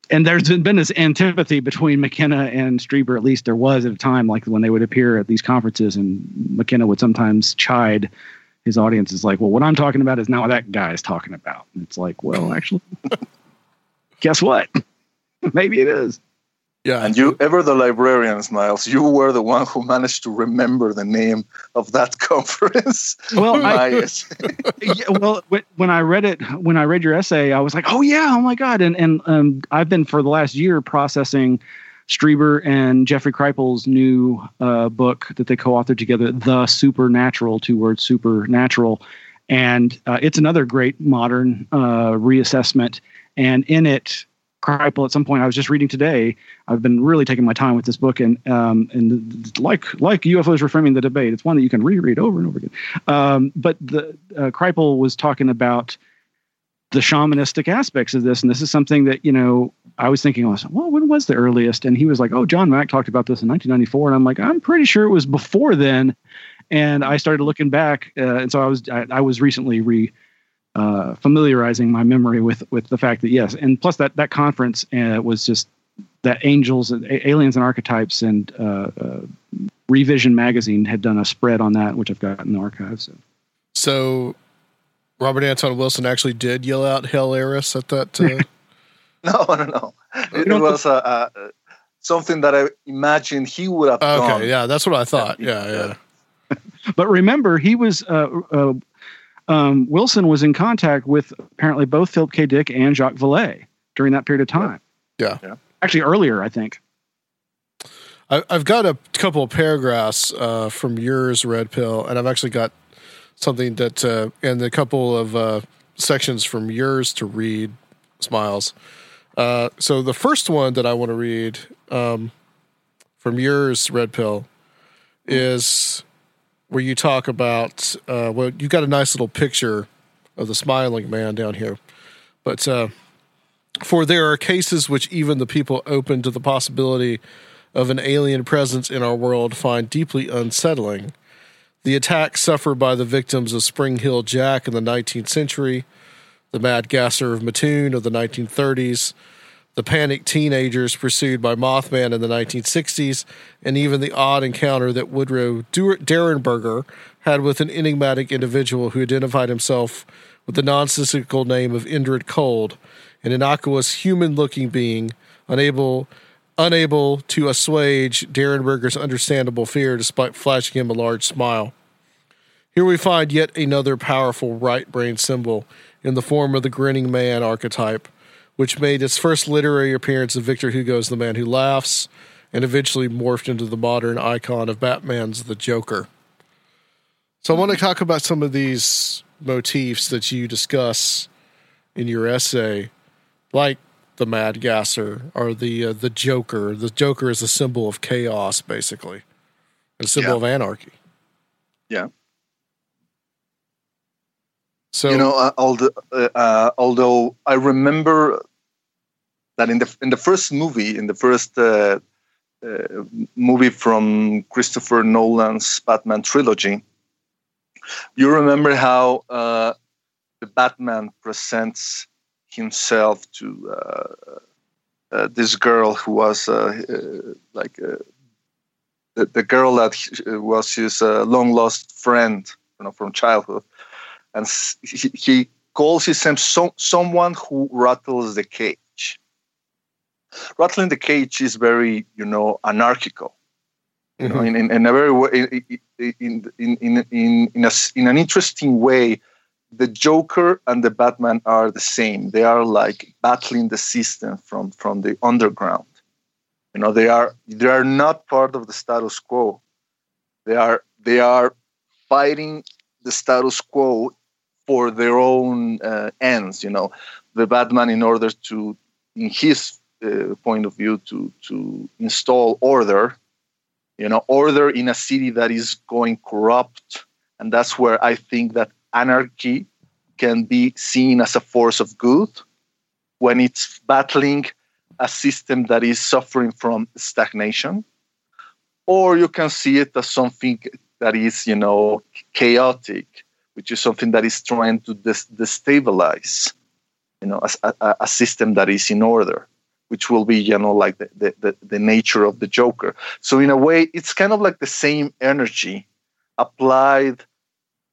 and there's been this antipathy between McKenna and Strieber. At least there was at a time, like when they would appear at these conferences, and McKenna would sometimes chide his audience. Is like, well, what I'm talking about is not what that guy is talking about. And it's like, well, actually, guess what? Maybe it is. Yeah, and you ever the librarians, Miles. You were the one who managed to remember the name of that conference. Well, I, yeah, well, when I read it, when I read your essay, I was like, oh yeah, oh my god! And and um, I've been for the last year processing Strieber and Jeffrey Kripal's new uh, book that they co-authored together, "The Supernatural," two words, supernatural, and uh, it's another great modern uh, reassessment. And in it, Kripal, at some point, I was just reading today. I've been really taking my time with this book, and um, and like like U F Os Reframing the Debate, it's one that you can reread over and over again. Um, but the uh, Kripal was talking about the shamanistic aspects of this, and this is something that, you know, I was thinking, well, when was the earliest? And he was like, oh, John Mack talked about this in nineteen ninety-four, and I'm like, I'm pretty sure it was before then. And I started looking back, uh, and so I was I, I was recently re. Uh, familiarizing my memory with, with the fact that, yes, and plus that that conference uh, was just that Angels, a- Aliens and Archetypes and uh, uh, Revision Magazine had done a spread on that, which I've got in the archives. So, so Robert Anton Wilson actually did yell out Hail Eris at that? Uh... no, no, no. It, it was uh, uh, something that I imagined he would have okay, done. Okay, yeah, that's what I thought. Yeah, yeah. yeah. But remember, he was... Uh, uh, Um, Wilson was in contact with apparently both Philip K. Dick and Jacques Vallée during that period of time. Yeah. yeah. Actually earlier, I think. I, I've got a couple of paragraphs uh, from yours, Red Pill, and I've actually got something that, uh, and a couple of uh, sections from yours to read, Smiles. Uh, so the first one that I want to read um, from yours, Red Pill, is... where you talk about, uh, well, you got a nice little picture of the smiling man down here. But, uh, for there are cases which even the people open to the possibility of an alien presence in our world find deeply unsettling. The attack suffered by the victims of Spring Hill Jack in the nineteenth century, the mad gasser of Mattoon of the nineteen thirties, the panicked teenagers pursued by Mothman in the nineteen sixties, and even the odd encounter that Woodrow Derenberger had with an enigmatic individual who identified himself with the nonsensical name of Indrid Cold, an innocuous human-looking being unable unable to assuage Derenberger's understandable fear despite flashing him a large smile. Here we find yet another powerful right-brain symbol in the form of the grinning man archetype, which made its first literary appearance in Victor Hugo's The Man Who Laughs and eventually morphed into the modern icon of Batman's The Joker. So I want to talk about some of these motifs that you discuss in your essay, like the Mad Gasser or the uh, the Joker. The Joker is a symbol of chaos, basically, and a symbol yeah. of anarchy. Yeah. So, you know, uh, although, uh, uh, although I remember that in the in the first movie, in the first uh, uh, movie from Christopher Nolan's Batman trilogy, you remember how uh, the Batman presents himself to uh, uh, this girl who was uh, uh, like uh, the, the girl that was his uh, long lost friend, you know, from childhood. And he calls himself so, someone who rattles the cage. Rattling the cage is very, you know, anarchical. You mm-hmm. know, in, in, in a very in in in in in, a, in an interesting way, the Joker and the Batman are the same. They are like battling the system from, from the underground. You know, they are they are not part of the status quo. They are they are fighting the status quo for their own uh, ends, you know, the Batman in order to, in his uh, point of view, to to install order, you know, order in a city that is going corrupt. And that's where I think that anarchy can be seen as a force of good when it's battling a system that is suffering from stagnation. Or you can see it as something that is, you know, chaotic, which is something that is trying to des- destabilize, you know, a, a, a system that is in order. which will be, you know, like the, the, the, the nature of the Joker. So in a way, it's kind of like the same energy applied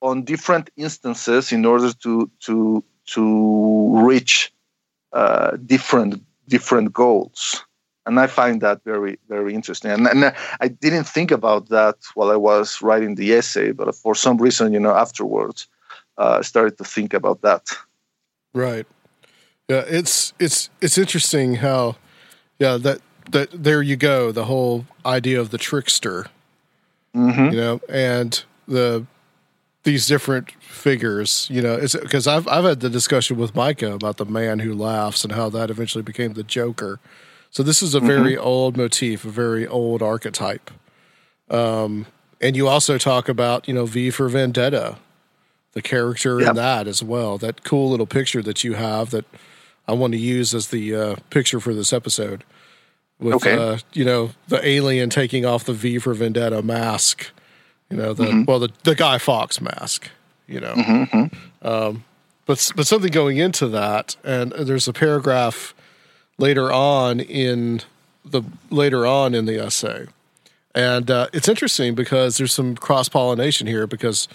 on different instances in order to to to reach uh, different different goals. And I find that very, very interesting. And, and I didn't think about that while I was writing the essay, but for some reason, you know, afterwards, uh, I started to think about that. Right. Yeah, it's it's it's interesting how, yeah, that that there you go, the whole idea of the trickster, mm-hmm. you know, and the these different figures, you know, it's because I've I've had the discussion with Micah about the man who laughs and how that eventually became the Joker. So this is a very mm-hmm. old motif, a very old archetype. Um, and you also talk about, you know, V for Vendetta, the character yep. in that as well, that cool little picture that you have that I want to use as the uh, picture for this episode with, okay. uh, you know, the alien taking off the V for Vendetta mask, you know, the mm-hmm. well, the, the Guy Fawkes mask, you know. Mm-hmm. Um, but, but something going into that, and there's a paragraph later on in the later on in the essay. And uh, it's interesting because there's some cross-pollination here because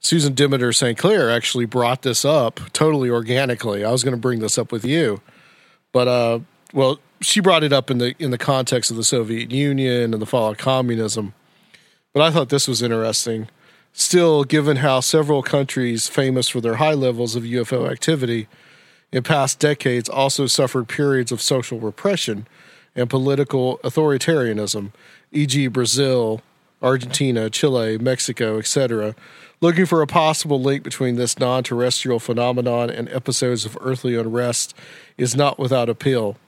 Susan Demeter Saint Clair actually brought this up totally organically. I was going to bring this up with you, but uh, well, she brought it up in the in the context of the Soviet Union and the fall of communism. But I thought this was interesting. Still, given how several countries famous for their high levels of U F O activity in past decades also suffered periods of social repression and political authoritarianism, for example. Brazil, Argentina, Chile, Mexico, et cetera, looking for a possible link between this non-terrestrial phenomenon and episodes of earthly unrest is not without appeal.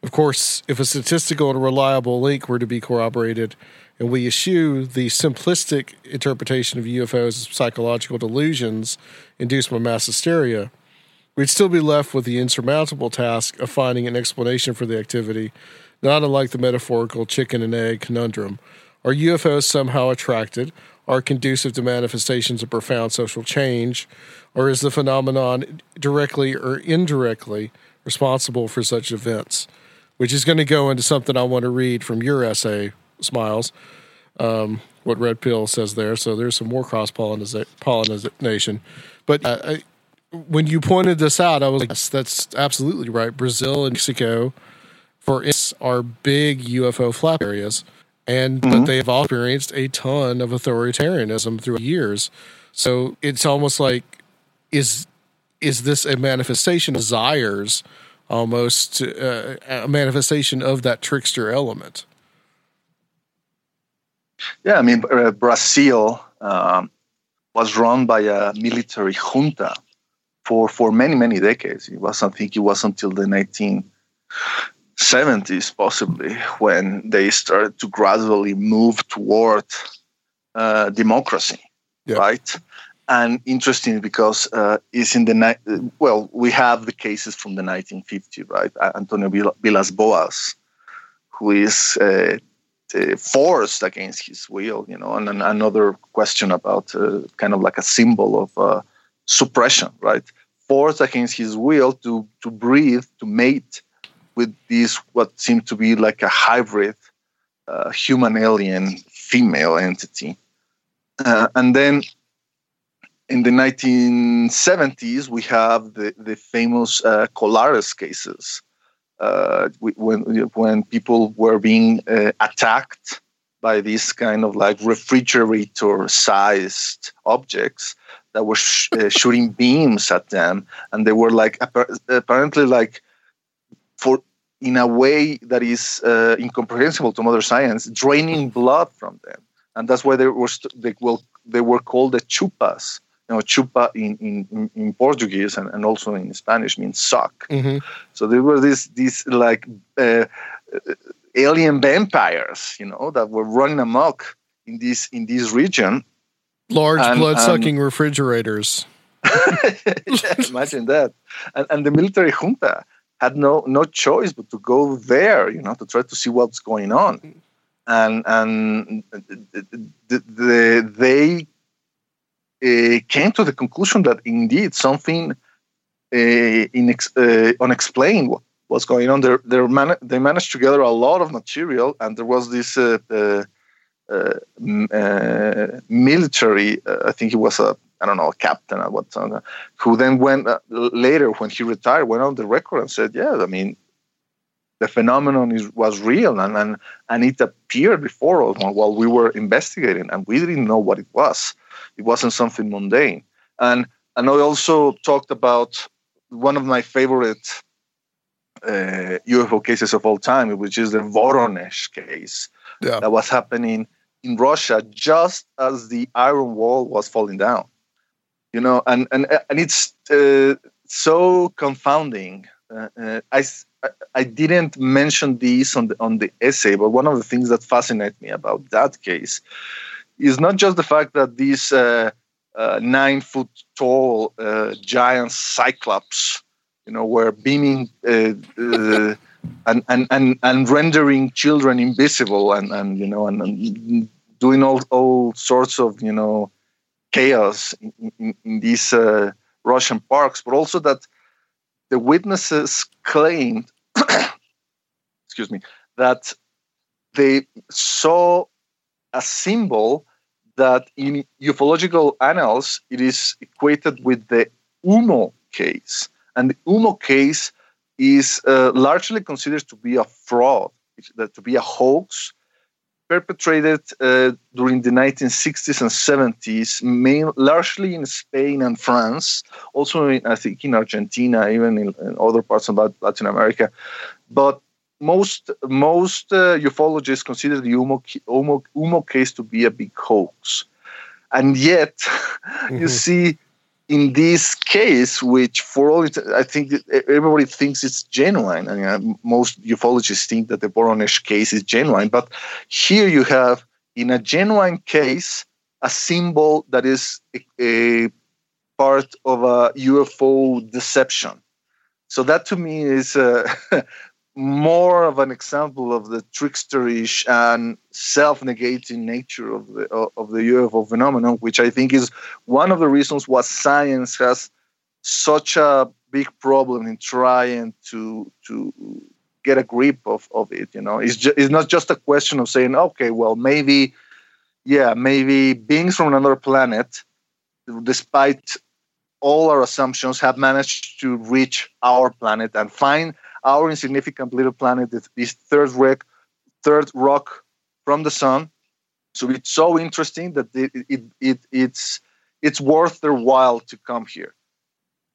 Of course, if a statistical and reliable link were to be corroborated, and we eschew the simplistic interpretation of U F Os as psychological delusions induced by mass hysteria, we'd still be left with the insurmountable task of finding an explanation for the activity, not unlike the metaphorical chicken and egg conundrum. Are U F Os somehow attracted? Are conducive to manifestations of profound social change? Or is the phenomenon directly or indirectly responsible for such events? Which is going to go into something I want to read from your essay, Smiles, um, what Red Pill says there. So there's some more cross-pollination. But uh, I... when you pointed this out, I was like, yes, that's absolutely right. Brazil and Mexico, for instance, are big U F O flap areas, and mm-hmm. but they've all experienced a ton of authoritarianism throughout the years. So it's almost like, is is this a manifestation of desires, almost uh, a manifestation of that trickster element? Yeah, I mean, uh, Brazil um, was run by a military junta for for many, many decades. It was, I think it was until the nineteen seventies, possibly, when they started to gradually move toward uh, democracy, yeah. right? And interesting because uh, it's in the, ni- well, we have the cases from the nineteen fifties, right? Antonio Vilas Boas, who is uh, forced against his will, you know, and, and another question about uh, kind of like a symbol of uh, suppression, right? Forced against his will to to breathe, to mate with this what seemed to be like a hybrid uh, human alien female entity. Uh, and then in the nineteen seventies, we have the the famous uh, Colares cases, uh, when when people were being uh, attacked by these kind of like refrigerator-sized objects that were sh- uh, shooting beams at them, and they were like app- apparently like for in a way that is uh, incomprehensible to modern science, draining blood from them, and that's why they were st- they will they were called the chupas, you know, chupa in in, in Portuguese and, and also in Spanish means suck. Mm-hmm. So there were these these like uh, alien vampires, you know, that were running amok in this in this region. Large and, blood-sucking and, refrigerators. Yeah, imagine that. And, and the military junta had no no choice but to go there, you know, to try to see what's going on. And and the, the, they uh, came to the conclusion that indeed something uh, inex- uh, unexplained what's going on. They're, they're man- they managed to gather a lot of material, and there was this uh, uh, uh, m- uh, military, uh, I think he was a, I don't know, a captain at what time, who then went uh, later when he retired, went on the record and said, yeah, I mean, the phenomenon is, was real, and, and, and it appeared before us while we were investigating, and we didn't know what it was. It wasn't something mundane. And and I also talked about one of my favorite uh, U F O cases of all time, which is the Voronezh case yeah. that was happening in Russia just as the Iron Wall was falling down. You know, and and and it's uh, so confounding. Uh, uh, I. I didn't mention this on the, on the essay, but one of the things that fascinates me about that case is not just the fact that this uh, uh, nine-foot-tall uh, giant cyclops, you know, were beaming uh, uh, and, and and and rendering children invisible, and, and you know, and, and doing all all sorts of you know chaos in, in, in these uh, Russian parks, but also that the witnesses claimed. Excuse me, that they saw a symbol that in ufological annals, it is equated with the U M O case. And the U M O case is uh, largely considered to be a fraud, to be a hoax perpetrated uh, during the nineteen sixties and seventies, main, largely in Spain and France, also in, I think in Argentina, even in, in other parts of Latin America. But most most uh, ufologists consider the U M O, U M O, U M O case to be a big hoax. And yet, mm-hmm. you see, in this case, which for all it, I think everybody thinks it's genuine. I mean, most ufologists think that the Voronezh case is genuine, but here you have, in a genuine case, a symbol that is a, a part of a U F O deception. So that to me is uh, more of an example of the tricksterish and self-negating nature of the of the U F O phenomenon, which I think is one of the reasons why science has such a big problem in trying to to get a grip of, of it. You know, it's ju- it's not just a question of saying, okay, well, maybe, yeah, maybe beings from another planet, despite all our assumptions, have managed to reach our planet and find our insignificant little planet, this third rock, third rock from the sun. So it's so interesting that it, it, it it's it's worth their while to come here.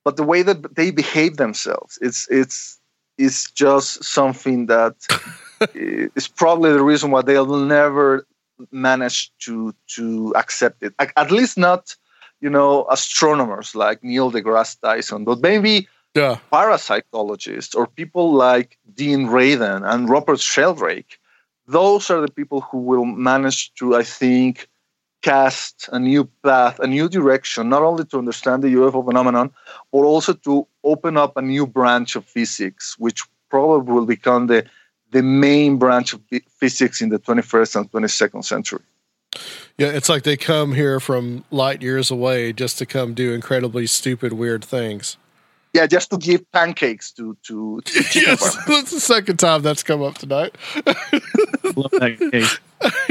But the way that they behave themselves, it's it's it's just something that is probably the reason why they'll never manage to to accept it. At least not, you know, astronomers like Neil deGrasse Tyson, but maybe. Yeah. Parapsychologists or people like Dean Radin and Robert Sheldrake, those are the people who will manage to, I think, cast a new path, a new direction, not only to understand the U F O phenomenon, but also to open up a new branch of physics, which probably will become the, the main branch of physics in the twenty-first and twenty-second century. Yeah, it's like they come here from light years away just to come do incredibly stupid, weird things. Yeah, just to give pancakes to to. to yes, farmers. That's the second time that's come up tonight. Love that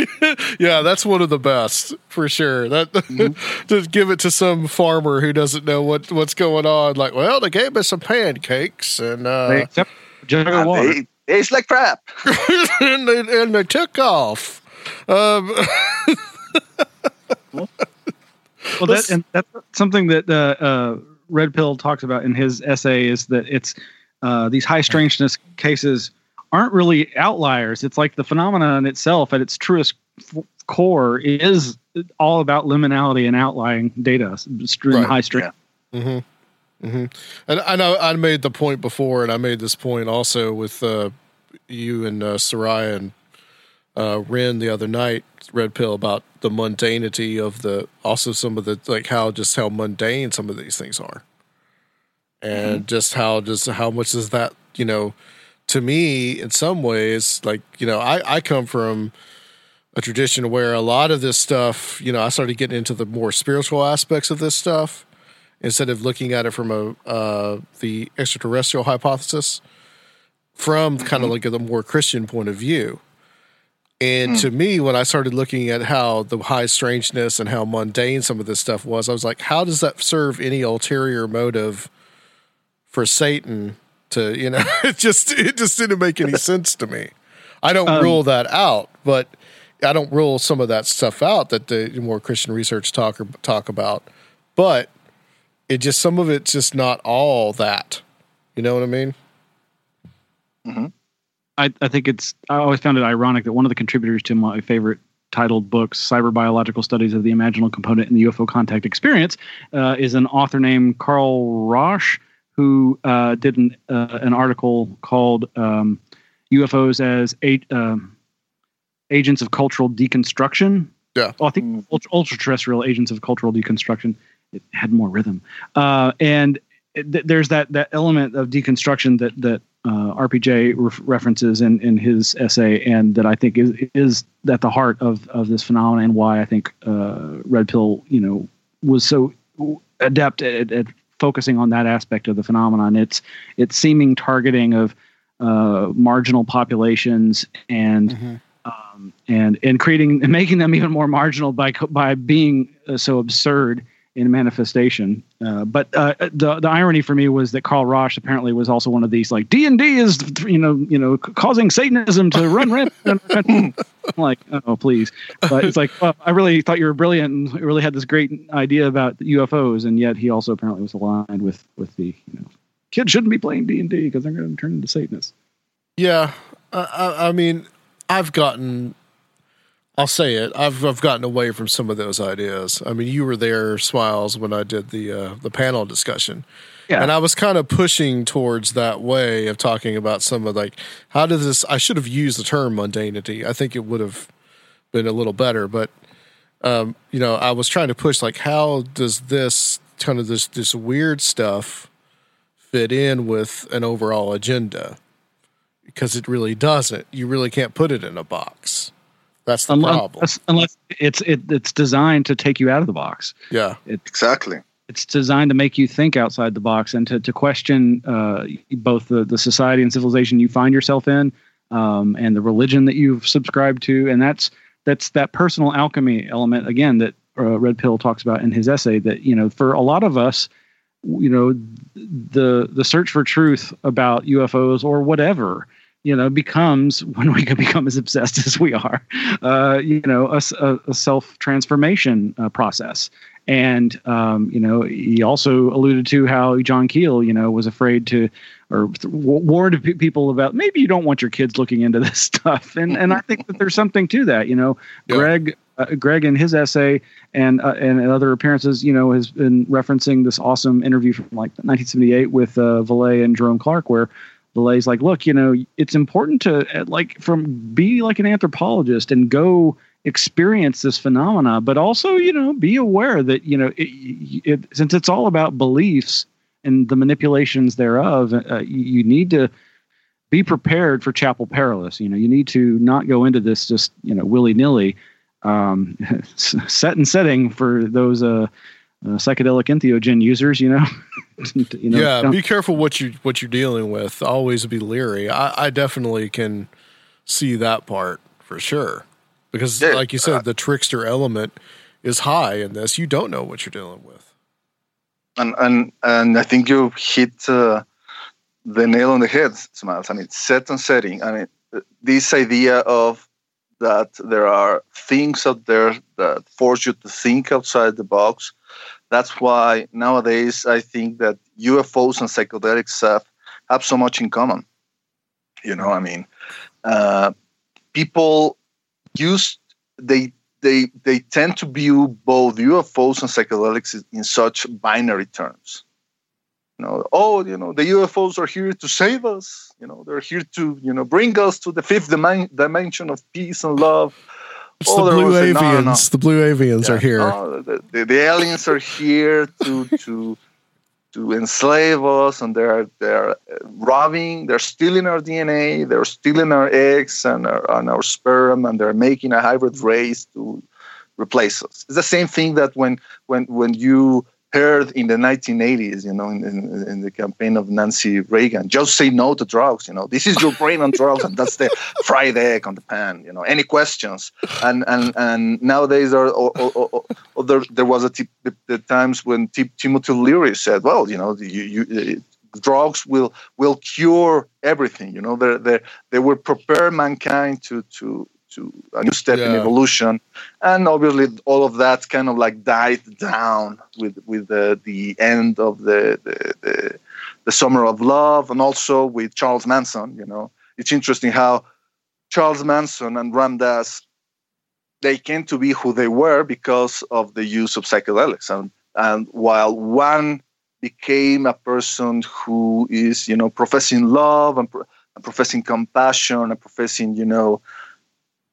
cake. Yeah, that's one of the best for sure. That mm-hmm. Just give it to some farmer who doesn't know what, what's going on. Like, well, they gave me some pancakes and uh, they kept jug of water. They taste like crap, and, they, and they took off. Um, well, well that, and that's something that. Uh, uh, Red Pill talks about in his essay is that it's uh, these high strangeness cases aren't really outliers. It's like the phenomenon itself at its truest f- core is all about liminality and outlying data, string, right. High strangeness. Yeah. Mm-hmm. Mm-hmm. And I know I made the point before, and I made this point also with uh, you and uh, Soraya and uh, Ren the other night, Red Pill, about the mundanity of the, also some of the, like how, just how mundane some of these things are. And mm-hmm. just how, just how much is that, you know, to me in some ways, like, you know, I, I come from a tradition where a lot of this stuff, you know, I started getting into the more spiritual aspects of this stuff instead of looking at it from a, uh, the extraterrestrial hypothesis. from mm-hmm. kind of like a more Christian point of view. And mm. to me, when I started looking at how the high strangeness and how mundane some of this stuff was, I was like, how does that serve any ulterior motive for Satan to, you know, it just, it just didn't make any sense to me. I don't um, rule that out, but I don't rule some of that stuff out that the more Christian research talk, talk about, but it just, some of it's just not all that, you know what I mean? Mm-hmm. I, I think it's, I always found it ironic that one of the contributors to my favorite titled books, Cyberbiological Studies of the Imaginal Component in the U F O Contact Experience, uh, is an author named Carl Rosch, who uh, did an, uh, an article called um, U F Os as a, um, Agents of Cultural Deconstruction. Yeah. Oh, I think ultra, ultra-terrestrial Agents of Cultural Deconstruction. It had more rhythm. Uh, and th- there's that that element of deconstruction that, that, Uh, R P J re- references in, in his essay, and that I think is is at the heart of, of this phenomenon, and why I think uh, Red Pill, you know, was so adept at, at focusing on that aspect of the phenomenon. It's it's seeming targeting of uh, marginal populations and mm-hmm. um, and and creating and making them even more marginal by by being so absurd in manifestation. Uh, but uh, the the irony for me was that Carl Rosch apparently was also one of these, like, D and D is, you know, you know, causing Satanism to run rampant. I'm like, oh, please. But it's like, well, I really thought you were brilliant and really had this great idea about U F Os. And yet he also apparently was aligned with, with the, you know, kids shouldn't be playing D and D because they're going to turn into Satanists. Yeah. I, I mean, I've gotten... I'll say it. I've I've gotten away from some of those ideas. I mean, you were there, Smiles, when I did the uh, the panel discussion, yeah. And I was kind of pushing towards that way of talking about some of, like, how does this? I should have used the term mundanity. I think it would have been a little better. But um, you know, I was trying to push, like, how does this kind of this this weird stuff fit in with an overall agenda? Because it really doesn't. You really can't put it in a box. That's the unless, problem. Unless it's it, it's designed to take you out of the box. Yeah, it, exactly. It's designed to make you think outside the box and to to question uh, both the, the society and civilization you find yourself in, um, and the religion that you've subscribed to. And that's that's that personal alchemy element again that uh, Red Pill talks about in his essay. That, you know, for a lot of us, you know, the the search for truth about U F Os or whatever, you know, becomes, when we can become as obsessed as we are, uh, you know, a, a, a self-transformation uh, process. And, um, you know, he also alluded to how John Keel, you know, was afraid to, or th- warned p- people about, maybe you don't want your kids looking into this stuff. And and I think that there's something to that, you know. Yeah. Greg, uh, Greg in his essay and, uh, and other appearances, you know, has been referencing this awesome interview from like nineteen seventy-eight with uh, Vallée and Jerome Clark, where Valée's like, look, you know, it's important to like from be like an anthropologist and go experience this phenomena, but also, you know, be aware that, you know, it, it, since it's all about beliefs and the manipulations thereof, uh, you, you need to be prepared for Chapel Perilous. You know, you need to not go into this just, you know, willy nilly, um, set and setting for those uh, uh, psychedelic entheogen users, you know. You know, yeah, be careful what you what you're dealing with. Always be leery. I, I definitely can see that part for sure, because, yeah, like you said, uh, the trickster element is high in this. You don't know what you're dealing with, and and and I think you hit uh, the nail on the head, Smiles. I mean, set and setting. I mean, this idea of that there are things out there that force you to think outside the box. That's why nowadays I think that U F Os and psychedelic stuff have so much in common. You know, I mean, uh, people use they they they tend to view both U F Os and psychedelics in such binary terms. You know, oh, you know, the U F Os are here to save us. You know, they're here to, you know, bring us to the fifth dim- dimension of peace and love. It's oh, the, blue a, no, no. the blue avians. Yeah, are here. No, the, the, the aliens are here to to to enslave us, and they're they're robbing. They're stealing our D N A. They're stealing our eggs and our, and our sperm, and they're making a hybrid race to replace us. It's the same thing that when when when you heard in the nineteen eighties, you know, in, in, in the campaign of Nancy Reagan. Just say no to drugs, you know. This is your brain on drugs, and that's the fried egg on the pan, you know. Any questions? And and, and nowadays, are, or, or, or, or there, there was a t- the, the times when t- Timothy Leary said, well, you know, you, you, it, drugs will will cure everything, you know. They they they will prepare mankind to to. to a new step yeah. in evolution. And obviously all of that kind of like died down with with the, the end of the the, the the Summer of Love, and also with Charles Manson. You know, it's interesting how Charles Manson and Ram Dass, they came to be who they were because of the use of psychedelics. And and while one became a person who is, you know, professing love and, pro- and professing compassion and professing, you know,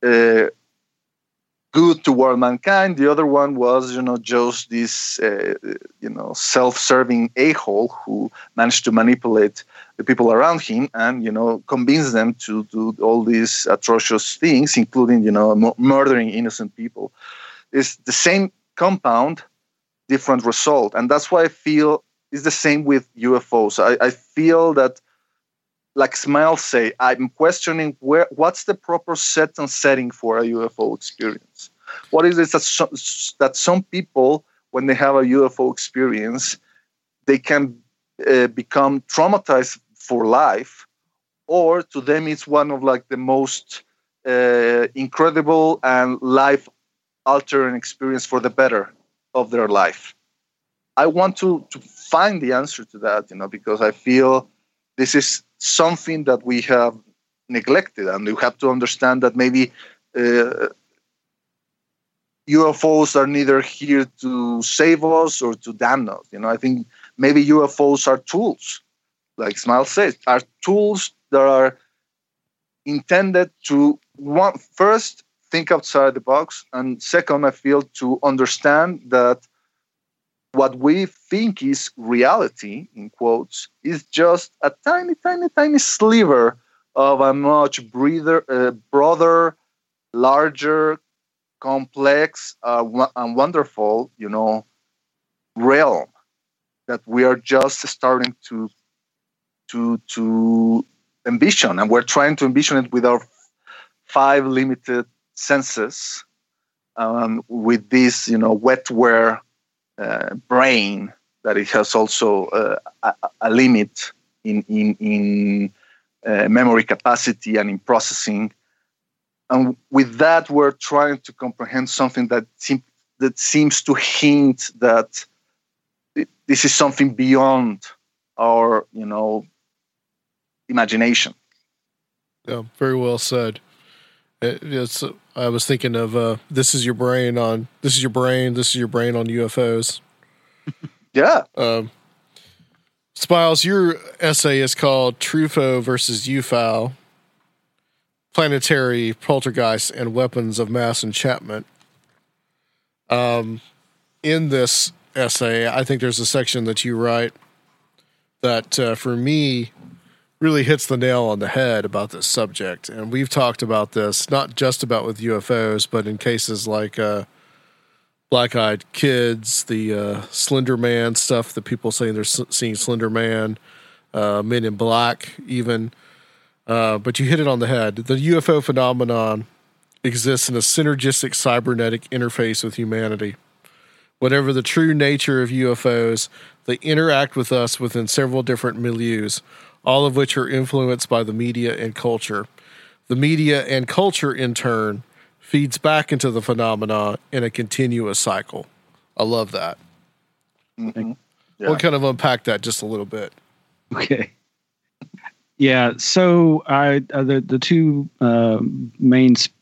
Uh, good toward mankind, the other one was, you know, just this, uh, you know, self-serving a-hole who managed to manipulate the people around him and, you know, convince them to do all these atrocious things, including, you know, m- murdering innocent people. It's the same compound, different result. And that's why I feel it's the same with U F Os. I, I feel that, like Smile say, I'm questioning where what's the proper set and setting for a U F O experience. What is it that some, that some people, when they have a U F O experience, they can uh, become traumatized for life, or to them it's one of like the most uh, incredible and life-altering experience for the better of their life. I want to, to find the answer to that, you know, because I feel this is something that we have neglected, and you have to understand that maybe uh, U F Os are neither here to save us or to damn us. You know, I think maybe U F Os are tools, like Smile says, are tools that are intended to one, first think outside the box, and second, I feel to understand that what we think is reality, in quotes, is just a tiny, tiny, tiny sliver of a much breather, uh, broader, larger, complex, uh, w- and wonderful, you know, realm that we are just starting to, to, to envision, and we're trying to envision it with our five limited senses, um, with this, you know, wetware. Uh, brain that it has also uh, a, a limit in in, in uh, memory capacity and in processing, and with that we're trying to comprehend something that seem, that seems to hint that it, this is something beyond our, you know, imagination. Yeah, very well said. It, it's. I was thinking of uh, this is your brain on this is your brain this is your brain on U F Os. Yeah. Um, Spiles, your essay is called "Truffaut versus U F O: Planetary Poltergeists and Weapons of Mass Enchantment." Um, in this essay, I think there's a section that you write that uh, for me really hits the nail on the head about this subject. And we've talked about this, not just about with U F Os, but in cases like uh, Black Eyed Kids, the uh, Slender Man stuff, the people saying they're s- seeing Slender Man, uh, Men in Black even. Uh, but you hit it on the head. The U F O phenomenon exists in a synergistic cybernetic interface with humanity. Whatever the true nature of U F Os, they interact with us within several different milieus, all of which are influenced by the media and culture. The media and culture, in turn, feeds back into the phenomena in a continuous cycle. I love that. Mm-hmm. Yeah. We'll kind of unpack that just a little bit. Okay. Yeah, so I, uh, the, the two uh, main sp-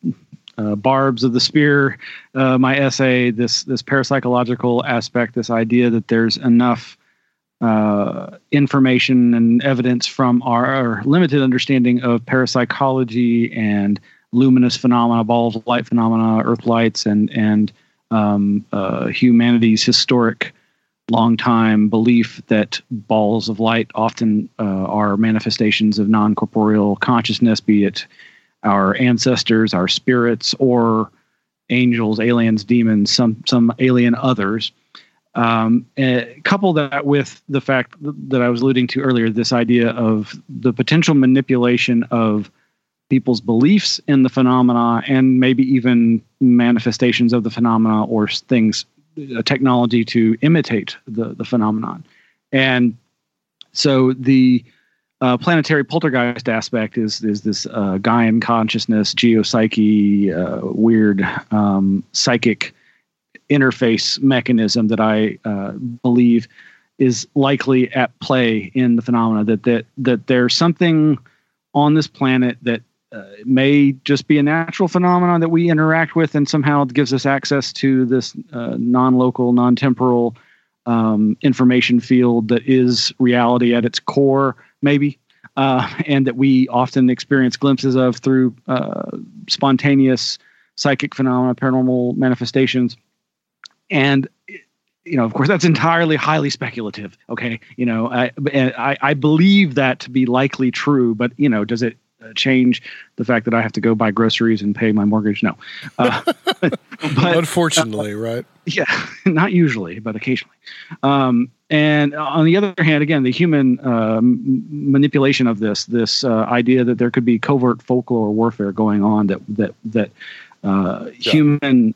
uh, barbs of the spear, uh, my essay, this, this parapsychological aspect, this idea that there's enough Uh, information and evidence from our, our limited understanding of parapsychology and luminous phenomena, ball of light phenomena, earth lights, and and um, uh, humanity's historic long-time belief that balls of light often uh, are manifestations of non-corporeal consciousness, be it our ancestors, our spirits, or angels, aliens, demons, some some alien others. Um, couple that with the fact that I was alluding to earlier, this idea of the potential manipulation of people's beliefs in the phenomena and maybe even manifestations of the phenomena or things, uh, technology to imitate the, the phenomenon. And so the uh, planetary poltergeist aspect is is this uh, Gaian consciousness, geopsyche, uh, weird um, psychic interface mechanism that I uh, believe is likely at play in the phenomena, that that that there's something on this planet that uh, may just be a natural phenomenon that we interact with and somehow gives us access to this uh, non-local, non-temporal um, information field that is reality at its core, maybe, uh, and that we often experience glimpses of through uh, spontaneous psychic phenomena, paranormal manifestations. And, you know, of course, that's entirely highly speculative. OK, you know, I, I I believe that to be likely true. But, you know, does it change the fact that I have to go buy groceries and pay my mortgage? No. Uh, but, Unfortunately, uh, right? Yeah, not usually, but occasionally. Um, and on the other hand, again, the human uh, manipulation of this, this uh, idea that there could be covert folklore warfare going on, that that that uh, yeah. human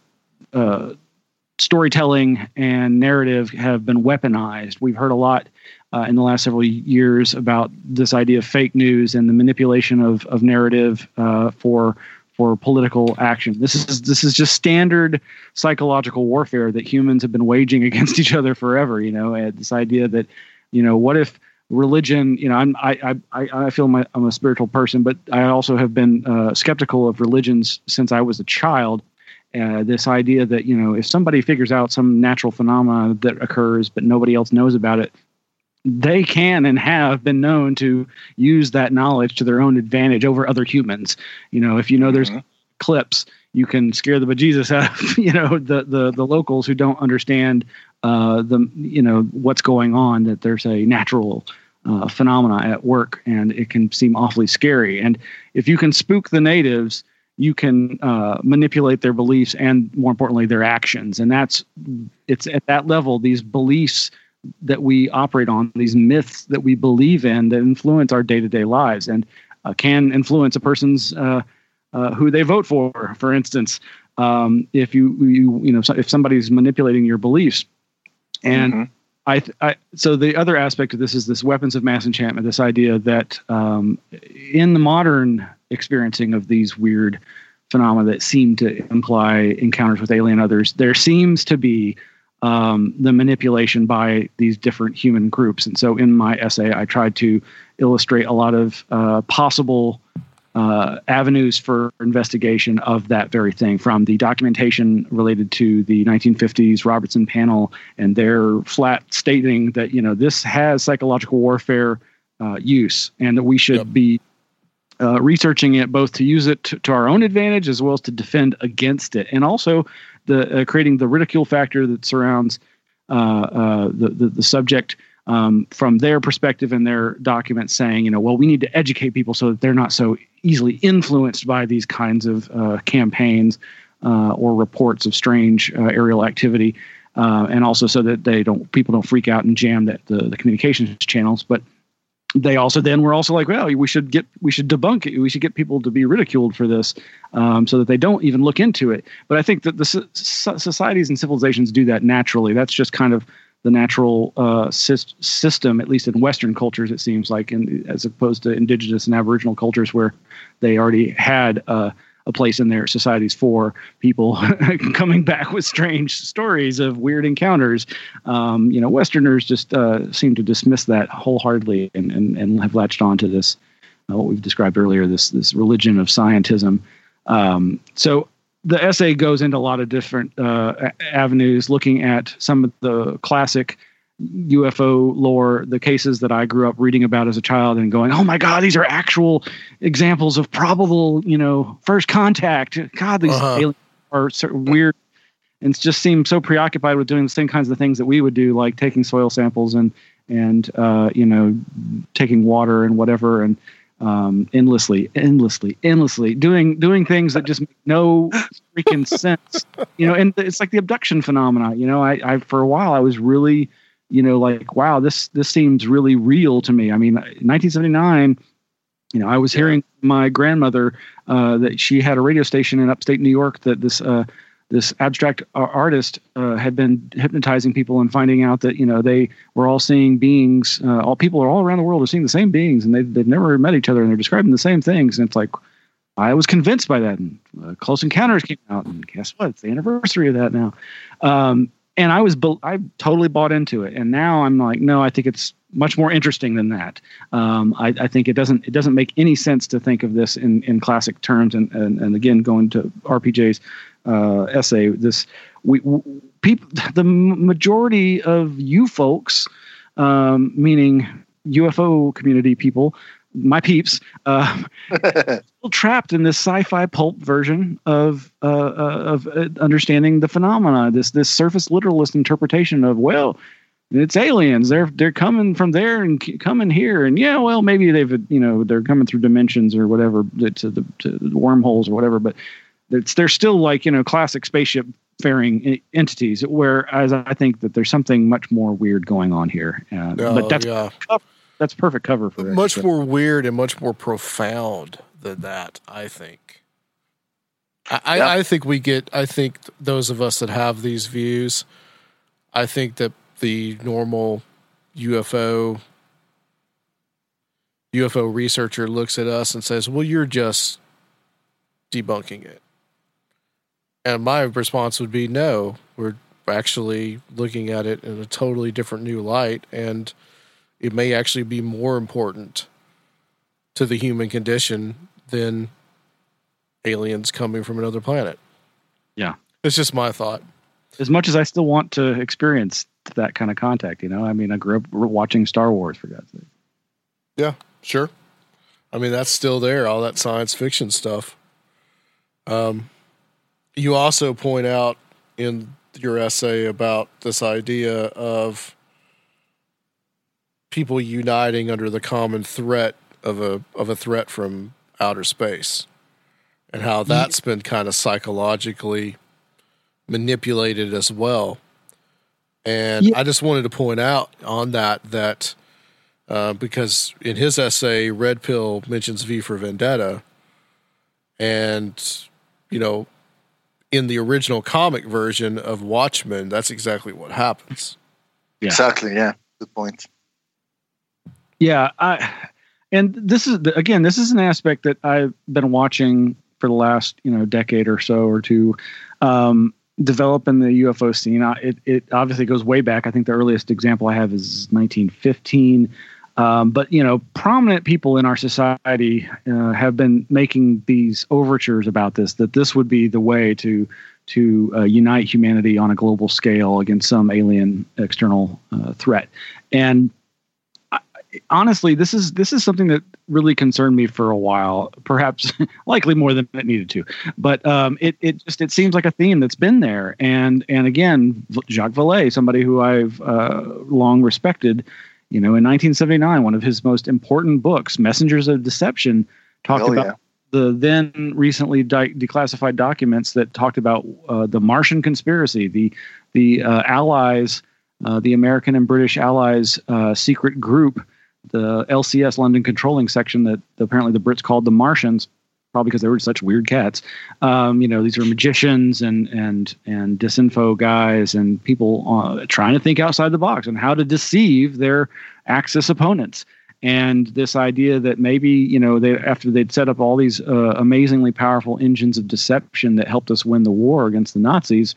uh storytelling and narrative have been weaponized. We've heard a lot uh, in the last several years about this idea of fake news and the manipulation of of narrative uh, for for political action. This is this is just standard psychological warfare that humans have been waging against each other forever. You know, and this idea that, you know, what if religion? You know, I'm I I I feel my, I'm a spiritual person, but I also have been uh, skeptical of religions since I was a child. Uh, this idea that, you know, if somebody figures out some natural phenomena that occurs but nobody else knows about it, they can and have been known to use that knowledge to their own advantage over other humans. You know, if you know there's mm-hmm. clips, you can scare the bejesus out of, you know, the the, the locals who don't understand uh, the you know what's going on, that there's a natural uh, phenomena at work, and it can seem awfully scary. And if you can spook the natives, you can uh, manipulate their beliefs and, more importantly, their actions. And that's, it's at that level, these beliefs that we operate on, these myths that we believe in that influence our day-to-day lives and uh, can influence a person's, uh, uh, who they vote for, for instance. Um, if you, you, you know, if somebody's manipulating your beliefs. And mm-hmm. I, I, so the other aspect of this is this weapons of mass enchantment, this idea that um, in the modern experiencing of these weird phenomena that seem to imply encounters with alien others, there seems to be um, the manipulation by these different human groups. And so in my essay, I tried to illustrate a lot of uh, possible uh, avenues for investigation of that very thing, from the documentation related to the nineteen fifties Robertson panel and their flat stating that, you know, this has psychological warfare uh, use, and that we should yep. be Uh, researching it, both to use it t- to our own advantage as well as to defend against it, and also the uh, creating the ridicule factor that surrounds uh, uh, the, the the subject um, from their perspective and their documents, saying, you know, well, we need to educate people so that they're not so easily influenced by these kinds of uh, campaigns uh, or reports of strange uh, aerial activity, uh, and also so that they don't people don't freak out and jam that the, the communications channels, but. They also then were also like, well, we should get we should debunk it. We should get people to be ridiculed for this um, so that they don't even look into it. But I think that the so- societies and civilizations do that naturally. That's just kind of the natural uh, sy- system, at least in Western cultures, it seems like, in, as opposed to indigenous and Aboriginal cultures where they already had uh, a place in their societies for people coming back with strange stories of weird encounters. Um, you know, Westerners just uh, seem to dismiss that wholeheartedly and, and, and have latched on to this, uh, what we've described earlier, this, this religion of scientism. Um, so the essay goes into a lot of different uh, avenues, looking at some of the classic U F O lore, the cases that I grew up reading about as a child and going, oh my God, these are actual examples of probable, you know, first contact. God, these uh-huh. aliens are sort of weird and just seem so preoccupied with doing the same kinds of things that we would do, like taking soil samples and, and, uh, you know, taking water and whatever. And, um, endlessly, endlessly, endlessly doing, doing things that just make no freaking sense, you know, and it's like the abduction phenomena, you know, I, I, for a while I was really, you know, like, wow, this, this seems really real to me. I mean, in nineteen seventy-nine, you know, I was hearing my grandmother, uh, that she had a radio station in upstate New York that this, uh, this abstract artist uh, had been hypnotizing people and finding out that, you know, they were all seeing beings. Uh, all people are all around the world are seeing the same beings, and they've, they've never met each other, and they're describing the same things. And it's like, I was convinced by that. And uh, Close Encounters came out, and guess what? It's the anniversary of that now. Um, and I was, I totally bought into it. And now I'm like, no, I think it's much more interesting than that. Um, I, I think it doesn't, it doesn't make any sense to think of this in, in classic terms. And, and, and again, going to R P J's, Uh, essay. This we, we people, the majority of you folks, um, meaning U F O community people, my peeps, uh, still trapped in this sci-fi pulp version of uh, uh, of uh, understanding the phenomena. This this surface literalist interpretation of, well, it's aliens. They're they're coming from there and c- coming here, and yeah, well, maybe they've you know they're coming through dimensions or whatever to the, to the wormholes or whatever, but. It's, they're still like, you know, classic spaceship faring entities, whereas I think that there's something much more weird going on here. Uh, oh, but that's, yeah. cover, that's perfect cover for it. Much more weird and much more profound than that, I think. I, I, yeah. I think we get, I think those of us that have these views, I think that the normal U F O, U F O researcher looks at us and says, well, you're just debunking it. And my response would be, no, we're actually looking at it in a totally different new light, and it may actually be more important to the human condition than aliens coming from another planet. Yeah. It's just my thought. As much as I still want to experience that kind of contact, you know, I mean, I grew up watching Star Wars, for God's sake. Yeah, sure. I mean, that's still there, all that science fiction stuff. Um. You also point out in your essay about this idea of people uniting under the common threat of a of a threat from outer space, and how that's been kind of psychologically manipulated as well. And yeah. I just wanted to point out on that that uh, because in his essay, Red Pill mentions V for Vendetta, and you know. In the original comic version of Watchmen, that's exactly what happens. Yeah. Exactly. Yeah. Good point. Yeah. I, and this is, again, this is an aspect that I've been watching for the last, you know, decade or so or two, um, develop in the U F O scene. I, it, it obviously goes way back. I think the earliest example I have is nineteen fifteen. Um, but, you know, prominent people in our society uh, have been making these overtures about this, that this would be the way to to uh, unite humanity on a global scale against some alien external uh, threat. And I, honestly, this is this is something that really concerned me for a while, perhaps likely more than it needed to. But um, it, it just it seems like a theme that's been there. And and again, Jacques Vallée, somebody who I've uh, long respected, you know, in nineteen seventy-nine, one of his most important books, Messengers of Deception, talked Hell about yeah. the then recently de- declassified documents that talked about uh, the Martian conspiracy, the the uh, allies, uh, the American and British allies uh, secret group, the L C S, London Controlling Section, that apparently the Brits called the Martians, probably because they were such weird cats. Um, you know, these were magicians and and and disinfo guys and people uh, trying to think outside the box and how to deceive their Axis opponents. And this idea that maybe, you know, they after they'd set up all these uh, amazingly powerful engines of deception that helped us win the war against the Nazis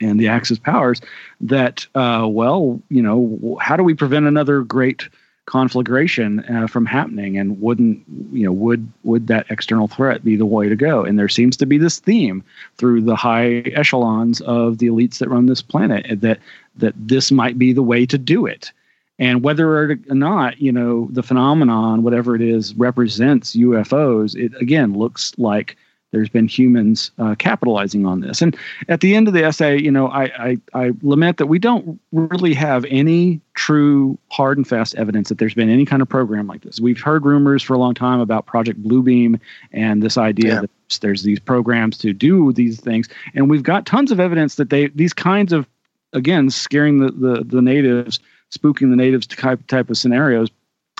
and the Axis powers, that, uh, well, you know, how do we prevent another great conflagration uh, from happening, and wouldn't you know would would that external threat be the way to go? And there seems to be this theme through the high echelons of the elites that run this planet that that this might be the way to do it. And whether or not, you know, the phenomenon, whatever it is, represents U F Os, it again looks like There's been humans uh, capitalizing on this. And at the end of the essay, you know, I, I, I lament that we don't really have any true hard and fast evidence that there's been any kind of program like this. We've heard rumors for a long time about Project Bluebeam and this idea yeah. that there's these programs to do these things. And we've got tons of evidence that they these kinds of, again, scaring the, the, the natives, spooking the natives type, type of scenarios,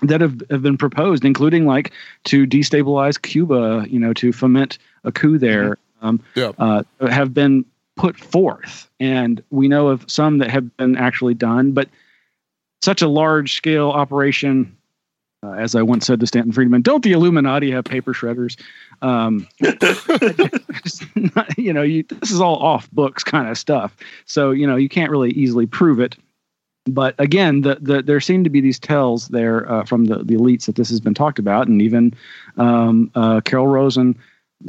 that have, have been proposed, including like to destabilize Cuba, you know, to foment a coup there, um, yeah. uh, have been put forth. And we know of some that have been actually done, but such a large scale operation, uh, as I once said to Stanton Friedman, don't the Illuminati have paper shredders? Um, not, you know, you, this is all off books kind of stuff. So, you know, you can't really easily prove it. But again, the, the, there seem to be these tells there uh, from the, the elites that this has been talked about. And even um, uh, Carol Rosen,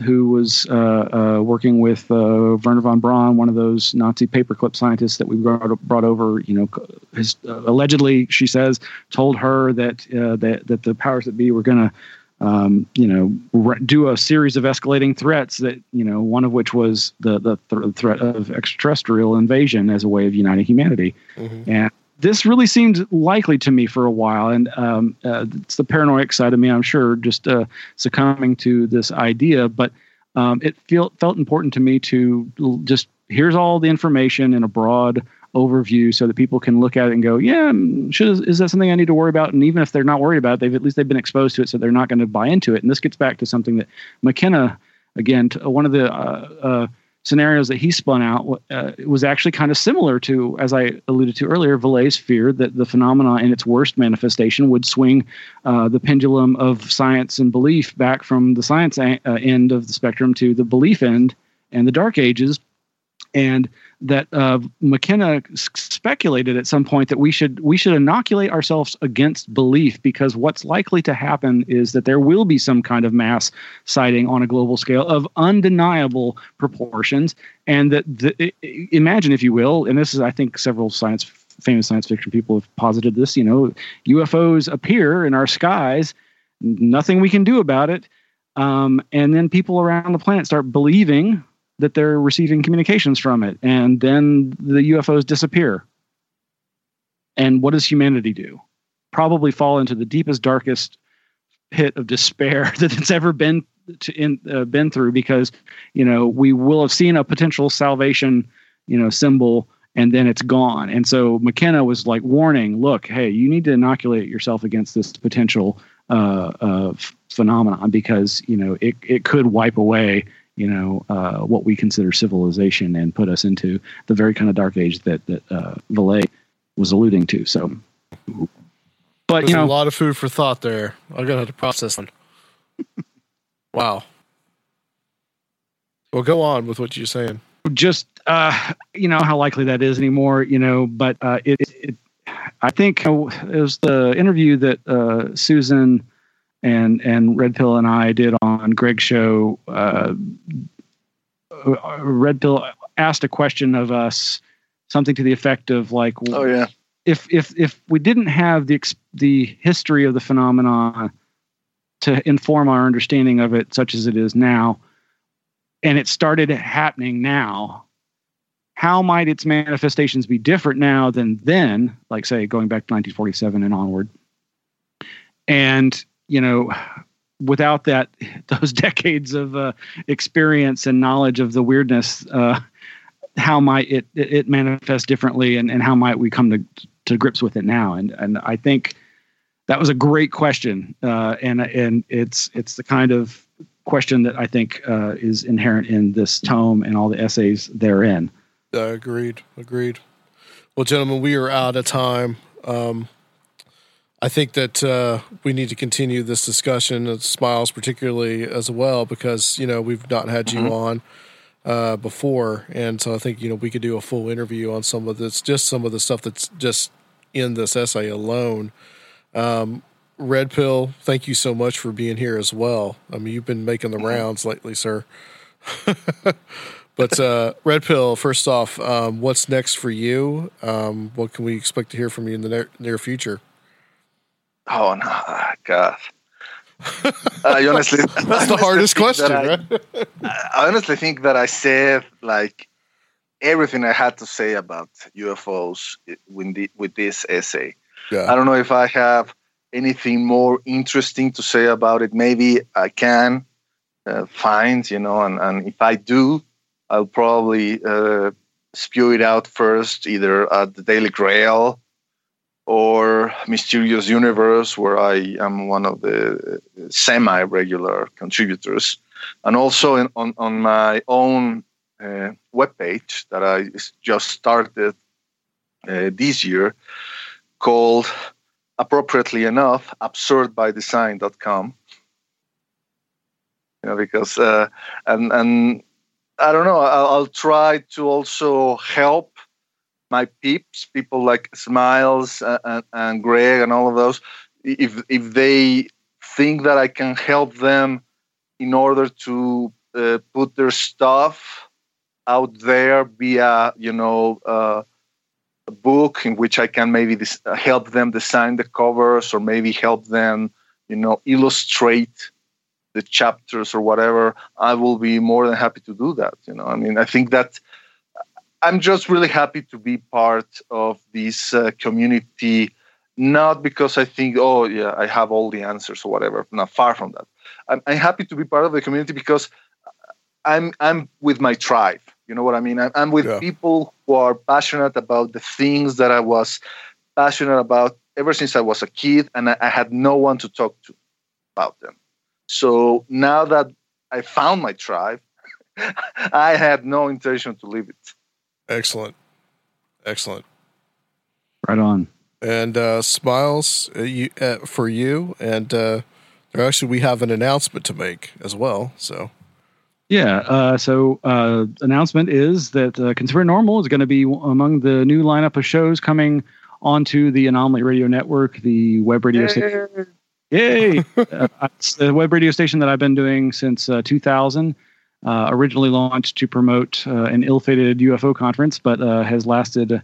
who was uh, uh, working with uh, Wernher von Braun, one of those Nazi paperclip scientists that we brought, brought over, you know, has, uh, allegedly, she says, told her that uh, that, that the powers that be were going to, um, you know, re- do a series of escalating threats that, you know, one of which was the, the th- threat of extraterrestrial invasion as a way of uniting humanity. Mm-hmm. And this really seemed likely to me for a while, and um, uh, it's the paranoid side of me, I'm sure, just uh, succumbing to this idea. But um, it felt felt important to me to just, here's all the information in a broad overview so that people can look at it and go, yeah, should, is that something I need to worry about? And even if they're not worried about it, they've at least they've been exposed to it, so they're not going to buy into it. And this gets back to something that McKenna, again, t- one of the uh, uh, scenarios that he spun out uh, was actually kind of similar to, as I alluded to earlier, Vallee's fear that the phenomena in its worst manifestation would swing uh, the pendulum of science and belief back from the science a- uh, end of the spectrum to the belief end and the dark ages. And that uh, McKenna s- speculated at some point that we should we should inoculate ourselves against belief, because what's likely to happen is that there will be some kind of mass sighting on a global scale of undeniable proportions. And that the, imagine, if you will, and this is, I think, several science famous science fiction people have posited this, you know, U F Os appear in our skies, nothing we can do about it. Um, and then people around the planet start believing that they're receiving communications from it, and then the U F Os disappear. And what does humanity do? Probably fall into the deepest, darkest pit of despair that it's ever been to in, uh, been through, because, you know, we will have seen a potential salvation, you know, symbol, and then it's gone. And so McKenna was like warning, look, hey, you need to inoculate yourself against this potential uh, uh, phenomenon, because, you know, it, it could wipe away, you know, uh, what we consider civilization and put us into the very kind of dark age that, that uh, Vallée was alluding to. So, but There's you know, a lot of food for thought there. I'm going to have to process one. Wow. Well, go on with what you're saying. Just, uh, you know, how likely that is anymore, you know, but uh, it, it, I think it was the interview that uh, Susan and and Red Pill and I did on Greg's show. Uh, Red Pill asked a question of us, something to the effect of like, "Oh yeah, if if if we didn't have the the history of the phenomenon to inform our understanding of it, such as it is now, and it started happening now, how might its manifestations be different now than then? Like, say, going back to nineteen forty-seven and onward, and." You know, without that, those decades of uh, experience and knowledge of the weirdness, uh, how might it, it manifest differently, and, and how might we come to, to grips with it now? And and I think that was a great question, uh, and and it's it's the kind of question that I think uh, is inherent in this tome and all the essays therein. Uh, agreed, agreed. Well, gentlemen, we are out of time. Um, I think that uh, we need to continue this discussion of Smiles particularly as well, because, you know, we've not had mm-hmm. you on uh, before. And so I think, you know, we could do a full interview on some of this, just some of the stuff that's just in this essay alone. Um, Red Pill, thank you so much for being here as well. I mean, you've been making the mm-hmm. rounds lately, sir. But uh, Red Pill, first off, um, what's next for you? Um, what can we expect to hear from you in the near, near future? Oh, no, God. I honestly that's the hardest question. I, right? I honestly think that I said like everything I had to say about U F Os with, the, with this essay. Yeah. I don't know if I have anything more interesting to say about it. Maybe I can uh, find, you know, and, and if I do, I'll probably uh, spew it out first, either at the Daily Grail or Mysterious Universe, where I am one of the semi-regular contributors, and also in, on, on my own uh, webpage that I just started uh, this year, called, appropriately enough, absurd by design dot com. You know, because uh, and and I don't know, I'll, I'll try to also help my peeps, people like Smiles and, and Greg and all of those, if if they think that I can help them in order to uh, put their stuff out there via, you know, uh, a book in which I can maybe dis- help them design the covers, or maybe help them, you know, illustrate the chapters or whatever, I will be more than happy to do that. You know, I mean, I think that I'm just really happy to be part of this uh, community, not because I think, oh, yeah, I have all the answers or whatever. Not far from that. I'm, I'm happy to be part of the community because I'm I'm with my tribe. You know what I mean? I'm, I'm with yeah. people who are passionate about the things that I was passionate about ever since I was a kid, and I, I had no one to talk to about them. So now that I found my tribe, I had no intention to leave it. Excellent. Excellent. Right on. And uh, Smiles uh, you, uh, for you. And uh, actually, we have an announcement to make as well. So, yeah. Uh, so, uh, announcement is that uh, Consider Normal is going to be among the new lineup of shows coming onto the Anomaly Radio Network, the web radio Yay. station. Yay! uh, it's the web radio station that I've been doing since uh, two thousand. Uh, originally launched to promote uh, an ill-fated U F O conference, but uh, has lasted,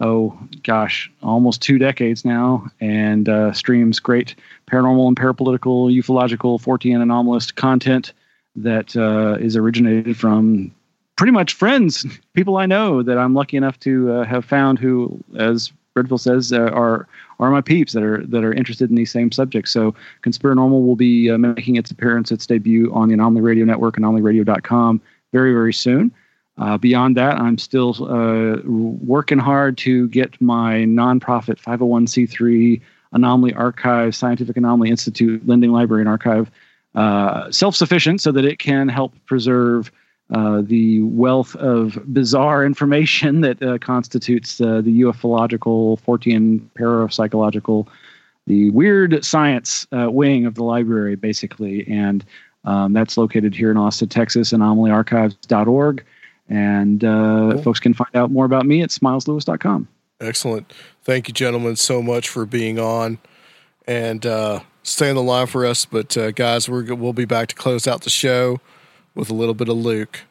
oh gosh, almost two decades now, and uh, streams great paranormal and parapolitical, ufological, Fortean anomalist content that uh, is originated from pretty much friends, people I know that I'm lucky enough to uh, have found who, as Redfield says, uh, are are my peeps that are that are interested in these same subjects. So Conspira Normal will be uh, making its appearance, its debut on the Anomaly Radio Network, anomaly radio dot com, very, very soon. Uh, beyond that, I'm still uh, working hard to get my nonprofit five oh one c three Anomaly Archive, Scientific Anomaly Institute, Lending Library and Archive, uh, self-sufficient so that it can help preserve Uh, the wealth of bizarre information that uh, constitutes uh, the ufological, Fortean, parapsychological, the weird science uh, wing of the library, basically. And um, that's located here in Austin, Texas, anomaly archives dot org. And uh, cool. Folks can find out more about me at smiles lewis dot com. Excellent. Thank you, gentlemen, so much for being on. And uh, stay on the line for us. But, uh, guys, we're, we'll be back to close out the show with a little bit of Luke.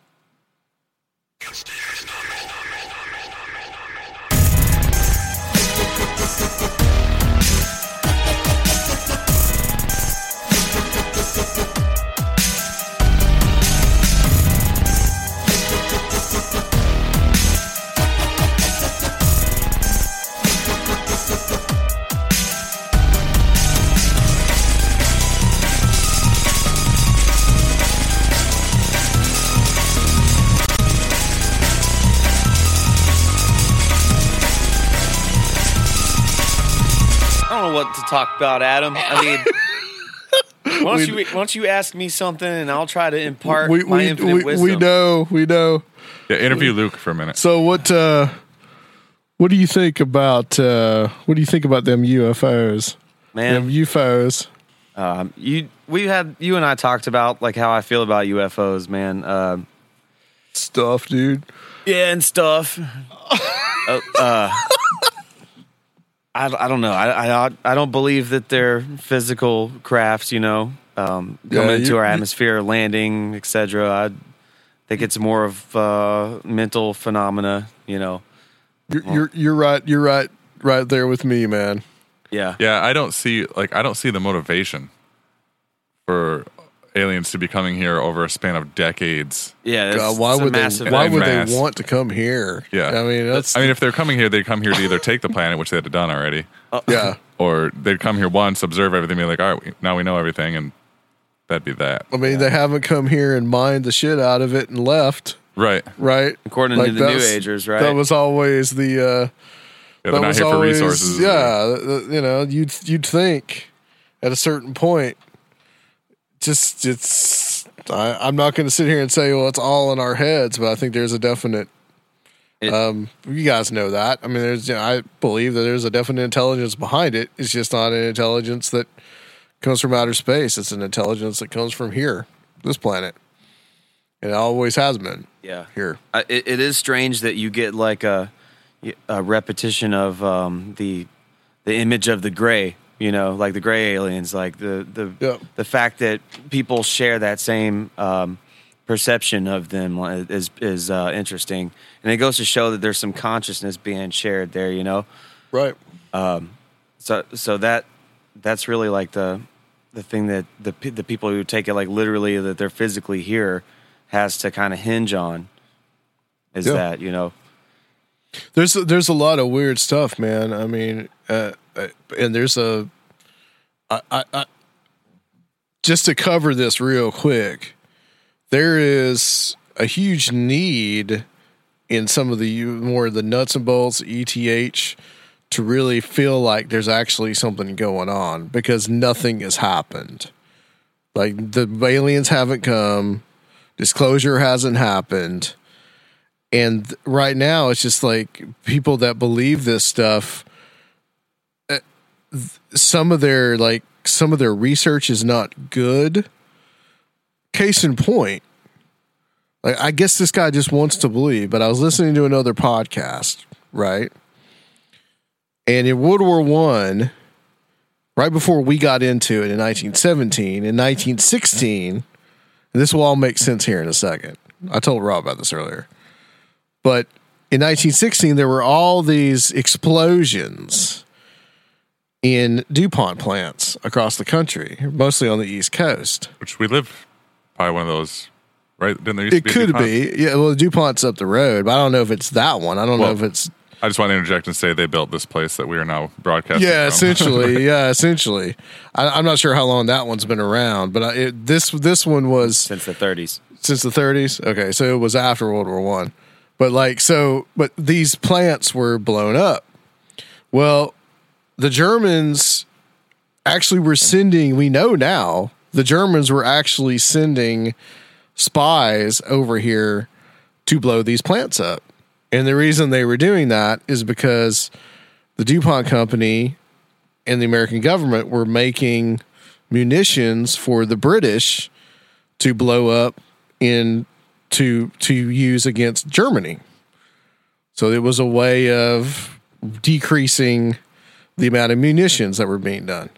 What to talk about, Adam? I mean, why don't you why don't you ask me something, and I'll try to impart we, we, my infinite we, wisdom. We know, we know. Yeah, interview Luke for a minute. So, what uh, what do you think about uh, what do you think about them U F Os, man? Them U F Os. Um, you we had you and I talked about like how I feel about U F Os, man. Uh, stuff, dude. Yeah, and stuff. uh, uh I, I don't know. I, I I don't believe that they're physical crafts, you know, um, coming yeah, into you, our atmosphere, you, landing, et cetera. I think it's more of uh, mental phenomena, you know. You're, you're you're right. You're right. Right there with me, man. Yeah. Yeah. I don't see like I don't see the motivation. for aliens to be coming here over a span of decades. Yeah, that's, God, why would they? Why would mass. they want to come here? Yeah, I mean, that's, I mean, if they're coming here, they come here to either take the planet, which they had done already. Uh, yeah, or they'd come here once, observe everything, be like, all right, now we know everything, and that'd be that. I mean, yeah. They haven't come here and mined the shit out of it and left. Right, right. According like to the New was, Agers, right? That was always the. Uh, yeah, they're that not was here for always, resources. Yeah, you know, you'd you'd think at a certain point. Just it's. I, I'm not going to sit here and say, well, it's all in our heads, but I think there's a definite. It, um, you guys know that. I mean, there's. You know, I believe that there's a definite intelligence behind it. It's just not an intelligence that comes from outer space. It's an intelligence that comes from here, this planet, and it always has been. Yeah, here. I, it, it is strange that you get like a, a repetition of um, the the image of the gray. You know, like the gray aliens, like the the yep. the fact that people share that same um, perception of them is is uh, interesting, and it goes to show that there's some consciousness being shared there. You know, right? Um, so so that that's really like the the thing that the the people who take it like literally that they're physically here has to kind of hinge on is yeah. that you know. There's there's a lot of weird stuff, man. I mean. Uh, And there's a, I, I, I, just to cover this real quick, there is a huge need in some of the more of the nuts and bolts, E T H, to really feel like there's actually something going on because nothing has happened. Like the aliens haven't come, disclosure hasn't happened. And right now it's just like people that believe this stuff. Some of their like some of their research is not good. Case in point, like I guess this guy just wants to believe. But I was listening to another podcast, right? And in World War One, right before we got into it in nineteen seventeen, in nineteen sixteen, and this will all make sense here in a second. I told Rob about this earlier, but in nineteen sixteen there were all these explosions in DuPont plants across the country, mostly on the East Coast. Which we live by one of those, right? Didn't there used it to be could be. Yeah, well, DuPont's up the road, but I don't know if it's that one. I don't well, know if it's... I just want to interject and say they built this place that we are now broadcasting Yeah, from. essentially. yeah, essentially. I, I'm not sure how long that one's been around, but I, it, this this one was... Since the thirties. Since the thirties? Okay, so it was after World War One. But like, so... But these plants were blown up. Well... The Germans actually were sending, we know now, the Germans were actually sending spies over here to blow these plants up. And the reason they were doing that is because the DuPont company and the American government were making munitions for the British to blow up in to to use against Germany. So it was a way of decreasing the amount of munitions that were being done.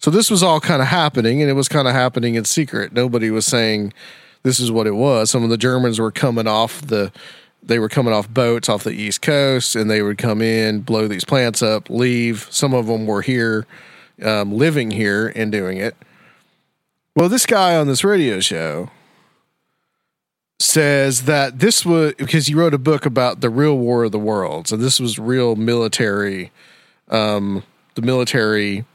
So this was all kind of happening, and it was kind of happening in secret. Nobody was saying this is what it was. Some of the Germans were coming off the, they were coming off boats off the East Coast, and they would come in, blow these plants up, leave. Some of them were here, um, living here and doing it. Well, this guy on this radio show says that this was, because he wrote a book about the real War of the Worlds, so this was real military Um, the military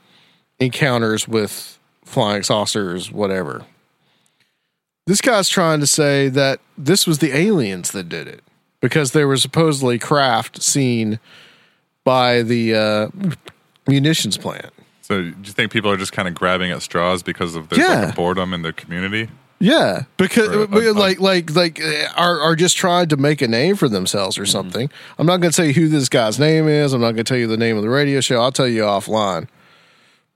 encounters with flying saucers, whatever. This guy's trying to say that this was the aliens that did it because there were supposedly craft seen by the uh, munitions plant. So do you think people are just kind of grabbing at straws because of their yeah. like boredom in the community? Yeah, because or, uh, like like like are are just trying to make a name for themselves or something. Mm-hmm. I'm not going to say who this guy's name is. I'm not going to tell you the name of the radio show. I'll tell you offline.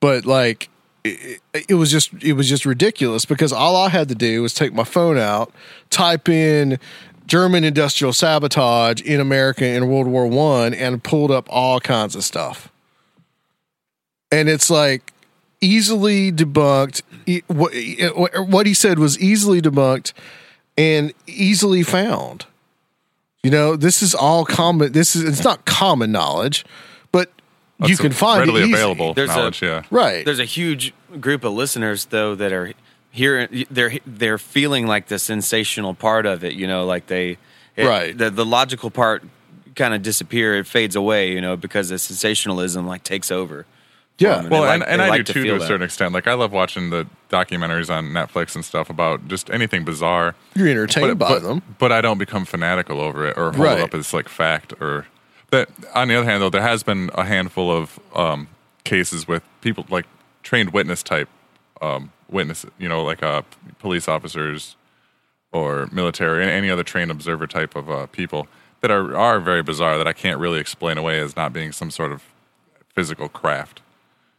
But like it, it was just it was just ridiculous because all I had to do was take my phone out, type in German industrial sabotage in America in World War One, and pulled up all kinds of stuff. And it's like. Easily debunked. What he said was easily debunked and easily found. You know, this is all common. This is, it's not common knowledge, but That's you can find readily it easy. available there's knowledge. A, yeah, right. There's a huge group of listeners though that are here. They're they're feeling like the sensational part of it. You know, like they it, right the, the logical part kind of disappears. It fades away. You know, because the sensationalism like takes over. Yeah, um, well, like, and, and I like do too to a that. certain extent. Like, I love watching the documentaries on Netflix and stuff about just anything bizarre. You're entertained but, by but, them, but I don't become fanatical over it or hold right. it up as like fact. Or that. On the other hand, though, there has been a handful of um, cases with people like trained witness type um, witnesses, you know, like uh, police officers or military and any other trained observer type of uh, people that are are very bizarre that I can't really explain away as not being some sort of physical craft.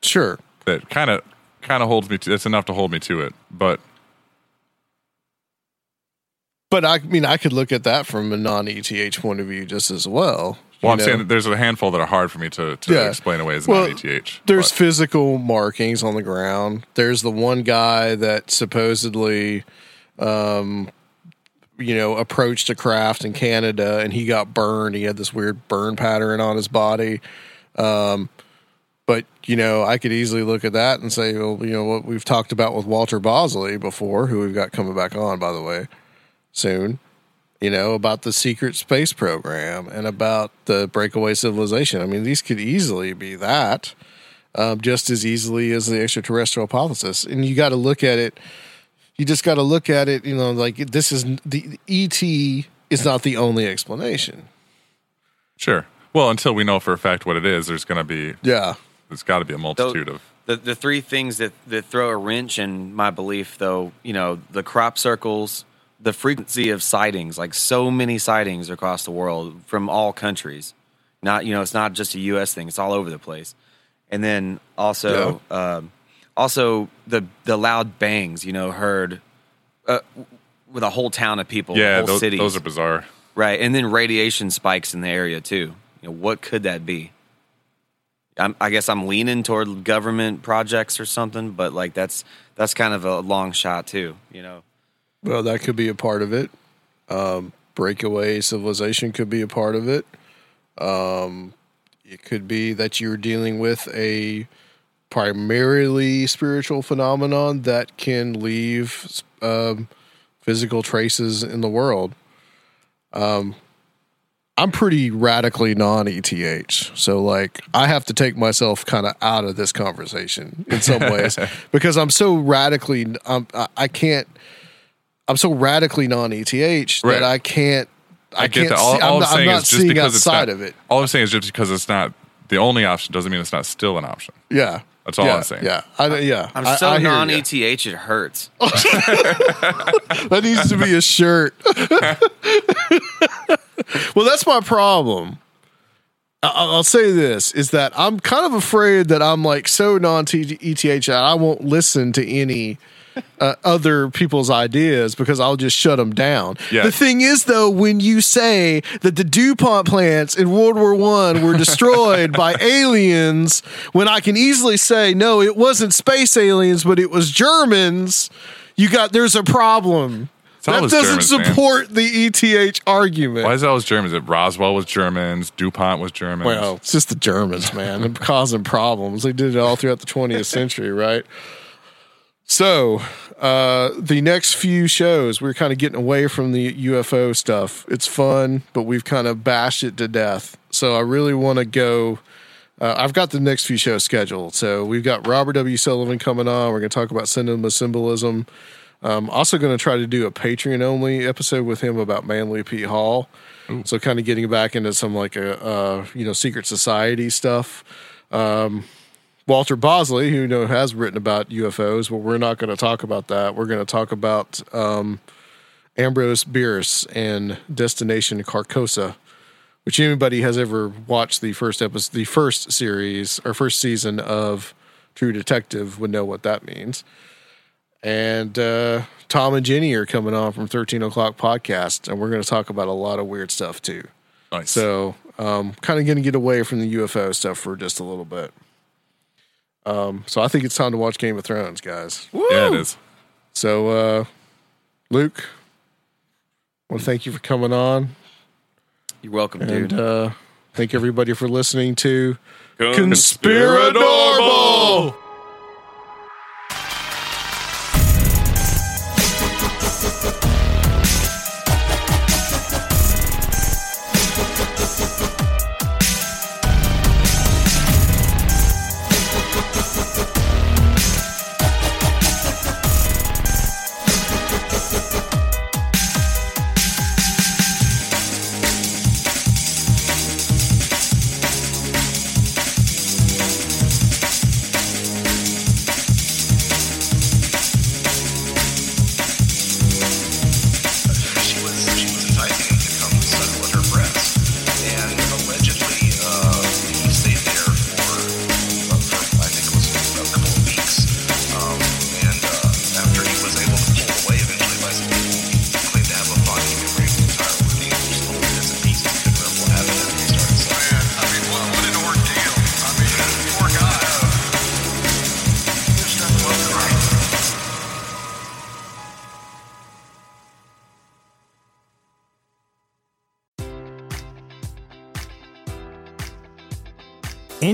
Sure. That kind of kind of holds me to it's enough to hold me to it. But But I mean I could look at that from a non-E T H point of view just as well. Well, I'm know? saying that there's a handful that are hard for me to, to yeah. explain away as well, non-E T H. There's but. physical markings on the ground. There's the one guy that supposedly um you know, approached a craft in Canada and he got burned. He had this weird burn pattern on his body. Um But, you know, I could easily look at that and say, well, you know, what we've talked about with Walter Bosley before, who we've got coming back on, by the way, soon, you know, about the secret space program and about the breakaway civilization. I mean, these could easily be that um, just as easily as the extraterrestrial hypothesis. And you got to look at it. You just got to look at it, you know, like this is the E T is not the only explanation. Sure. Well, until we know for a fact what it is, there's going to be. Yeah. There's got to be a multitude of the the three things that, that throw a wrench in my belief, though. You know, the crop circles, the frequency of sightings, like so many sightings across the world from all countries. Not you know, it's not just a U S thing; it's all over the place. And then also, yeah. um, also the the loud bangs, you know, heard uh, with a whole town of people, yeah, whole those, cities. Those are bizarre, right? And then radiation spikes in the area too. You know, what could that be? I'm, I guess I'm leaning toward government projects or something, but like that's that's kind of a long shot too, you know. Well, that could be a part of it. Um, breakaway civilization could be a part of it. Um, it could be that you're dealing with a primarily spiritual phenomenon that can leave um, physical traces in the world. Um. I'm pretty radically non-E T H, so like I have to take myself kind of out of this conversation in some ways because I'm so radically I'm, I can't I'm so radically non-E T H that right. I can't I, I can't see, all, all I'm, I'm, I'm not seeing outside not, of it. All I'm saying is just because it's not the only option doesn't mean it's not still an option. Yeah. That's all yeah, I'm saying. Yeah, I, yeah. I'm so I, I non-E T H, it hurts. That needs to be a shirt. Well, that's my problem. I, I'll say this, is that I'm kind of afraid that I'm like so non-E T H, I won't listen to any uh, other people's ideas because I'll just shut them down. Yes. The thing is, though, when you say that the DuPont plants in World War One were destroyed by aliens, when I can easily say, no, it wasn't space aliens, but it was Germans, you got, there's a problem. That doesn't Germans, support man. the E T H argument. Why is it always Germans? Roswell was Germans. DuPont was Germans. Well, it's just the Germans, man. They're causing problems. They did it all throughout the twentieth century, right? So uh, the next few shows, we're kind of getting away from the U F O stuff. It's fun, but we've kind of bashed it to death. So I really want to go. Uh, I've got the next few shows scheduled. So we've got Robert W. Sullivan coming on. We're going to talk about cinema symbolism. I'm also going to try to do a Patreon-only episode with him about Manly P. Hall. Ooh. So kind of getting back into some like a uh, you know secret society stuff. Um, Walter Bosley, who you know has written about U F Os, but we're not going to talk about that. We're going to talk about um, Ambrose Bierce and Destination Carcosa, which anybody has ever watched the first episode, the first series or first season of True Detective would know what that means. And uh, Tom and Jenny are coming on from thirteen o'clock Podcast, and we're going to talk about a lot of weird stuff, too. Nice. So um, kind of going to get away from the U F O stuff for just a little bit. Um, so I think it's time to watch Game of Thrones, guys. Woo! Yeah, it is. So, uh, Luke, I want to thank you for coming on. You're welcome, and, dude. Uh, Thank everybody for listening to Conspiradorble. Conspiradorble.